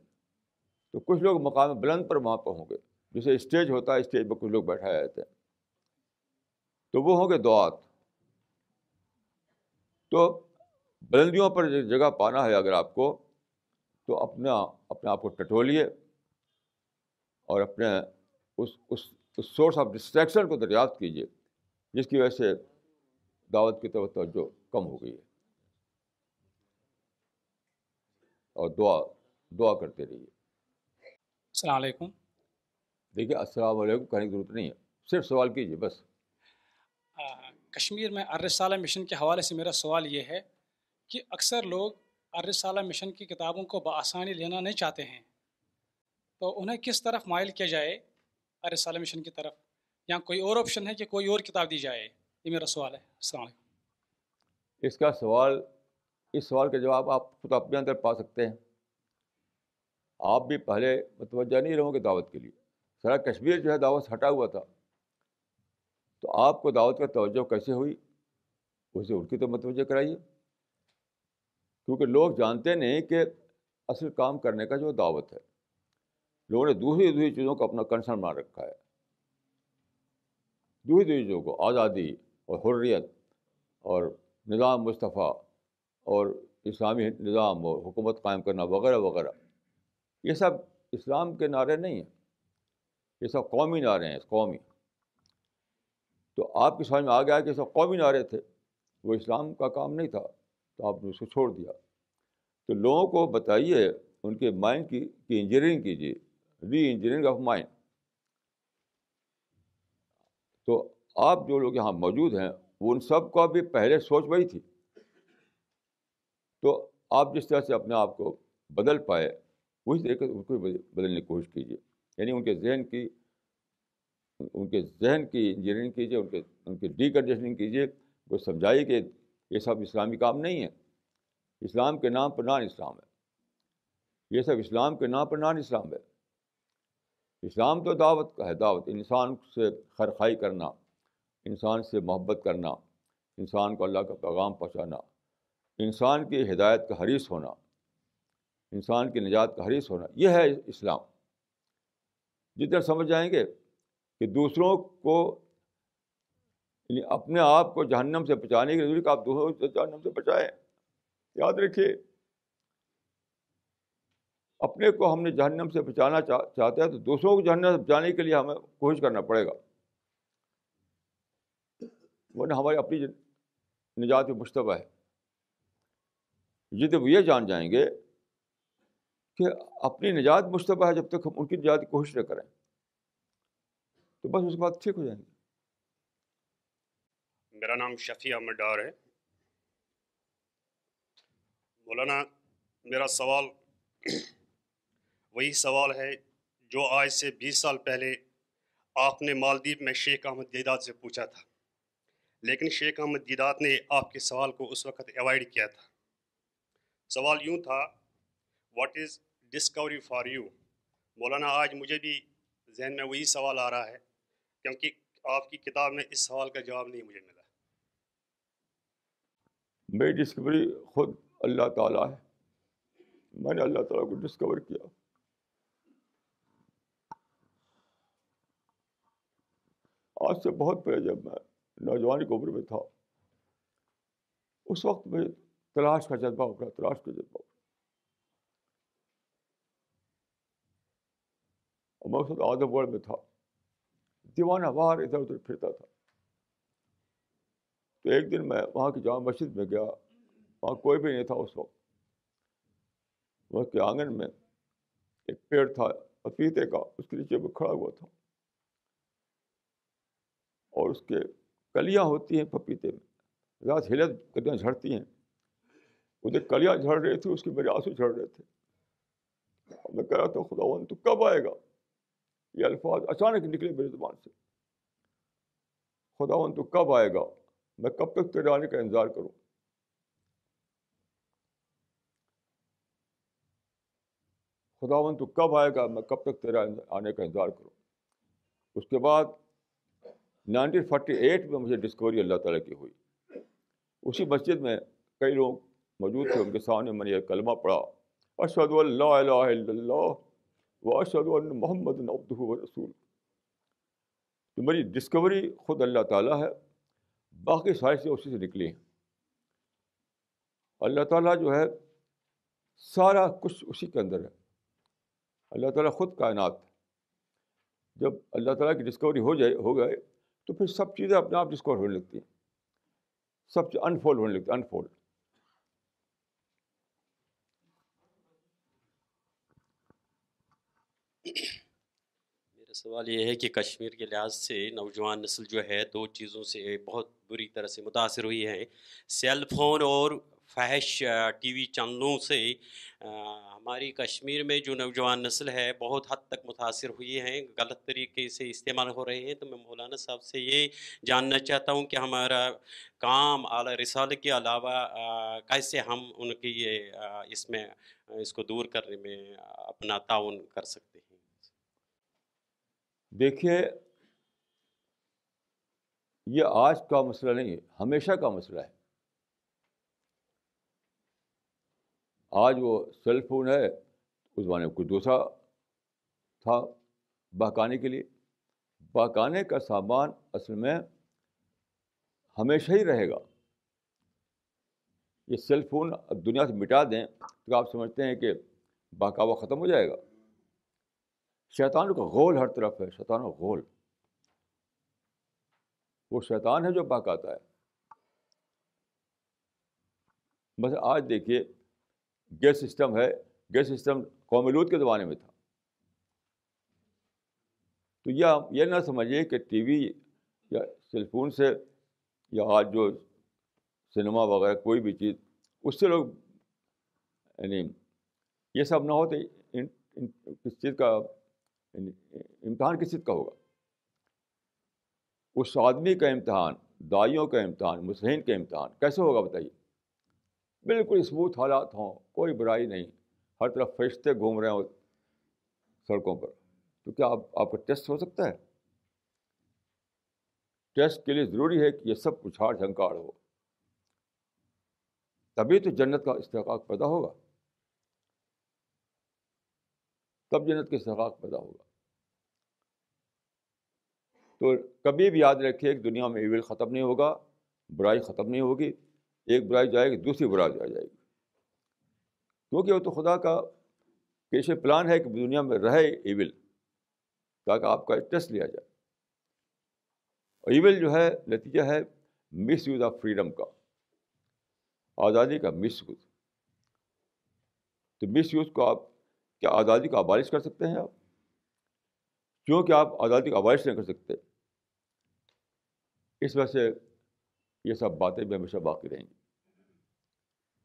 تو کچھ لوگ مقام بلند پر وہاں پہ ہوں گے، جیسے اسٹیج ہوتا ہے، اسٹیج پہ کچھ لوگ بیٹھائے جاتے ہیں، تو وہ ہوں گے دعات. تو بلندیوں پر جگہ پانا ہے اگر آپ کو، تو اپنے آپ کو ٹٹولیے اور اپنے اس سورس آف ڈسٹریکشن کو دریافت کیجیے، جس کی وجہ سے دعوت کی طرف توجہ کم ہو گئی ہے. اور دعا کرتے رہیے. السلام علیکم. دیکھیے السلام علیکم کہنے کی ضرورت نہیں ہے، صرف سوال کیجیے بس. کشمیر میں الرسالہ مشن کے حوالے سے میرا سوال یہ ہے کہ اکثر لوگ الرسالہ مشن کی کتابوں کو بآسانی لینا نہیں چاہتے ہیں، تو انہیں کس طرف مائل کیا جائے، الرسالہ مشن کی طرف، یا کوئی اور آپشن ہے کہ کوئی اور کتاب دی جائے؟ یہ میرا سوال ہے. السلام علیکم. اس سوال کا جواب آپ خود اپنے اندر پا سکتے ہیں. آپ بھی پہلے متوجہ نہیں رہو گے دعوت کے لیے، سارا کشمیر جو ہے دعوت ہٹا ہوا تھا، تو آپ کو دعوت کا توجہ کیسے ہوئی، اسے ان کی تو متوجہ کرائیے، کیونکہ لوگ جانتے نہیں کہ اصل کام کرنے کا جو دعوت ہے. لوگوں نے دوسری چیزوں کو اپنا کنسرن بنا رکھا ہے، دوسری چیزوں کو، آزادی اور حریت اور نظام مصطفیٰ اور اسلامی نظام اور حکومت قائم کرنا وغیرہ وغیرہ. یہ سب اسلام کے نعرے نہیں ہیں، یہ سب قومی نعرے ہیں، قومی. تو آپ کی سمجھ میں آ گیا کہ سب قومی نعرے تھے، وہ اسلام کا کام نہیں تھا، تو آپ نے اس کو چھوڑ دیا. تو لوگوں کو بتائیے، ان کے مائنڈ کی انجینئرنگ کیجیے، ری انجینئرنگ آف مائنڈ. تو آپ جو لوگ یہاں موجود ہیں وہ ان سب کو بھی پہلے سوچ وہی تھی. تو آپ جس طرح سے اپنے آپ کو بدل پائے، اسی طریقے سے ان کو بدلنے کی کوشش کیجیے، یعنی ان کے ذہن کی انجینئرنگ کیجیے، ان کی ڈی کنڈیشننگ کیجیے، وہ سمجھائیے کہ یہ سب اسلامی کام نہیں ہے، اسلام کے نام پر نان اسلام ہے، یہ سب اسلام کے نام پر نان اسلام ہے. اسلام تو دعوت کا ہے، دعوت انسان سے خیرخواہی کرنا، انسان سے محبت کرنا، انسان کو اللہ کا پیغام پہنچانا، انسان کی ہدایت کا حریص ہونا، انسان کی نجات کا حریص ہونا, یہ ہے اسلام. جتنا سمجھ جائیں گے کہ دوسروں کو یعنی اپنے آپ کو جہنم سے بچانے کی ضرورت, آپ دوسروں کو جہنم سے بچائیں. یاد رکھیے, اپنے کو ہم نے جہنم سے بچانا چاہتے ہیں تو دوسروں کو جہنم سے بچانے کے لیے ہمیں کوشش کرنا پڑے گا, ورنہ ہماری اپنی نجات میں مشتبہ ہے. جب وہ یہ جان جائیں گے کہ اپنی نجات مشتبہ ہے جب تک ہم ان کی نجات کی کوشش نہ کریں, تو بس اس کے بعد ٹھیک ہو جائیں گے. میرا نام شفیع احمد ڈار ہے. مولانا, میرا سوال وہی سوال ہے جو آج سے 20 سال پہلے آپ نے مالدیپ میں شیخ احمد دیدات سے پوچھا تھا, لیکن شیخ احمد دیدات نے آپ کے سوال کو اس وقت ایوائڈ کیا تھا. سوال یوں تھا, what is discovery for you. مولانا, آج مجھے بھی ذہن میں وہی سوال آ رہا ہے کیونکہ آپ کی کتاب میں اس سوال کا جواب نہیں مجھے ملا. میری ڈسکوری خود اللہ تعالیٰ ہے. میں نے اللہ تعالیٰ کو ڈسکور کیا. آج سے بہت پہلے جب میں نوجوانی کی عمر میں تھا, اس وقت میں تلاش کا جذبہ ہو رہا, تلاش کا جذبہ. میں اس وقت آدم گڑھ میں تھا, دیوانہ وار ادھر ادھر پھرتا تھا. تو ایک دن میں وہاں کی جامع مسجد میں گیا, وہاں کوئی بھی نہیں تھا اس وقت. وہاں کے آنگن میں ایک پیڑ تھا پپیتے کا, اس کے نیچے میں کھڑا ہوا تھا, اور اس کے کلیاں ہوتی ہیں پپیتے میں, رات ہلت کلیاں جھڑتی ہیں. ادھر کلیاں جھڑ رہی تھی, اس کے میرے آنسو جھڑ رہے تھے. میں کہہ رہا تھا, خداوند تو کب آئے گا. یہ الفاظ اچانک نکلے میری زبان سے, خداوند تو کب آئے گا, میں کب تک تیرے آنے کا انتظار کروں. خداوند تو کب آئے گا, میں کب تک تیرا آنے کا انتظار کروں. اس کے بعد 1948 میں مجھے ڈسکوری اللہ تعالیٰ کی ہوئی. اسی مسجد میں کئی لوگ موجود تھے, ان کے سامنے میں نے یہ کلمہ پڑھا, اشہد ان لا الہ الا اللہ و اشہد ان محمد عبدہ و رسول. تو میری ڈسکوری خود اللہ تعالیٰ ہے, باقی ساری چیزیں اسی سے نکلی ہیں. اللہ تعالیٰ جو ہے سارا کچھ اسی کے اندر ہے. اللہ تعالیٰ خود کائنات. جب اللہ تعالیٰ کی ڈسکوری ہو گئے تو پھر سب چیزیں اپنے آپ ڈسکور ہونے لگتی ہیں, سب چیز انفولڈ ہونے لگتی, انفولڈ. میرا سوال یہ ہے کہ کشمیر کے لحاظ سے نوجوان نسل جو ہے 2 چیزوں سے بہت بری طرح سے متاثر ہوئی ہے, سیل فون اور فحش ٹی وی چینلوں سے. ہماری کشمیر میں جو نوجوان نسل ہے بہت حد تک متاثر ہوئی ہیں, غلط طریقے سے استعمال ہو رہے ہیں. تو میں مولانا صاحب سے یہ جاننا چاہتا ہوں کہ ہمارا کام اعلیٰ رسالے کے علاوہ کیسے ہم ان کی یہ اس میں اس کو دور کرنے میں اپنا تعاون کر سکتے ہیں. دیکھیے, یہ آج کا مسئلہ نہیں ہے, ہمیشہ کا مسئلہ ہے. آج وہ سیل فون ہے, اس زمانے میں کچھ دوسرا تھا بہکانے کے لیے. بہکانے کا سامان اصل میں ہمیشہ ہی رہے گا. یہ سیل فون دنیا سے مٹا دیں تو آپ سمجھتے ہیں کہ بہکاوا ختم ہو جائے گا. شیطان کا غول ہر طرف ہے, شیطان کا غول. وہ شیطان ہے جو بہکاتا ہے. بس آج دیکھیے, گیس سسٹم ہے. گیس سسٹم قوم لوط کے زمانے میں تھا. تو یہ نہ سمجھیے کہ ٹی وی یا سیل فون سے یا آج جو سنیما وغیرہ کوئی بھی چیز, اس سے لوگ یعنی یہ سب نہ ہوتے. کس چیز کا امتحان کس چیز کا ہوگا؟ اس آدمی کا امتحان, دائیوں کا امتحان, مسلمین کا امتحان کیسے ہوگا بتائیے؟ بالکل اسموتھ حالات ہوں, کوئی برائی نہیں, ہر طرف فرشتے گھوم رہے ہوں سڑکوں پر. تو کیا آپ کا ٹیسٹ ہو سکتا ہے؟ ٹیسٹ کے لیے ضروری ہے کہ یہ سب کچھ ہار جھنکار ہو, تبھی تو جنت کا استحقاق پیدا ہوگا. تب جنت کے استحقاق پیدا ہوگا. تو کبھی بھی یاد رکھیے کہ دنیا میں ایول ختم نہیں ہوگا, برائی ختم نہیں ہوگی, ایک برائی جائے گی دوسری برائی جائے گی, کیونکہ وہ تو خدا کا پیش پلان ہے کہ دنیا میں رہے ایول تاکہ آپ کا ٹیسٹ لیا جائے. ایول جو ہے نتیجہ ہے مس یوز آف فریڈم کا, آزادی کا مس یوز. تو مس یوز کو آپ کیا آزادی کو آبالش کر سکتے ہیں؟ آپ کیونکہ آپ آزادی کو آبالش نہیں کر سکتے, اس وجہ سے یہ سب باتیں بھی ہمیشہ باقی رہیں گی,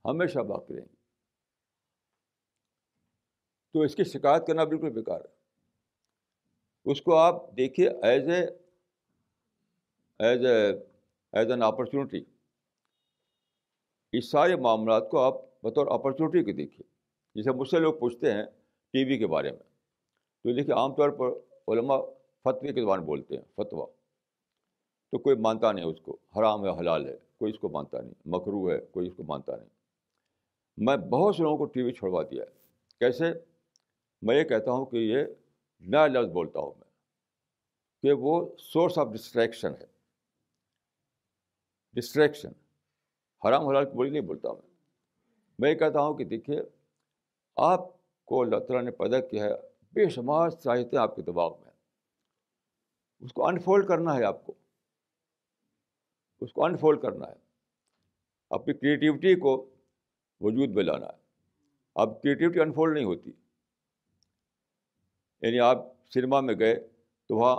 ہمیشہ باقی رہیں گی. تو اس کی شکایت کرنا بالکل بیکار ہے. اس کو آپ دیکھیے ایز این اپرچونیٹی. اس سارے معاملات کو آپ بطور اپرچونیٹی کے دیکھیے. جیسے مجھ سے لوگ پوچھتے ہیں ٹی وی کے بارے میں, تو دیکھیے عام طور پر علماء فتوی کی زبان بولتے ہیں, فتویٰ. تو کوئی مانتا نہیں اس کو, حرام ہے حلال ہے, کوئی اس کو مانتا نہیں, مکروہ ہے کوئی اس کو مانتا نہیں. میں بہت سے لوگوں کو ٹی وی چھوڑوا دیا ہے. کیسے؟ میں یہ کہتا ہوں کہ یہ نیا لفظ بولتا ہوں میں کہ وہ سورس آف ڈسٹریکشن ہے, ڈسٹریکشن. حرام حلال کی بولی نہیں بولتا میں یہ کہتا ہوں کہ دیکھیے آپ کو اللہ تعالیٰ نے پیدا کیا ہے, بے شمار صلاحیتیں آپ کے دماغ میں, اس کو انفولڈ کرنا ہے, آپ کو اس کو انفولڈ کرنا ہے, اپنی کریٹیوٹی کو وجود میں لانا ہے. اب کریٹیوٹی انفولڈ نہیں ہوتی, یعنی آپ سنیما میں گئے تو وہاں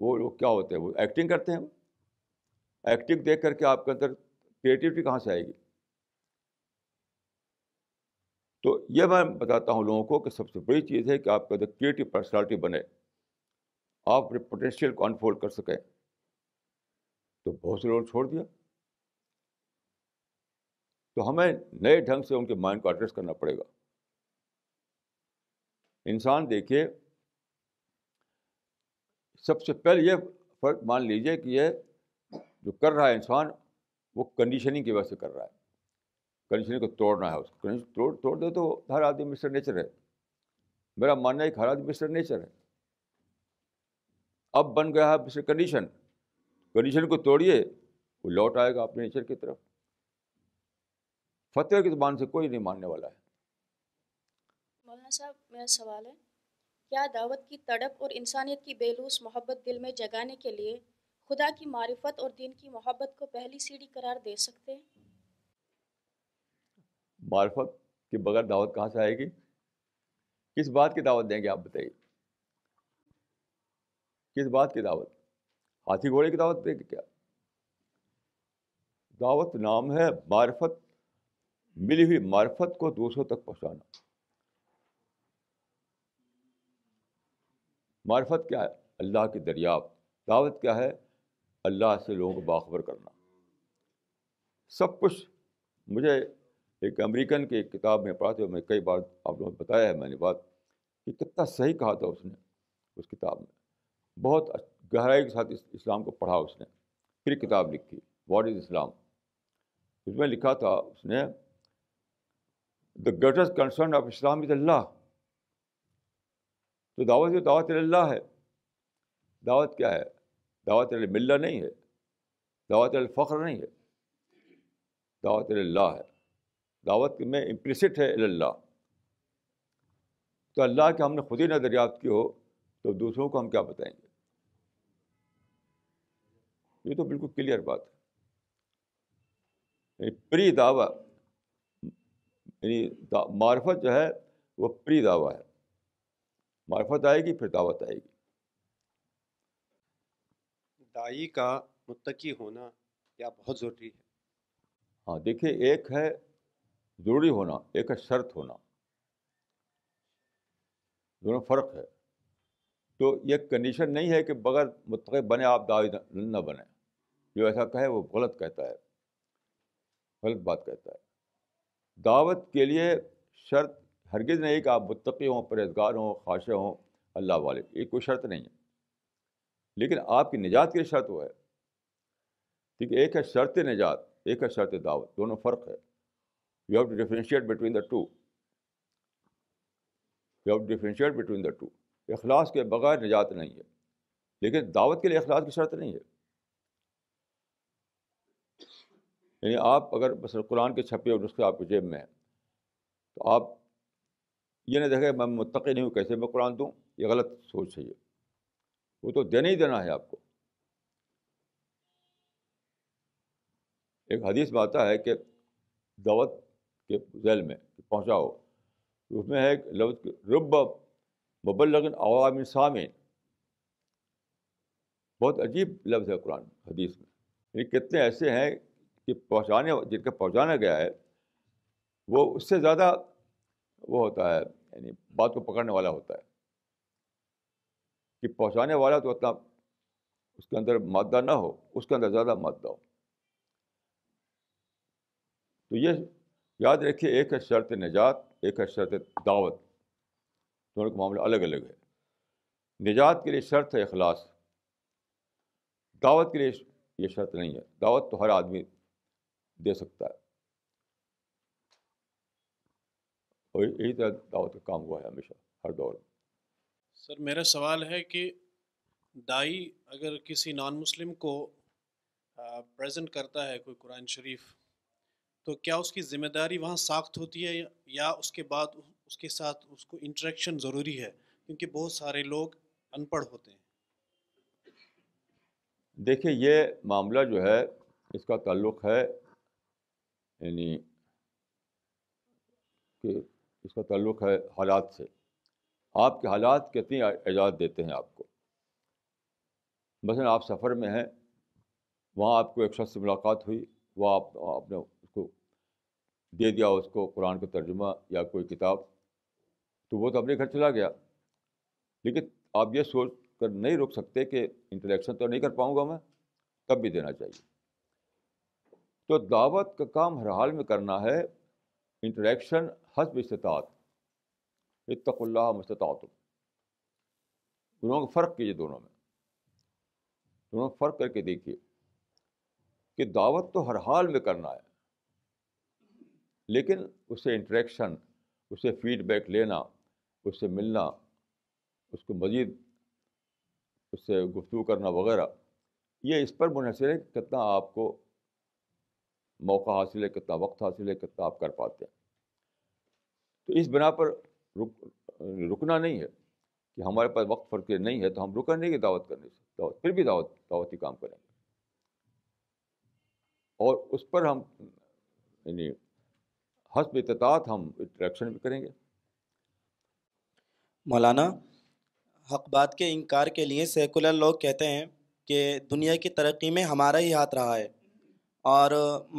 وہ لوگ کیا ہوتے ہیں, وہ ایکٹنگ کرتے ہیں. ایکٹنگ دیکھ کر کے آپ کے اندر کریٹیوٹی کہاں سے آئے گی؟ تو یہ میں بتاتا ہوں لوگوں کو کہ سب سے بڑی چیز ہے کہ آپ کے اندر کریٹیو پرسنالٹی بنے, آپ اپنے پوٹینشیل کو انفولڈ کر سکیں. تو بہت سے لوگ چھوڑ دیا. تو ہمیں نئے ڈھنگ سے ان کے مائنڈ کو ایڈریس کرنا پڑے گا. انسان دیکھیے سب سے پہلے یہ فرق مان لیجئے کہ یہ جو کر رہا ہے انسان وہ کنڈیشننگ کی وجہ سے کر رہا ہے, کنڈیشننگ کو توڑنا ہے. اس کو توڑ دے تو ہر آدمی مسٹر نیچر ہے. میرا ماننا ہے کہ ہر آدمی مسٹر نیچر ہے. اب بن گیا ہے مسٹر کنڈیشن. کنڈیشن کو توڑیے وہ لوٹ آئے گا اپنے نیچر کی طرف. فتوی کی زبان سے کوئی نہیں ماننے والا ہے. مولانا صاحب میرا سوال ہے, کیا دعوت کی تڑپ اور انسانیت کی بےلوث محبت دل میں جگانے کے لیے خدا کی معرفت اور دین کی محبت کو پہلی سیڑھی قرار دے سکتے ہیں؟ معرفت کے بغیر دعوت کہاں سے آئے گی؟ کس بات کی دعوت دیں گے آپ بتائیے؟ کس بات کی دعوت؟ ہاتھی گھوڑے کی دعوت دیں گے کیا؟ دعوت نام ہے معرفت, ملی ہوئی معرفت کو دوسروں تک پہنچانا. معرفت کیا ہے؟ اللہ کی دریافت. دعوت کیا ہے؟ اللہ سے لوگوں کو باخبر کرنا. سب کچھ مجھے ایک امریکن کی کتاب میں پڑھا تھا, میں کئی بار آپ لوگوں کو بتایا ہے میں نے بات کہ کتنا صحیح کہا تھا اس نے اس کتاب میں. بہت گہرائی کے ساتھ اسلام کو پڑھا اس نے, پھر کتاب لکھی واٹ از اسلام. اس میں لکھا تھا اس نے The greatest concern of Islam is Allah. تو دعوت اللہ ہے. دعوت کیا ہے؟ دعوت الملہ نہیں ہے, دعوت الفخر نہیں ہے, دعوت اللہ ہے. دعوت میں امپلیسٹ ہے اللہ. تو اللہ کے ہم نے خود ہی نہ دریافت کی ہو تو دوسروں کو ہم کیا بتائیں گے؟ یہ تو بالکل کلیئر بات ہے. پری دعویٰ یعنی معرفت جو ہے وہ پری دعویٰ ہے. معرفت آئے گی پھر دعوت آئے گی. دائی کا متقی ہونا کیا بہت ضروری ہے؟ ہاں دیکھیے, ایک ہے ضروری ہونا, ایک ہے شرط ہونا, دونوں فرق ہے. تو یہ کنڈیشن نہیں ہے کہ بغیر متقی بنے آپ دائی نہ بنے. جو ایسا کہے وہ غلط کہتا ہے, غلط بات کہتا ہے. دعوت کے لیے شرط ہرگز نہیں کہ آپ متقی ہوں, پرہیزگار ہوں, خاشع ہوں, اللہ والے, یہ کوئی شرط نہیں ہے. لیکن آپ کی نجات کے لیے شرط وہ ہے. ٹھیک ہے, ایک ہے شرط نجات, ایک ہے شرط دعوت, دونوں فرق ہے. You have to differentiate between the two. You have differentiate between the two. اخلاص کے بغیر نجات نہیں ہے, لیکن دعوت کے لیے اخلاص کی شرط نہیں ہے. یعنی آپ اگر مثلا قرآن کے چھپے اور نسخے آپ کی جیب میں ہیں تو آپ یہ نہ دیکھیں میں متقی نہیں ہوں کیسے میں قرآن دوں, یہ غلط سوچ ہے. وہ تو دینا ہی دینا ہے آپ کو. ایک حدیث میں آتا ہے کہ دعوت کے ذیل میں پہنچاؤ, اس میں ہے ایک لفظ رب مبلغ عوام سامع, بہت عجیب لفظ ہے قرآن حدیث میں. یعنی کتنے ایسے ہیں کہ پہنچانے جن کا پہنچانا گیا ہے وہ اس سے زیادہ وہ ہوتا ہے, یعنی بات کو پکڑنے والا ہوتا ہے کہ پہنچانے والا تو اتنا اس کے اندر مادہ نہ ہو, اس کے اندر زیادہ مادہ ہو. تو یہ یاد رکھیے, ایک ہے شرط نجات, ایک ہے شرط دعوت, دونوں کا معاملہ الگ الگ ہے. نجات کے لیے شرط ہے اخلاص, دعوت کے لیے یہ شرط نہیں ہے. دعوت تو ہر آدمی دے سکتا ہے, اور یہی طرح دعوت کا کام ہوا ہے ہمیشہ ہر دور میں. سر میرا سوال ہے کہ دائی اگر کسی نان مسلم کو پریزنٹ کرتا ہے کوئی قرآن شریف, تو کیا اس کی ذمہ داری وہاں ساخت ہوتی ہے یا اس کے بعد اس کے ساتھ اس کو انٹریکشن ضروری ہے, کیونکہ بہت سارے لوگ ان پڑھ ہوتے ہیں؟ دیکھیے یہ معاملہ جو ہے اس کا تعلق ہے, یعنی کہ اس کا تعلق ہے حالات سے. آپ کے حالات کتنی اجازت دیتے ہیں آپ کو. مثلا آپ سفر میں ہیں, وہاں آپ کو ایک شخص سے ملاقات ہوئی, وہاں آپ نے اس کو دے دیا اس کو قرآن کا ترجمہ یا کوئی کتاب, تو وہ تو اپنے گھر چلا گیا. لیکن آپ یہ سوچ کر نہیں روک سکتے کہ انٹریکشن تو نہیں کر پاؤں گا میں, تب بھی دینا چاہیے. تو دعوت کا کام ہر حال میں کرنا ہے, انٹریکشن حسب استطاعت. اتقوا اللہ ما استطعتم. دونوں کا فرق کیجیے, دونوں میں دونوں فرق کر کے دیکھیے کہ دعوت تو ہر حال میں کرنا ہے, لیکن اس سے انٹریکشن, اس سے فیڈ بیک لینا, اس سے ملنا, اس کو مزید اس سے گفتگو کرنا وغیرہ, یہ اس پر منحصر ہے کہ کتنا آپ کو موقع حاصل ہے, کتنا وقت حاصل ہے, کتنا آپ کر پاتے ہیں. تو اس بنا پر رکنا نہیں ہے کہ ہمارے پاس وقت فرق نہیں ہے تو ہم رکیں نہیں دعوت کرنے سے. دعوت پھر بھی دعوتی کام کریں گے, اور اس پر ہم یعنی حسب استطاعت ہم انٹریکشن بھی کریں گے. مولانا, حق بات کے انکار کے لیے سیکولر لوگ کہتے ہیں کہ دنیا کی ترقی میں ہمارا ہی ہاتھ رہا ہے, اور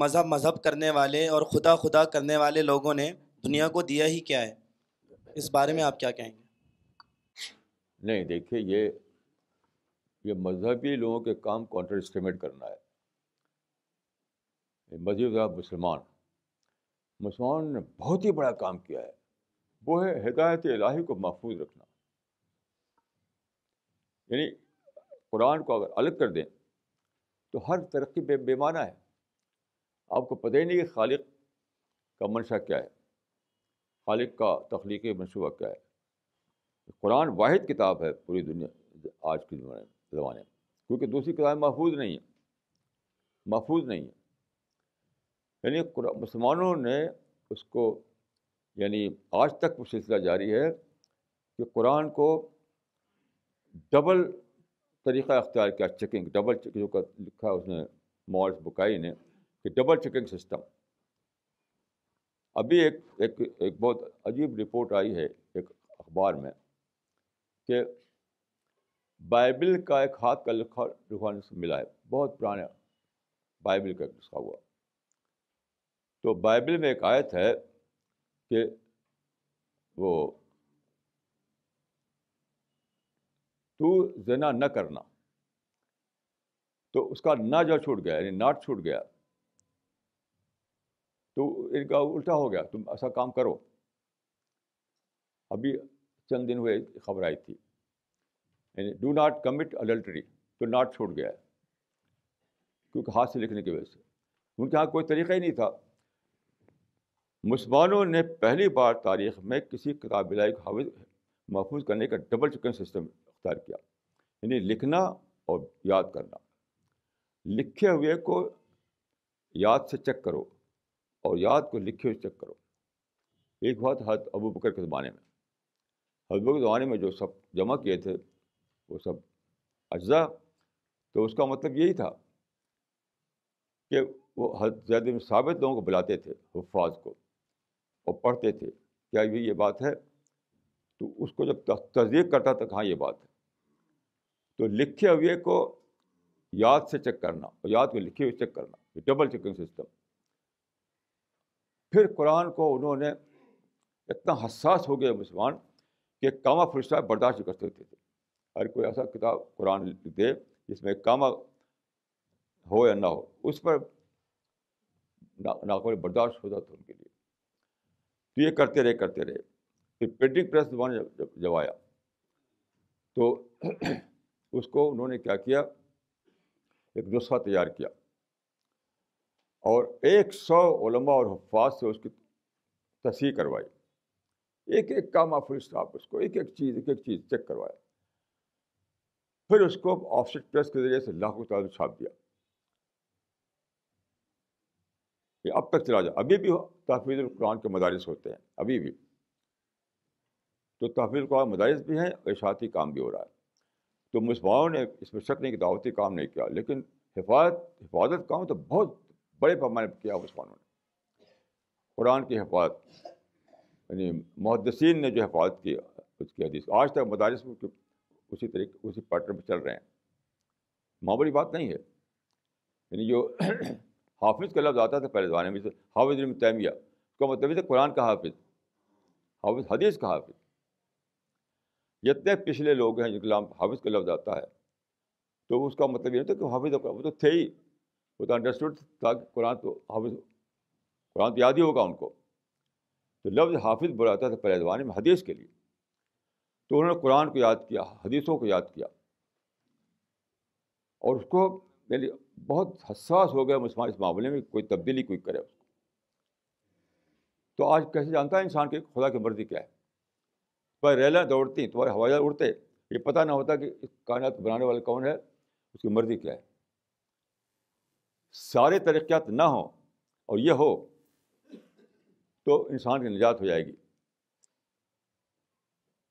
مذہب کرنے والے اور خدا کرنے والے لوگوں نے دنیا کو دیا ہی کیا ہے. اس بارے میں آپ کیا کہیں گے؟ نہیں دیکھیے, یہ مذہبی لوگوں کے کام کانٹر اسٹیمیٹ کرنا ہے. مذہب مسلمان نے بہت ہی بڑا کام کیا ہے, وہ ہے ہدایت الہی کو محفوظ رکھنا. یعنی قرآن کو اگر الگ کر دیں تو ہر ترقی بے معنی ہے. آپ کو پتہ ہی نہیں کہ خالق کا منشا کیا ہے, خالق کا تخلیقی منصوبہ کیا ہے. قرآن واحد کتاب ہے پوری دنیا آج کے زمانے میں, کیونکہ دوسری کتابیں محفوظ نہیں ہیں. یعنی مسلمانوں نے اس کو, یعنی آج تک وہ سلسلہ جاری ہے کہ قرآن کو ڈبل طریقہ اختیار کیا, چیکنگ, ڈبل چیک جو لکھا اس نے مورس بکائی نے کہ ڈبل چیکنگ سسٹم. ابھی ایک بہت عجیب رپورٹ آئی ہے ایک اخبار میں کہ بائبل کا ایک ہاتھ کا لکھا ملا ہے, بہت پرانا بائبل کا نسخہ ہوا. تو بائبل میں ایک آیت ہے کہ وہ تو زنا نہ کرنا, تو اس کا نہ جو چھوٹ گیا, یعنی ناٹ چھوٹ گیا, تو ان کا الٹا ہو گیا تم ایسا کام کرو. ابھی چند دن ہوئے خبر آئی تھی, یعنی ڈو ناٹ کمٹ اڈلٹری, تو ناٹ چھوٹ گیا ہے کیونکہ ہاتھ سے لکھنے کی وجہ سے. ان کے یہاں کوئی طریقہ ہی نہیں تھا. مسلمانوں نے پہلی بار تاریخ میں کسی کتاب الہی کو محفوظ کرنے کا ڈبل چکن سسٹم اختیار کیا, یعنی لکھنا اور یاد کرنا. لکھے ہوئے کو یاد سے چیک کرو اور یاد کو لکھے ہوئے چیک کرو. ایک بات حضرت ابو بکر کے زمانے میں, حضرت بکر کے زمانے میں جو سب جمع کیے تھے وہ سب اجزاء, تو اس کا مطلب یہی تھا کہ وہ حضرت زید بن ثابت لوگوں کو بلاتے تھے, حفاظ کو, اور پڑھتے تھے کیا یہ بات ہے, تو اس کو جب تصدیق کرتا تھا کہ ہاں یہ بات ہے. تو لکھے ہوئے کو یاد سے چیک کرنا اور یاد کو لکھے ہوئے چیک کرنا, یہ ڈبل چیکنگ سسٹم. پھر قرآن کو انہوں نے اتنا حساس ہو گئے مسلمان کہ کامہ فرشتہ برداشت کر سکتے تھے. ہر کوئی ایسا کتاب قرآن دے جس میں کامہ ہو یا نہ ہو, اس پر ناقابل برداشت ہوتا تھا ان کے لیے. تو یہ کرتے رہے. پھر پرنٹنگ پریس زمانے جب آیا تو اس کو انہوں نے کیا ایک نسخہ تیار کیا, اور 100 علماء اور حفاظ سے اس کی تصحیح کروائی. ایک کام آف اسٹاف اس کو ایک ایک چیز چیک کروایا. پھر اس کو آف سیٹ پریس کے ذریعے سے لاکھوں کتابیں چھاپ دیا. یہ اب تک چلا جا, ابھی بھی تحفیظ القرآن کے مدارس ہوتے ہیں, ابھی بھی. تو تحفیظ القرآن مدارس بھی ہیں, اشاعتی کام بھی ہو رہا ہے. تو مسلمانوں نے اس میں شک نہیں کہ دعوتی کام نہیں کیا, لیکن حفاظت کام تو بہت بڑے پیمانے پر کیا مسلمانوں نے. قرآن کی حفاظت, یعنی محدثین نے جو حفاظت کی اس کی حدیث, آج تک مدارس میں اسی پیٹرن پہ چل رہے ہیں. معمولی بات نہیں ہے. یعنی جو حافظ کا لفظ آتا تھا پہلے زمانے میں, حافظ ابن تیمیہ, اس کا مطلب یہ تھا قرآن کا حافظ, حافظ حدیث کا حافظ. جتنے پچھلے لوگ ہیں جن کے نام حافظ کا لفظ آتا ہے, تو اس کا مطلب یہ تھا کہ حافظ وہ تو تھے ہی, وہ تو انڈرسٹوڈ تھا کہ قرآن تو حافظ, قرآن تو یاد ہی ہوگا ان کو. تو لفظ حافظ بولا جاتا تھا پہلے زمانے میں حدیث کے لیے. تو انہوں نے قرآن کو یاد کیا, حدیثوں کو یاد کیا, اور اس کو یعنی بہت حساس ہو گیا مسلمان اس معاملے میں, کوئی تبدیلی کوئی کرے اس کو. تو آج کیسے جانتا ہے انسان کہ خدا کی مرضی کیا ہے. تمہاری ریلیں دوڑتی, تمہارے ہوائی جہاز اڑتے, یہ پتہ نہ ہوتا کہ اس کائنات بنانے والا کون ہے, اس کی مرضی کیا ہے. سارے ترقیات نہ ہوں اور یہ ہو تو انسان کی نجات ہو جائے گی,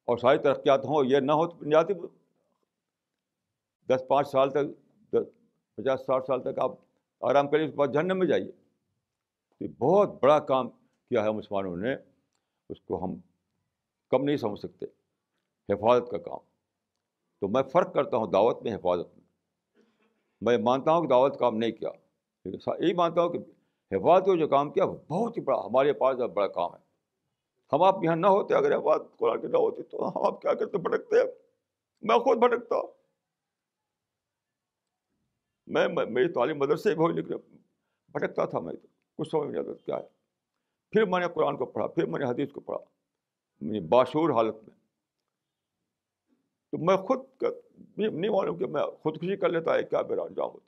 اور ساری ترقیات ہوں یہ نہ ہو تو نجات ہی. 10-5 سال تک, 50-60 سال تک آپ آرام کریں, اس کے بعد جہنم میں جائیے. یہ بہت بڑا کام کیا ہے مسلمانوں نے, اس کو ہم کم نہیں سمجھ سکتے, حفاظت کا کام. تو میں فرق کرتا ہوں دعوت میں, حفاظت میں. میں مانتا ہوں کہ دعوت کام نہیں کیا, لیکن یہی مانتا ہوں کہ حفاظت کو جو کام کیا بہت ہی بڑا, ہمارے پاس بہت بڑا کام ہے. ہم آپ یہاں نہ ہوتے, اگر حفاظت قرآن کی نہ ہوتی تو ہم آپ کیا کرتے, بھٹکتے ہیں. میں خود بھٹکتا ہوں. میں میری تعلیم مدرسے بھوج لکھ بھٹکتا تھا, میں کچھ سمجھ نہیں آتا کیا ہے. پھر میں نے قرآن کو پڑھا, پھر میں نے حدیث کو پڑھا, میں باشعور حالت میں. تو میں خود نہیں معلوم کہ میں خودکشی کر لیتا ہے, کیا میرا انجام ہوتا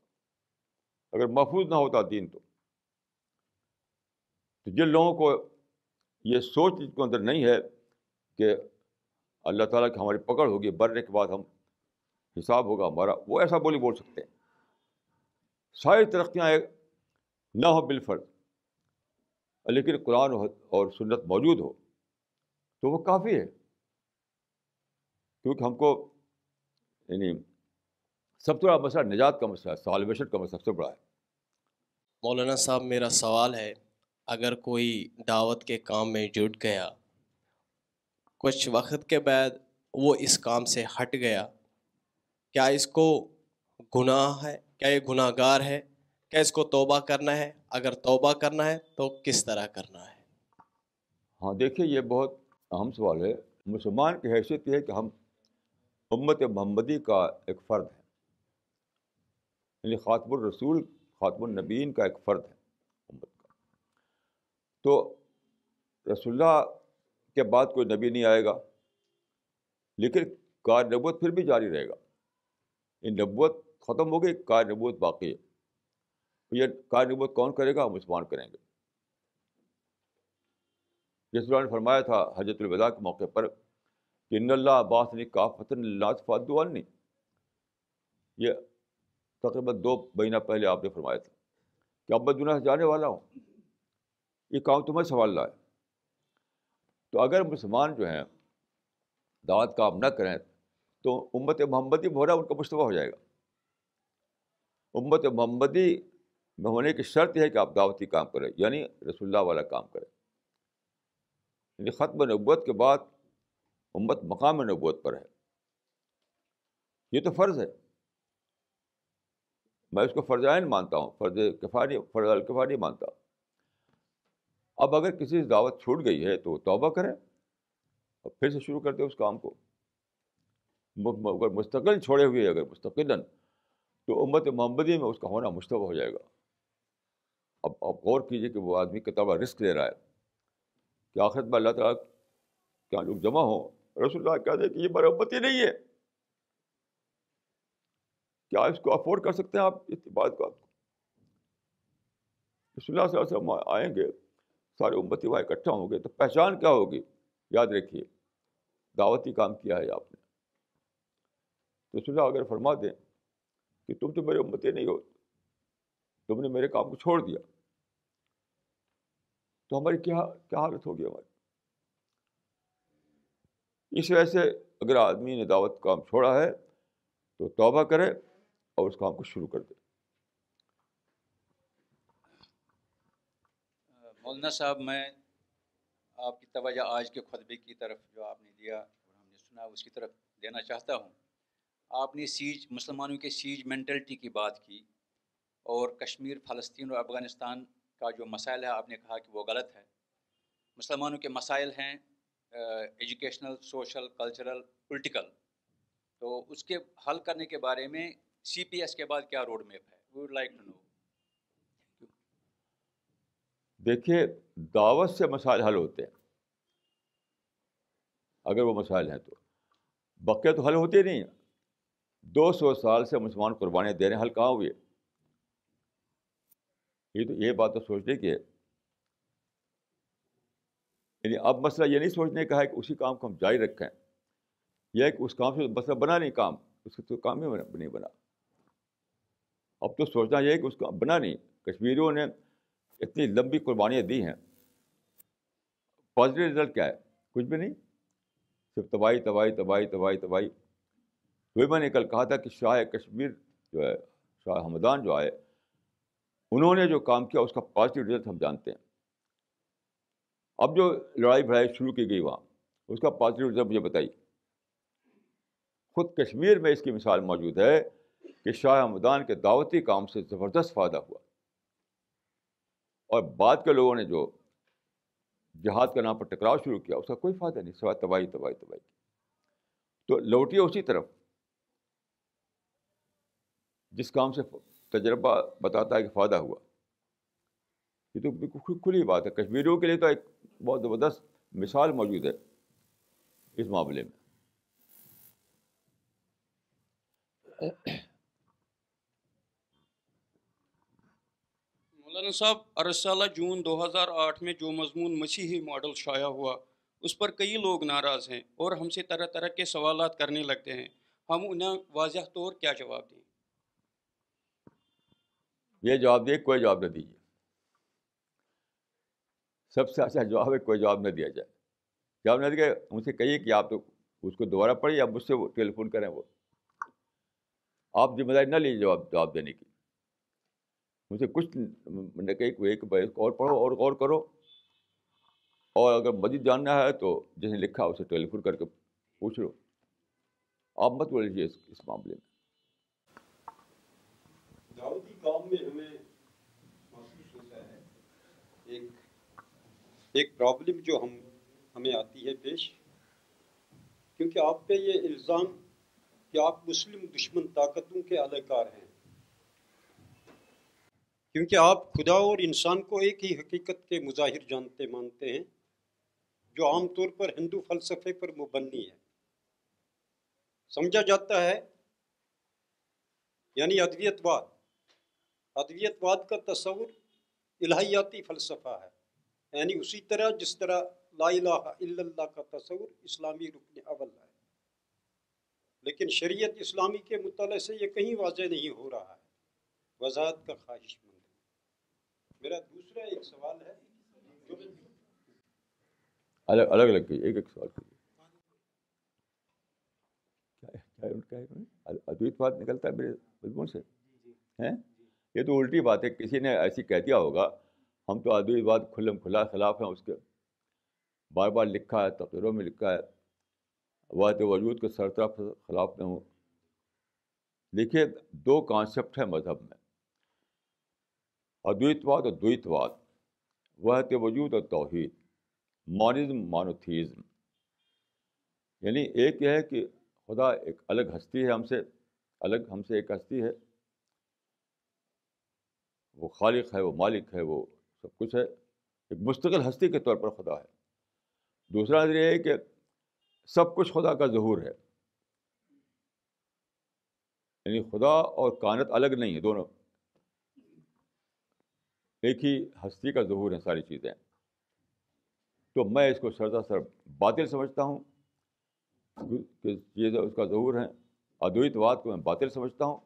اگر محفوظ نہ ہوتا دین. تو جن لوگوں کو یہ سوچ اس کے اندر نہیں ہے کہ اللہ تعالیٰ کی ہماری پکڑ ہوگی, مرنے کے بعد ہم حساب ہوگا ہمارا, وہ ایسا بولی بول سکتے ہیں. ساری ترقیاں نہ ہو بالفرض, لیکن قرآن اور سنت موجود ہو تو وہ کافی ہے. کیونکہ ہم کو یعنی سب سے بڑا مسئلہ نجات کا مسئلہ ہے, سالویشن کا مسئلہ سب سے بڑا ہے. مولانا صاحب میرا سوال ہے, اگر کوئی دعوت کے کام میں جٹ گیا, کچھ وقت کے بعد وہ اس کام سے ہٹ گیا, کیا اس کو گناہ ہے, کیا یہ گناہ گار ہے, کیا اس کو توبہ کرنا ہے, اگر توبہ کرنا ہے تو کس طرح کرنا ہے؟ ہاں دیکھیے, یہ بہت اہم سوال ہے. مسلمان کی حیثیت یہ ہے کہ ہم امت محمدی کا ایک فرد ہیں, یعنی خاتم الرسول خاتم النبیین کا ایک فرد ہے امت کا. تو رسول اللہ کے بعد کوئی نبی نہیں آئے گا, لیکن کار نبوت پھر بھی جاری رہے گا. ان نبوت ختم ہو گئی, کار نبوت باقی ہے. یہ کار نبوت کون کرے گا؟ مسلمان کریں گے. جس نے فرمایا تھا حجۃ الوداع کے موقع پر کہ ان اللہ عباس نے کہا فتن اللہ فادو النی, یہ تقریباً 2 مہینہ پہلے آپ نے فرمایا تھا کہ اب میں دنیا سے جانے والا ہوں, یہ کام تمہیں سوال رہا ہے. تو اگر مسلمان جو ہیں دعوت کام نہ کریں تو امت محمدی میں ہونا ان کا مشتبہ ہو جائے گا. امت محمدی میں ہونے کی شرط یہ ہے کہ آپ دعوتی کام کریں, یعنی رسول اللہ والا کام کریں. یعنی ختم نبوت کے بعد امت مقام نبوت پر ہے, یہ تو فرض ہے. میں اس کو فرض عین مانتا ہوں, فرض الکفاری مانتا ہوں. اب اگر کسی سے دعوت چھوٹ گئی ہے تو وہ توبہ کریں اور پھر سے شروع کرتے اس کام کو. اگر مستقل چھوڑے ہوئے اگر مستقلاً تو امت محمدی میں اس کا ہونا مشتبہ ہو جائے گا. اب آپ غور کیجیے کہ وہ آدمی کتابہ رسک لے رہا ہے کہ آخرت میں اللہ تعالیٰ کیا لوگ جمع ہوں, رسول اللہ کہتے ہیں کہ یہ میرا امتی نہیں ہے, کیا اس کو افورڈ کر سکتے ہیں آپ اس بات کو؟ آپ کو رسول اللہ صلی اللہ علیہ وسلم آئیں گے, سارے امتی وہاں اکٹھا ہوں گے, تو پہچان کیا ہوگی؟ یاد رکھیے دعوتی کام کیا ہے آپ نے. رسول اللہ اگر فرما دیں کہ تم تو میرے امتی نہیں ہو, تم نے میرے کام کو چھوڑ دیا, تو ہماری کیا حالت ہوگی ہماری؟ اس وجہ سے اگر آدمی نے دعوت کام چھوڑا ہے تو توبہ کرے اور اس کام کو شروع کر دے. مولانا صاحب, میں آپ کی توجہ آج کے خطبے کی طرف جو آپ نے دیا اور ہم نے سنا اس کی طرف دینا چاہتا ہوں. آپ نے سیج مسلمانوں کے سیج مینٹلٹی کی بات کی, اور کشمیر, فلسطین اور افغانستان کا جو مسائل ہے آپ نے کہا کہ وہ غلط ہے. مسلمانوں کے مسائل ہیں ایجوکیشنل, سوشل, کلچرل, پولیٹیکل, تو اس کے حل کرنے کے بارے میں سی پی ایس کے بعد کیا روڈ میپ ہے, we would like to know. دیکھیے دعوت سے مسائل حل ہوتے ہیں اگر وہ مسائل ہیں, تو بقیہ تو حل ہوتے نہیں. 200 سال سے مسلمان قربانیاں دینے حل کہاں ہوئے؟ یہ بات تو سوچنے کی ہے. یعنی اب مسئلہ یہ نہیں سوچنے کا ہے کہ اسی کام کو ہم جاری رکھیں, یہ کہ اس کام سے مسئلہ بنا نہیں, کام اس کا کام ہی نہیں بنا. اب تو سوچنا یہ ہے کہ اس کا بنا نہیں. کشمیریوں نے اتنی لمبی قربانیاں دی ہیں, پازیٹیو رزلٹ کیا ہے؟ کچھ بھی نہیں, صرف تباہی تباہی تباہی تباہی تباہی. وہی میں نے کل کہا تھا کہ شاہ کشمیر جو ہے, شاہ ہمدان جو آئے, انہوں نے جو کام کیا اس کا پازیٹیو رزلٹ ہم جانتے ہیں. اب جو لڑائی بھڑائی شروع کی گئی وہاں, اس کا پازیٹیو رزلٹ مجھے بتائی. خود کشمیر میں اس کی مثال موجود ہے کہ شاہ ہمدان کے دعوتی کام سے زبردست فائدہ ہوا, اور بعد کے لوگوں نے جو جہاد کا نام پر ٹکراؤ شروع کیا اس کا کوئی فائدہ نہیں سوائے تباہی تباہی تباہی. تو لوٹیے اسی طرف جس کام سے تجربہ بتاتا ہے کہ فائدہ ہوا. یہ تو بالکل کھلی بات ہے. کشمیریوں کے لیے تو ایک بہت زبردست مثال موجود ہے اس معاملے میں. مولانا صاحب, ارسالہ جون 2008 میں جو مضمون مسیحی ماڈل شائع ہوا اس پر کئی لوگ ناراض ہیں اور ہم سے طرح طرح کے سوالات کرنے لگتے ہیں. ہم انہیں واضح طور کیا جواب دیں؟ یہ جواب دے کوئی جواب نہ دیجیے. سب سے اچھا جواب ہے کوئی جواب نہ دیا جائے. جواب نہ دیا, ان سے کہیے کہ آپ تو اس کو دوبارہ پڑھیے, آپ مجھ سے وہ ٹیلی فون کریں, وہ آپ ذمہ داری نہ لیجیے جواب دینے کی. مجھے کچھ نہ کہی کوئی کہ بھائی اس کو اور پڑھو اور غور کرو, اور اگر مزید جاننا ہے تو جس نے لکھا اسے ٹیلی فون کر کے پوچھ لو. آپ مت بولیے اس معاملے میں. دعوتی کام میں ہمیں محسوس ہوتا ہے ایک پرابلم جو ہمیں آتی ہے پیش, کیونکہ آپ پہ یہ الزام کہ آپ مسلم دشمن طاقتوں کے اداکار ہیں, کیونکہ آپ خدا اور انسان کو ایک ہی حقیقت کے مظاہر جانتے مانتے ہیں, جو عام طور پر ہندو فلسفے پر مبنی ہے. سمجھا جاتا ہے یعنی ادویت واد کا تصور الہیاتی فلسفہ ہے, یعنی اسی طرح جس طرح لا الہ الا اللہ کا تصور اسلامی رکن اول ہے، لیکن شریعت اسلامی کے مطالعے سے یہ کہیں واضح نہیں ہو رہا ہے، وضاحت کا خواہش مند ہے۔ میرا دوسرا ایک سوال ہے جو الگ الگ ایک ایک سوال ادویت بات نکلتا ہے میرے مضمون سے ہیں، یہ تو الٹی بات ہے، کسی نے ایسی کہہ دیا ہوگا ہم تو ادویت بات کھلم کھلا خلاف ہیں، اس کے بار بار لکھا ہے، تقریروں میں لکھا ہے، وحدت وجود کے سرطرف خلاف میں ہوں۔ دیکھیے دو کانسیپٹ ہیں مذہب میں، ادویت واد اور دویت واد، وحدت وجود اور توحید، مونزم مانوتھیزم، یعنی ایک یہ ہے کہ خدا ایک الگ ہستی ہے ہم سے، الگ ہم سے ایک ہستی ہے، وہ خالق ہے، وہ مالک ہے، وہ سب کچھ ہے، ایک مستقل ہستی کے طور پر خدا ہے۔ دوسرا یہ ہے کہ سب کچھ خدا کا ظہور ہے، یعنی خدا اور کائنات الگ نہیں ہے، دونوں ایک ہی ہستی کا ظہور ہے ساری چیزیں۔ تو میں اس کو سراسر باطل سمجھتا ہوں کہ چیزیں اس کا ظہور ہیں، ادویت واد کو میں باطل سمجھتا ہوں،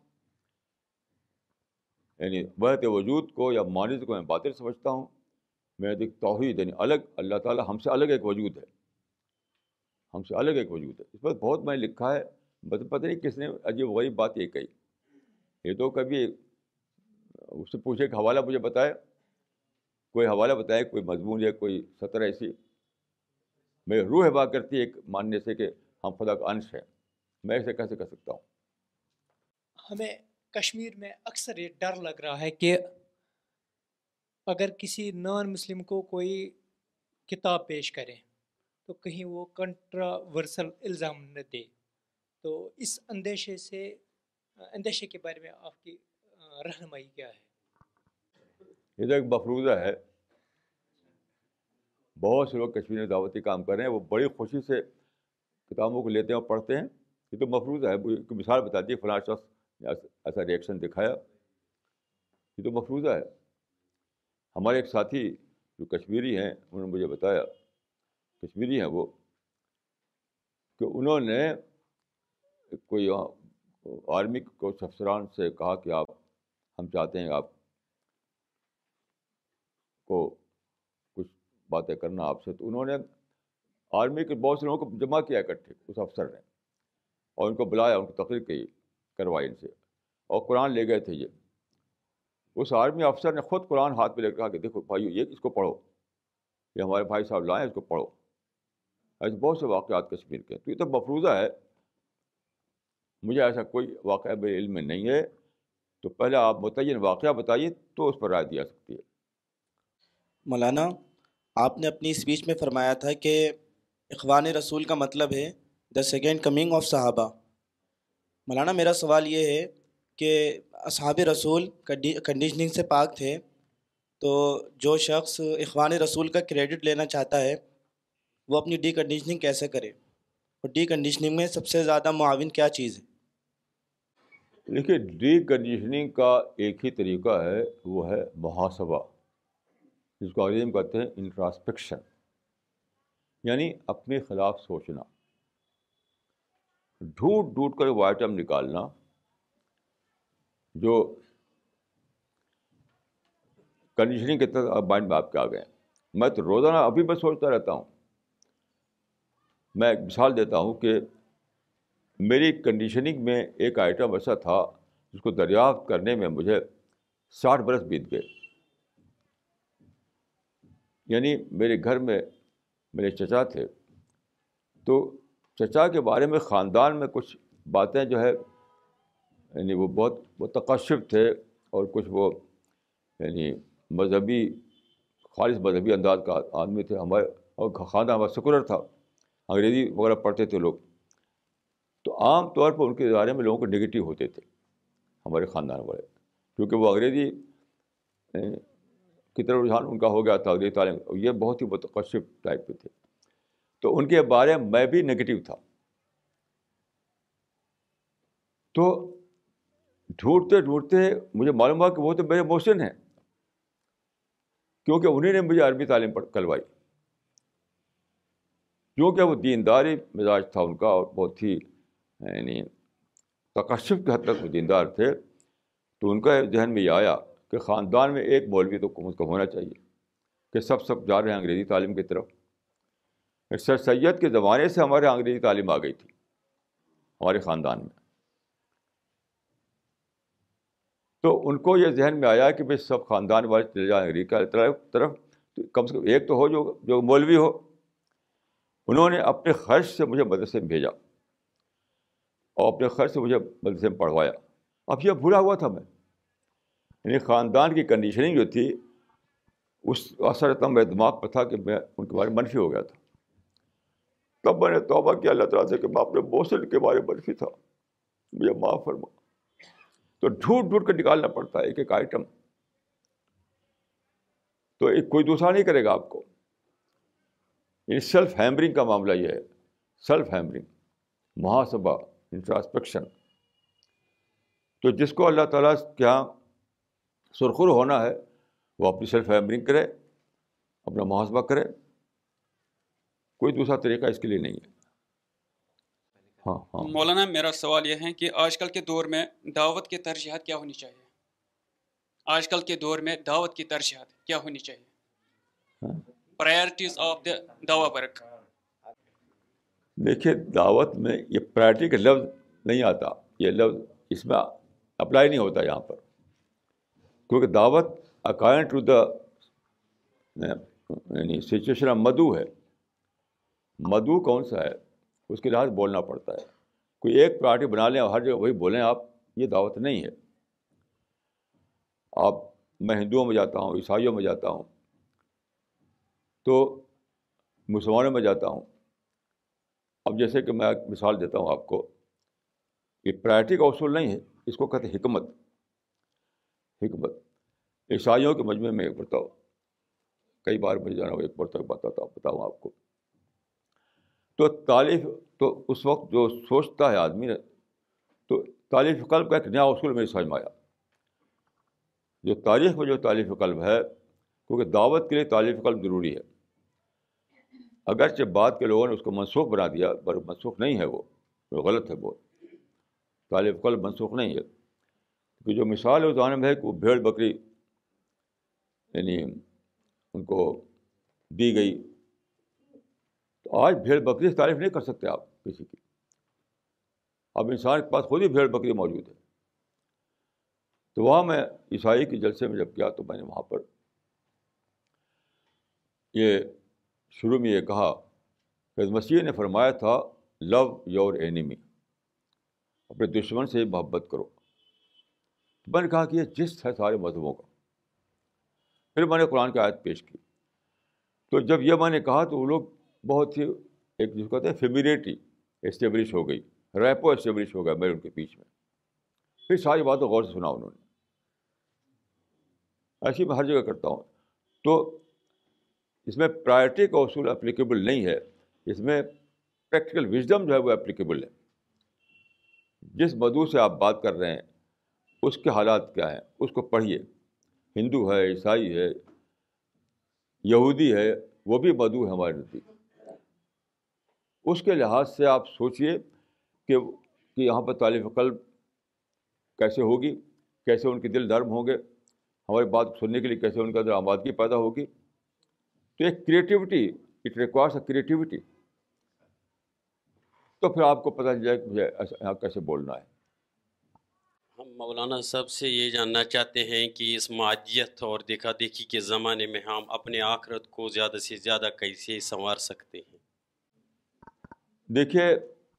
یعنی وحدت وجود کو یا مانند کو میں باطل سمجھتا ہوں۔ میں دیکھ توحید یعنی الگ، اللہ تعالیٰ ہم سے الگ ایک وجود ہے، ہم سے الگ ایک وجود ہے۔ اس پر بہت میں نے لکھا ہے، پتہ نہیں کس نے عجیب غریب بات یہ کہی، یہ تو کبھی اس سے پوچھے کہ حوالہ مجھے بتائے، کوئی حوالہ بتائے، کوئی مضمون یا کوئی سطر ایسی۔ میری روح ہوا کرتی ہے ایک ماننے سے کہ ہم خدا کا انش ہیں، میں اسے کیسے کر سکتا ہوں؟ ہمیں کشمیر میں اکثر یہ ڈر لگ رہا ہے کہ اگر کسی نان مسلم کو کوئی کتاب پیش کرے تو کہیں وہ کنٹراورسل الزام نہ دے، تو اس اندیشے کے بارے میں آپ کی رہنمائی کیا ہے؟ یہ تو ایک مفروضہ ہے، بہت سے لوگ کشمیر میں دعوتی کام کر رہے ہیں، وہ بڑی خوشی سے کتابوں کو لیتے ہیں اور پڑھتے ہیں، یہ تو مفروضہ ہے۔ ایک مثال بتا دی، فلاں شخص نے ایسا ریئیکشن دکھایا، یہ تو مفروضہ ہے۔ ہمارے ایک ساتھی جو کشمیری ہیں، انہوں نے مجھے بتایا، کشمیری ہیں وہ، کہ انہوں نے کوئی آرمی کو افسران سے کہا کہ آپ، ہم چاہتے ہیں آپ کو کچھ باتیں کرنا آپ سے، تو انہوں نے آرمی کے بہت سے لوگوں کو جمع کیا اکٹھے، اس افسر نے، اور ان کو بلایا، ان کو تقریر کی کروائی ان سے، اور قرآن لے گئے تھے یہ۔ اس آرمی افسر نے خود قرآن ہاتھ میں لے کر کہا کہ دیکھو بھائی، یہ اس کو پڑھو، یہ ہمارے بھائی صاحب لائیں، اس کو پڑھو۔ ایسے بہت سے واقعات کشمیر کے، تو یہ تو مفروضہ ہے، مجھے ایسا کوئی واقعہ میرے علم میں نہیں ہے، تو پہلے آپ متعین واقعہ بتائیے تو اس پر رائے دی جا سکتی ہے۔ مولانا، آپ نے اپنی اسپیچ میں فرمایا تھا کہ اخوان رسول کا مطلب ہے دا سیکنڈ کمنگ آف صحابہ۔ مولانا میرا سوال یہ ہے کہ اصحاب رسول کنڈیشننگ سے پاک تھے، تو جو شخص اخوان رسول کا کریڈٹ لینا چاہتا ہے وہ اپنی ڈی کنڈیشننگ کیسے کرے، اور ڈی کنڈیشننگ میں سب سے زیادہ معاون کیا چیز ہے؟ دیکھیے ڈی کنڈیشننگ کا ایک ہی طریقہ ہے، وہ ہے محاسبہ، جس کو عظیم کہتے ہیں انٹراسپیکشن، یعنی اپنے خلاف سوچنا، ڈھونڈ ڈھونڈ کر وہ آئٹم نکالنا جو کنڈیشننگ کے تحت آپ مائنڈ میں آپ کے آ گئے ہیں۔ میں تو روزانہ ابھی میں سوچتا رہتا ہوں، میں ایک مثال دیتا ہوں کہ میری کنڈیشننگ میں ایک آئٹم ایسا تھا جس کو دریافت کرنے میں مجھے 60 برس بیت گئے۔ یعنی میرے گھر میں میرے چچا تھے، تو چچا کے بارے میں خاندان میں کچھ باتیں جو ہے، یعنی وہ بہت متقشف تھے، اور کچھ وہ یعنی مذہبی، خالص مذہبی انداز کا آدمی تھے، ہمارے اور خاندان ہمارا سیکولر تھا، انگریزی وغیرہ پڑھتے تھے لوگ، تو عام طور پر ان کے بارے میں لوگوں کو نگیٹیو ہوتے تھے ہمارے خاندان والے، کیونکہ وہ انگریزی کی طرف رجحان ان کا ہو گیا تھا، انگریزی تعلیم، یہ بہت ہی متقشف ٹائپ کے تھے، تو ان کے بارے میں بھی نگیٹیو تھا۔ تو ڈھونڈتے ڈھونڈتے مجھے معلوم ہوا کہ وہ تو میرے محسن ہیں، کیونکہ انہیں نے مجھے عربی تعلیم کلوائی، کیونکہ وہ دینداری مزاج تھا ان کا اور بہت ہی یعنی تکشف کی حد تک وہ دیندار تھے. تو ان کا ذہن میں یہ آیا کہ خاندان میں ایک مولوی تو کم از کم ہونا چاہیے کہ سب جا رہے ہیں انگریزی تعلیم کی طرف. سر سید کے زمانے سے ہمارے انگریزی تعلیم آ گئی تھی ہمارے خاندان میں. تو ان کو یہ ذہن میں آیا کہ بھائی سب خاندان والے چلے جائیں انگریزی طرف، کم سے کم ایک تو ہو جو مولوی ہو. انہوں نے اپنے خرچ سے مجھے مدرسے میں بھیجا اور اپنے خرچ سے مجھے مدرسے میں پڑھوایا. اب یہ بھولا ہوا تھا میں، یعنی خاندان کی کنڈیشننگ جو تھی اس اثر اتنا میرے دماغ پر تھا کہ میں ان کے بارے میں منفی ہو گیا تھا. تب میں نے توبہ کیا اللہ تعالیٰ سے کہ باپ نے بوسل کے بارے میں منفی تھا، مجھے معاف فرما. تو ڈھونڈ ڈھونڈ کر نکالنا پڑتا ہے ایک ایک آئٹم، تو ایک کوئی دوسرا نہیں کرے گا آپ کو. یہ سیلف ہیمرنگ کا معاملہ یہ ہے، سیلف ہیمرنگ، محاسبہ، انٹراسپیکشن. تو جس کو اللہ تعالیٰ کے یہاں سرخر ہونا ہے وہ اپنی سیلف ہیمرنگ کرے، اپنا محاسبہ کرے، کوئی دوسرا طریقہ اس کے لیے نہیں ہے. ہاں ہاں مولانا، میرا سوال یہ ہے کہ آج کل کے دور میں دعوت کی ترجیحات کیا ہونی چاہیے؟ آج کل کے دور میں دعوت کی ترجیحات کیا ہونی چاہیے؟ پرائرٹیز آف دا دعویٰ ورک. دیکھیے دعوت میں یہ پرائرٹی کا لفظ نہیں آتا، یہ لفظ اس میں اپلائی نہیں ہوتا یہاں پر، کیونکہ دعوت اکارڈنگ ٹو دا یعنی سچویشن آف مدعو ہے. مدعو کون سا ہے اس کے لحاظ بولنا پڑتا ہے. کوئی ایک پارٹی بنا لیں اور ہر جگہ وہی بولیں آپ، یہ دعوت نہیں ہے. آپ، میں ہندوؤں میں جاتا ہوں، عیسائیوں میں جاتا ہوں، تو مسلمانوں میں جاتا ہوں. اب جیسے کہ میں مثال دیتا ہوں آپ کو، یہ پرائرٹی کا اصول نہیں ہے، اس کو کہتے ہیں حکمت. حکمت عیسائیوں کے مجمع میں ایک برتاؤ، کئی بار مجھے جانا ہو، ایک برتاؤ بتاؤں آپ کو. تو تالیف تو اس وقت جو سوچتا ہے آدمی نے، تو تالیف قلب کا ایک نیا اصول میں سمجھ میں آیا، جو تاریخ میں جو تالیف قلب ہے، کیونکہ دعوت کے لیے تالیف قلب ضروری ہے. اگرچہ بعد کے لوگوں نے اس کو منسوخ بنا دیا، پر منسوخ نہیں ہے، وہ غلط ہے. وہ تالیف قلب منسوخ نہیں ہے، کیونکہ جو مثال ہے زمانے میں ہے کہ وہ بھیڑ بکری یعنی ان کو دی گئی. تو آج بھیڑ بکری سے تعریف نہیں کر سکتے آپ کسی کی، اب انسان کے پاس خود ہی بھیڑ بکری موجود ہے. تو وہاں میں عیسائی کے جلسے میں جب گیا تو میں نے وہاں پر یہ شروع میں یہ کہا کہ مسیح نے فرمایا تھا لو یور اینیمی، اپنے دشمن سے محبت کرو. تو میں نے کہا کہ یہ جس ہے سارے مذہبوں کا. پھر میں نے قرآن کی آیت پیش کی. تو جب یہ میں نے کہا تو وہ لوگ بہت ہی ایک جس کو کہتے ہیں فیملیریٹی اسٹیبلش ہو گئی، ریپو اسٹیبلش ہو گیا میرے ان کے بیچ میں. پھر ساری باتیں غور سے سنا انہوں نے. ایسی میں ہر جگہ کرتا ہوں. تو اس میں پرائرٹی کا اصول اپلیکیبل نہیں ہے، اس میں پریکٹیکل وژڈم جو ہے وہ اپلیکیبل ہے. جس مدعو سے آپ بات کر رہے ہیں اس کے حالات کیا ہیں اس کو پڑھیے. ہندو ہے، عیسائی ہے، یہودی ہے، وہ بھی مدعو ہے ہمارے نزدیک. اس کے لحاظ سے آپ سوچئے کہ یہاں پر تالیف قلب کیسے ہوگی، کیسے ان کے دل نرم ہوں گے، ہماری بات سننے کے لیے کیسے ان کے اندر آمادگی پیدا ہوگی. تو ایک creativity, it requires a creativity. تو پھر آپ کو پتہ چل جائے کہ مجھے یہاں کیسے بولنا ہے. ہم مولانا صاحب سے یہ جاننا چاہتے ہیں کہ اس معجیت اور دیکھا دیکھی کے زمانے میں ہم اپنے آخرت کو زیادہ سے زیادہ کیسے سنوار سکتے ہیں؟ دیکھیے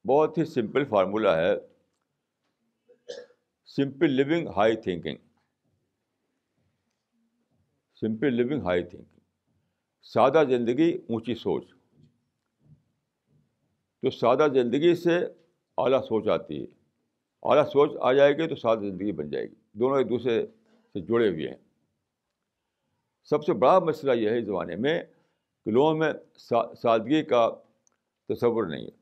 بہت ہی سمپل فارمولہ ہے، simple living high thinking. Simple living high thinking, سادہ زندگی اونچی سوچ. تو سادہ زندگی سے اعلیٰ سوچ آتی ہے، اعلیٰ سوچ آ جائے گی تو سادہ زندگی بن جائے گی. دونوں ایک دوسرے سے جڑے ہوئے ہیں. سب سے بڑا مسئلہ یہ ہے اس زمانے میں کہ لوگوں میں سادگی کا تصور نہیں ہے.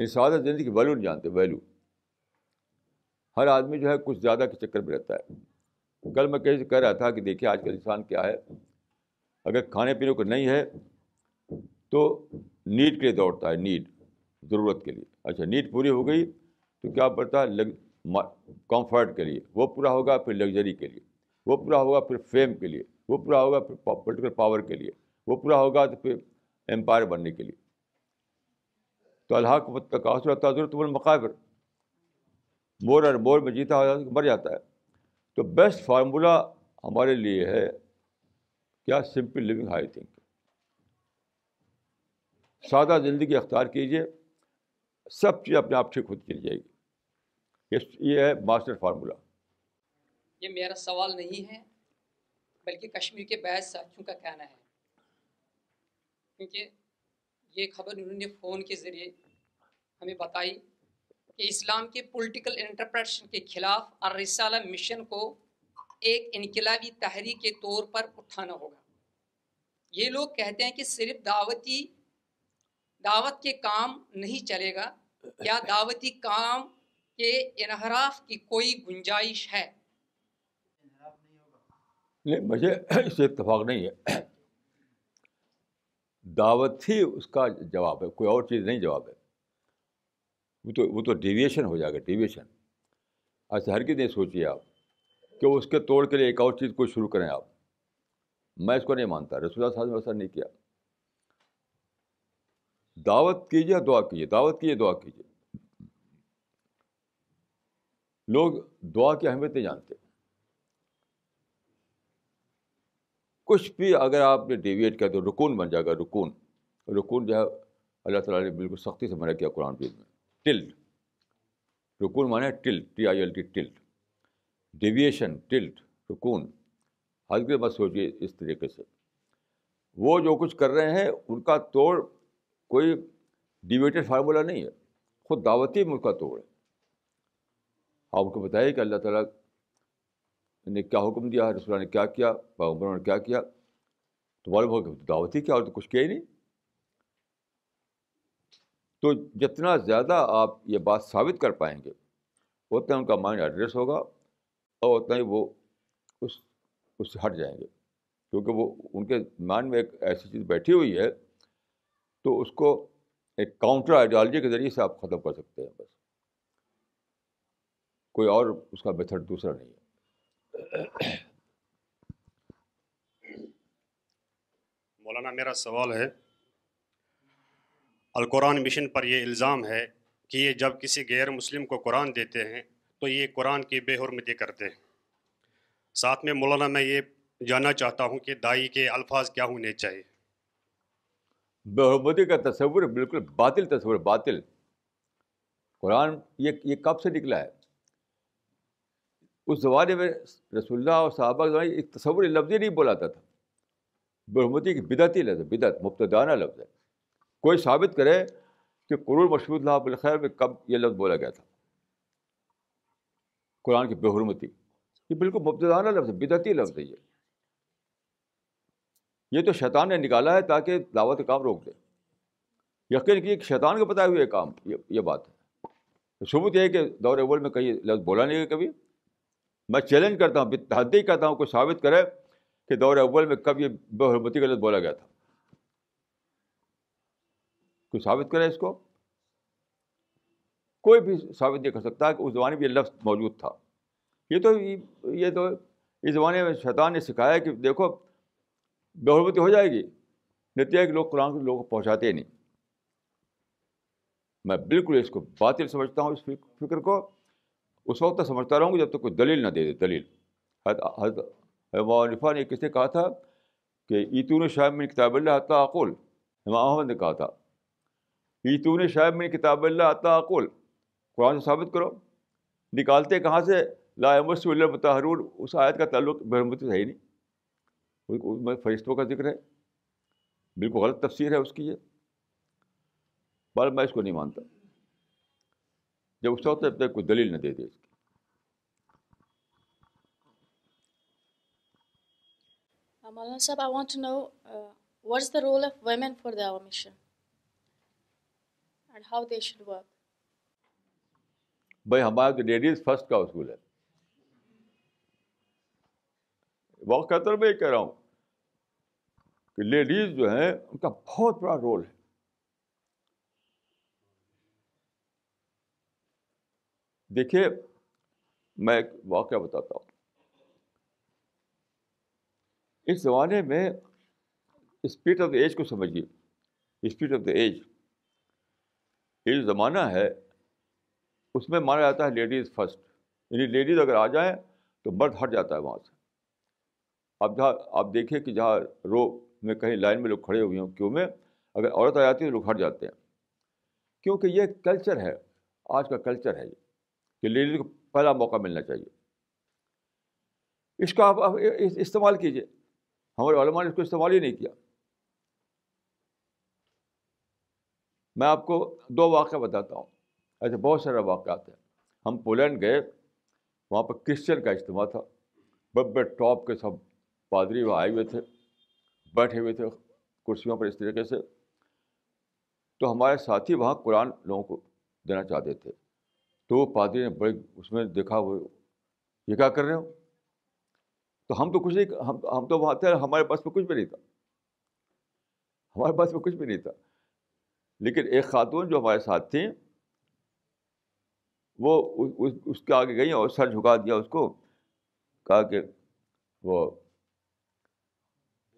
ان سادہ زندگی کی ویلو نہیں جانتے، ویلو. ہر آدمی جو ہے کچھ زیادہ کے چکر میں رہتا ہے. کل میں کہیں سے کہہ رہا تھا کہ دیکھیے آج کل انسان کیا ہے، اگر کھانے پینے کو نہیں ہے تو نیٹ کے لیے دوڑتا ہے, نیٹ ضرورت کے لیے. اچھا نیٹ پوری ہو گئی تو کیا پڑتا ہے کمفرٹ کے لیے, وہ پورا ہوگا پھر لگژری کے لیے, وہ پورا ہوگا پھر فیم کے لیے, وہ پورا ہوگا پھر پولیٹیکل پاور کے لیے, وہ پورا ہوگا تو پھر امپائر بننے کے لیے. تو الحاق و تکاثر تضرب المقابر, مور اور مور میں جیتا مر جاتا ہے. تو بیسٹ فارمولا ہمارے لیے ہے کیا, سمپل لیونگ, ہائی تھنکنگ. سادہ زندگی اختیار کیجیے, سب چیز اپنے آپ ٹھیک ہوتی چلی جائے گی. یہ ہے ماسٹر فارمولا. یہ میرا سوال نہیں ہے بلکہ کشمیر کے بعض ساتھیوں کا کہنا ہے, کیونکہ یہ خبر انہوں نے فون کے ذریعے ہمیں بتائی کہ اسلام کے پولیٹیکل انٹرپریٹیشن کے خلاف الرسالہ مشن کو ایک انقلابی تحریک کے طور پر اٹھانا ہوگا. یہ لوگ کہتے ہیں کہ صرف دعوت کے کام نہیں چلے گا, کیا دعوتی کام کے انحراف کی کوئی گنجائش ہے؟ نہیں, مجھے اس سے اتفاق نہیں ہے. دعوت ہی اس کا جواب ہے, کوئی اور چیز نہیں جواب ہے. وہ تو ڈیویشن ہو جائے گا, ڈیویشن. اچھا ہرگز نہیں سوچیے آپ کہ اس کے توڑ کے لیے ایک اور چیز کوئی شروع کریں آپ. میں اس کو نہیں مانتا, رسول اللہ صلی اللہ علیہ وسلم نے ایسا نہیں کیا. دعوت کیجیے, دعا کیجیے, دعوت کیجیے, دعا کیجیے. لوگ دعا کی اہمیت نہیں جانتے. کچھ بھی اگر آپ نے ڈیویٹ کیا تو رکون بن جائے گا, رکون. رکون جو ہے اللہ تعالیٰ نے بالکل سختی سے منع کیا قرآن شریف میں. ٹلٹ, رکون مانے tilt, TILT, tilt, deviation, tilt, رکون. ہلکے بس سوچیے اس طریقے سے. وہ جو کچھ کر رہے ہیں ان کا توڑ کوئی ڈیویٹڈ فارمولا نہیں ہے, خود دعوتی میں ان کا توڑ ہے. آپ کو بتائیے کہ اللہ تعالیٰ نے کیا حکم دیا, رسول اللہ نے کیا کیا, پیغمبروں نے کیا کیا, تو معلوم ہو کہ دعوتی کیا, اور تو کچھ کیا ہی نہیں. تو جتنا زیادہ آپ یہ بات ثابت کر پائیں گے اتنا ان کا مائنڈ ایڈریس ہوگا اور اتنا ہی وہ اس سے ہٹ جائیں گے, کیونکہ وہ ان کے مائنڈ میں ایک ایسی چیز بیٹھی ہوئی ہے, تو اس کو ایک کاؤنٹر آئیڈیالوجی کے ذریعے سے آپ ختم کر سکتے ہیں, بس کوئی اور اس کا میتھڈ دوسرا نہیں ہے. مولانا میرا سوال ہے, القرآن مشن پر یہ الزام ہے کہ یہ جب کسی غیر مسلم کو قرآن دیتے ہیں تو یہ قرآن کی بے حرمتی کرتے ہیں. ساتھ میں مولانا میں یہ جاننا چاہتا ہوں کہ دائی کے الفاظ کیا ہونے چاہیے؟ بے حرمتی کا تصور بالکل باطل تصور, باطل. قرآن یہ کب سے نکلا ہے؟ اس زمانے میں رسول اللہ اور صحابہ کے زمانے ایک تصور لفظی نہیں بولا جاتا تھا. برہمتی کی بدعتی لفظ, بدعت مبتدانہ لفظ ہے. کوئی ثابت کرے کہ قرون مشہود اللہ بالخیر میں کب یہ لفظ بولا گیا تھا, قرآن کی بے حرمتی. یہ بالکل مبتدانہ لفظ ہے, بدعتی لفظ ہے. یہ تو شیطان نے نکالا ہے تاکہ دعوت کام روک دے. یقین کیجیے کہ شیطان کو بتائے ہوئے کام یہ بات ہے. ثبوت یہ ہے کہ دور اول میں کہیں لفظ بولا نہیں گیا کبھی. میں چیلنج کرتا ہوں, تحدی کرتا ہوں, کوئی ثابت کرے کہ دور اول میں کب یہ بے حرمتی کا لفظ بولا گیا تھا. کوئی ثابت کرے اس کو, کوئی بھی ثابت نہیں کر سکتا کہ اس زمانے میں یہ لفظ موجود تھا. یہ تو اس زمانے میں شیطان نے سکھایا کہ دیکھو بے حرمتی ہو جائے گی, نتیجہ کہ لوگ قرآن کو لوگوں کو پہنچاتے نہیں. میں بالکل اس کو باطل سمجھتا ہوں, اس فکر کو. اس وقت تک سمجھتا رہوں گا جب تک کوئی دلیل نہ دے دے. دلیل حضرت نے کس نے کہا تھا کہ ایتون شاہ من کتاب اللہ حتی اقول. امام احمد نے کہا تھا ایتون شاہ من کتاب اللہ حتی اقول. قرآن سے ثابت کرو. نکالتے کہاں سے؟ لا یمسہ الا المطہرون. اس آیت کا تعلق بے حرمتی سے ہی نہیں, فرشتوں کا ذکر ہے. بالکل غلط تفسیر ہے اس کی. یہ بار میں اس کو نہیں مانتا جب اس وقت تک کوئی دلیل نہ دے دے. مولانا صاحب, I want to know what's the role of women for the Dawah mission and how they should work. بھائی ہمارا تو لیڈیز فرسٹ کا اصول ہے. واقعہ میں یہ کہہ رہا ہوں کہ لیڈیز جو ہیں ان کا بہت بڑا رول ہے. دیکھیے میں ایک واقعہ بتاتا ہوں. اس زمانے میں اسپیڈ آف دا ایج کو سمجھیے, اسپیڈ آف دا ایج, یہ جو زمانہ ہے اس میں مانا جاتا ہے لیڈیز فرسٹ, یعنی لیڈیز اگر آ جائیں تو مرد ہٹ جاتا ہے وہاں سے. اب جہاں آپ دیکھیں کہ جہاں رو میں کہیں لائن میں لوگ کھڑے ہوئے ہوں کیوں میں, اگر عورت آ جاتی ہے تو لوگ ہٹ جاتے ہیں, کیونکہ یہ کلچر ہے, آج کا کلچر ہے یہ کہ لیڈیز کو پہلا موقع ملنا چاہیے. اس کا آپ استعمال کیجیے, ہمارے علماء نے اس کو استعمال ہی نہیں کیا. میں آپ کو دو واقعہ بتاتا ہوں, ایسے بہت سارے واقعات ہیں. ہم پولینڈ گئے, وہاں پر کرسچن کا اجتماع تھا, بڑے ٹاپ کے سب پادری وہاں آئے ہوئے تھے, بیٹھے ہوئے تھے کرسیوں پر اس طریقے سے. تو ہمارے ساتھی وہاں قرآن لوگوں کو دینا چاہتے تھے, تو وہ پادری نے بڑے اس میں دیکھا, وہ یہ کیا کر رہے ہو. تو ہم تو کچھ نہیں, ہم تو وہاں تھے, ہمارے پاس میں کچھ بھی نہیں تھا, ہمارے پاس میں کچھ بھی نہیں تھا. لیکن ایک خاتون جو ہمارے ساتھ تھیں وہ اس کے آگے گئیں اور سر جھکا دیا, اس کو کہا کہ وہ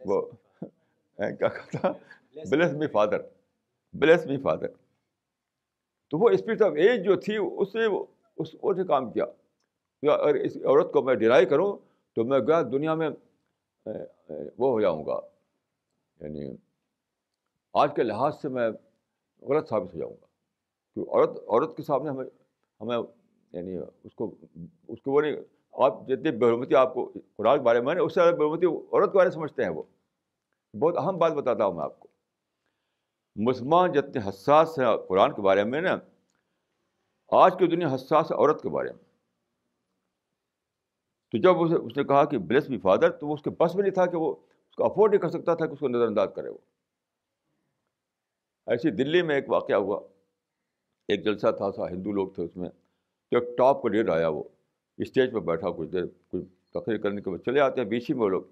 کیا کہا تھا, bless me father, bless me father. تو وہ اسپرٹ آف ایج جو تھی اس نے کام کیا. اگر اس عورت کو میں ڈرائی کروں تو میں گیا دنیا میں وہ ہو جاؤں گا, یعنی آج کے لحاظ سے میں غلط ثابت ہو جاؤں گا, کیونکہ عورت کے سامنے ہمیں یعنی اس کو وہ نہیں, آپ جتنی بےحرمتی آپ کو قرآن کے بارے میں اس سے زیادہ بےحرمتی عورت کے بارے میں سمجھتے ہیں. وہ بہت اہم بات بتاتا ہوں میں آپ کو, مسلمان جتنے حساس ہیں قرآن کے بارے میں نا, آج کی دنیا حساس ہے عورت کے بارے میں. تو جب اس نے کہا کہ بلیس می فادر, تو وہ اس کے بس میں نہیں تھا کہ وہ اس کو افورڈ نہیں کر سکتا تھا کہ اس کو نظر انداز کرے. وہ ایسے دلی میں ایک واقعہ ہوا, ایک جلسہ تھا, سا ہندو لوگ تھے اس میں, تو ایک ٹاپ کا لیڈر آیا, وہ اسٹیج پہ بیٹھا کچھ دیر, کچھ تقریر کرنے کے بعد چلے آتے ہیں بیچ ہی میں, وہ لوگ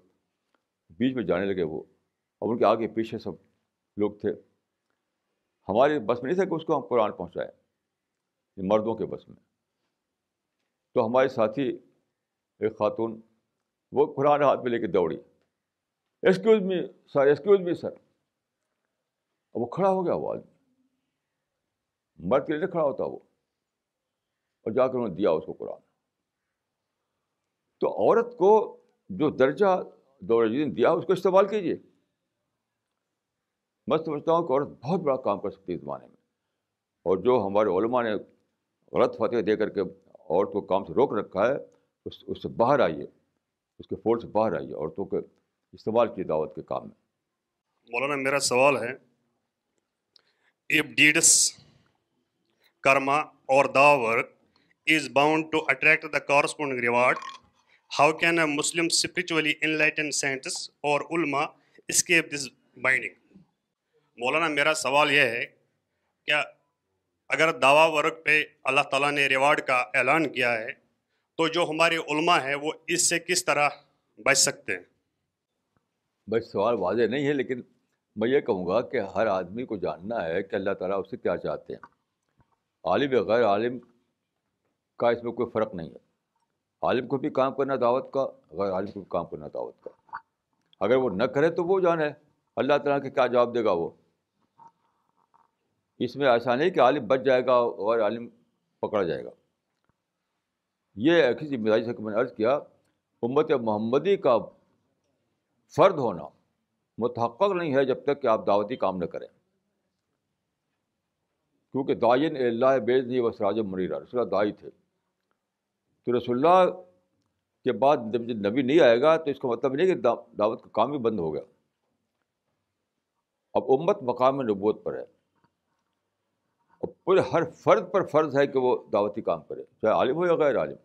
بیچ میں جانے لگے وہ, اور ان کے آگے پیچھے سب لوگ تھے. ہمارے بس میں نہیں تھا کہ اس کو ہم قرآن پہنچائیں, مردوں کے بس میں. تو ہمارے ساتھی ایک خاتون وہ قرآن ہاتھ میں لے کے دوڑی, ایکسکیوز می سر, ایکسکیوز می سر. اب وہ کھڑا ہو گیا, وہ آدمی مرد کے لیے کھڑا ہوتا وہ, اور جا کر انہوں نے دیا اس کو قرآن. تو عورت کو جو درجہ دور دین دیا اس کو استعمال کیجیے. میں سمجھتا ہوں کہ عورت بہت بڑا کام کر سکتی ہے اس زمانے میں, اور جو ہمارے علماء نے غلط فتوی دے کر کے عورت کو کام سے روک رکھا ہے, اس سے باہر آئیے, اس کے فورس سے باہر آئیے, عورتوں کے استعمال کی دعوت کے کام میں. مولانا میرا سوال ہے, ڈیڈس کرما اور the work is bound to attract the corresponding reward. How can a Muslim spiritually enlightened scientist or ulama escape this binding? مولانا میرا سوال یہ ہے, کیا اگر دعوی ورک پہ اللہ تعالیٰ نے ریوارڈ کا اعلان کیا ہے تو جو ہمارے علماء ہیں وہ اس سے کس طرح بچ سکتے ہیں؟ بھائی سوال واضح نہیں ہے, لیکن میں یہ کہوں گا کہ ہر آدمی کو جاننا ہے کہ اللہ تعالیٰ اس سے کیا چاہتے ہیں. عالم یا غیر عالم کا اس میں کوئی فرق نہیں ہے, عالم کو بھی کام کرنا دعوت کا, غیر عالم کو بھی کام کرنا دعوت کا. اگر وہ نہ کرے تو وہ جانے اللہ تعالیٰ کے کیا جواب دے گا. وہ اس میں ایسا نہیں کہ عالم بچ جائے گا غیر عالم پکڑا جائے گا. یہ ایک ذمہ داری سے میں نے عرض کیا, امت محمدی کا فرد ہونا متحقق نہیں ہے جب تک کہ آپ دعوتی کام نہ کریں, کیونکہ داعین اللہ باذنہ و سراج منیرا, رسول اللہ داعی تھے. تو رسول اللہ کے بعد جب نبی نہیں آئے گا تو اس کا مطلب نہیں کہ دعوت کا کام بھی بند ہو گیا. اب امت مقام نبوت پر ہے, اور پورے ہر فرد پر فرض ہے کہ وہ دعوتی کام کرے, چاہے عالم ہو یا غیر عالم.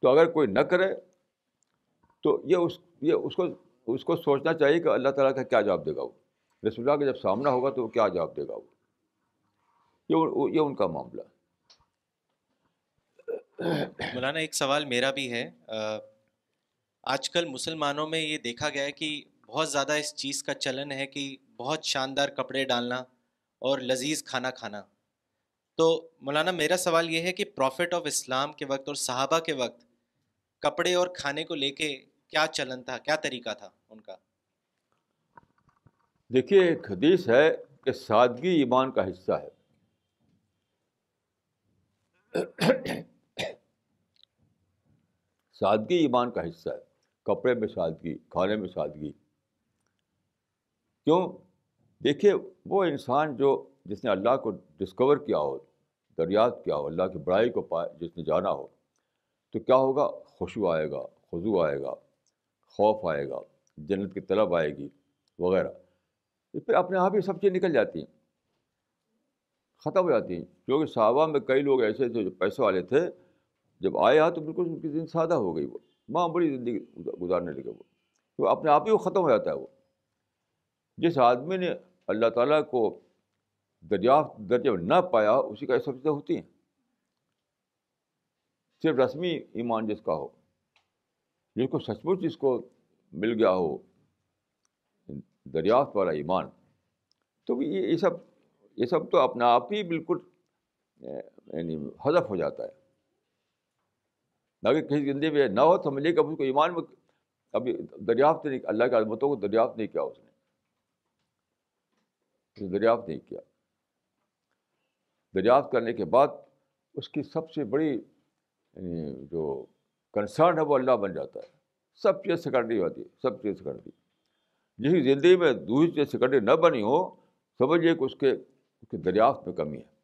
تو اگر کوئی نہ کرے تو یہ اس کو سوچنا چاہیے کہ اللہ تعالیٰ کا کیا جواب دے گا. وہ رسول اللہ کا جب سامنا ہوگا تو وہ کیا جواب دے گا. وہ یہ ان کا معاملہ. مولانا ایک سوال میرا بھی ہے, آج کل مسلمانوں میں یہ دیکھا گیا ہے کہ بہت زیادہ اس چیز کا چلن ہے کہ بہت شاندار کپڑے ڈالنا اور لذیذ کھانا کھانا. تو مولانا میرا سوال یہ ہے کہ پروفٹ آف اسلام کے وقت اور صحابہ کے وقت کپڑے اور کھانے کو لے کے کیا چلن تھا، کیا طریقہ تھا ان کا؟ دیکھیے ایک حدیث ہے کہ سادگی ایمان کا حصہ ہے، سادگی ایمان کا حصہ ہے، کپڑے میں سادگی، کھانے میں سادگی. کیوں؟ دیکھیے وہ انسان جو جس نے اللہ کو ڈسکور کیا ہو، دریافت کیا ہو، اللہ کی بڑائی کو پائے، جس نے جانا ہو، تو کیا ہوگا؟ خشوع آئے گا، خضوع آئے گا، خوف آئے گا، جنت کی طلب آئے گی وغیرہ. پھر اپنے آپ ہی سب چیزیں نکل جاتی ہیں، ختم ہو جاتی ہیں. کیونکہ صحابہ میں کئی لوگ ایسے تھے جو پیسے والے تھے، جب آئے یہاں تو بالکل ان کی زندگی سادہ ہو گئی، وہ معمولی زندگی گزارنے لگے. وہ تو اپنے آپ ہی وہ ختم ہو جاتا ہے. وہ جس آدمی نے اللہ تعالیٰ کو دریافت درجے میں نہ پایا، اسی کا یہ سب چیزیں ہوتی ہیں. صرف رسمی ایمان جس کا ہو، جس کو سچ مچ جس کو مل گیا ہو دریافت والا ایمان، تو یہ سب تو اپنا آپ ہی بالکل یعنی حذف ہو جاتا ہے. اگر کسی زندگی میں نہ ہو، سمجھے کہ اب اس کو ایمان میں ابھی دریافت نہیں، اللہ کی عظمتوں کو دریافت نہیں کیا، اس نے دریافت نہیں کیا. دریافت کرنے کے بعد اس کی سب سے بڑی یعنی جو کنسرن ہے وہ اللہ بن جاتا ہے. سب چیز سیکنڈری ہوتی ہے، سب چیز سیکنڈری. جس زندگی میں دوسری چیز سیکنڈری نہ بنی ہو، سمجھیے کہ اس کے دریافت میں کمی ہے.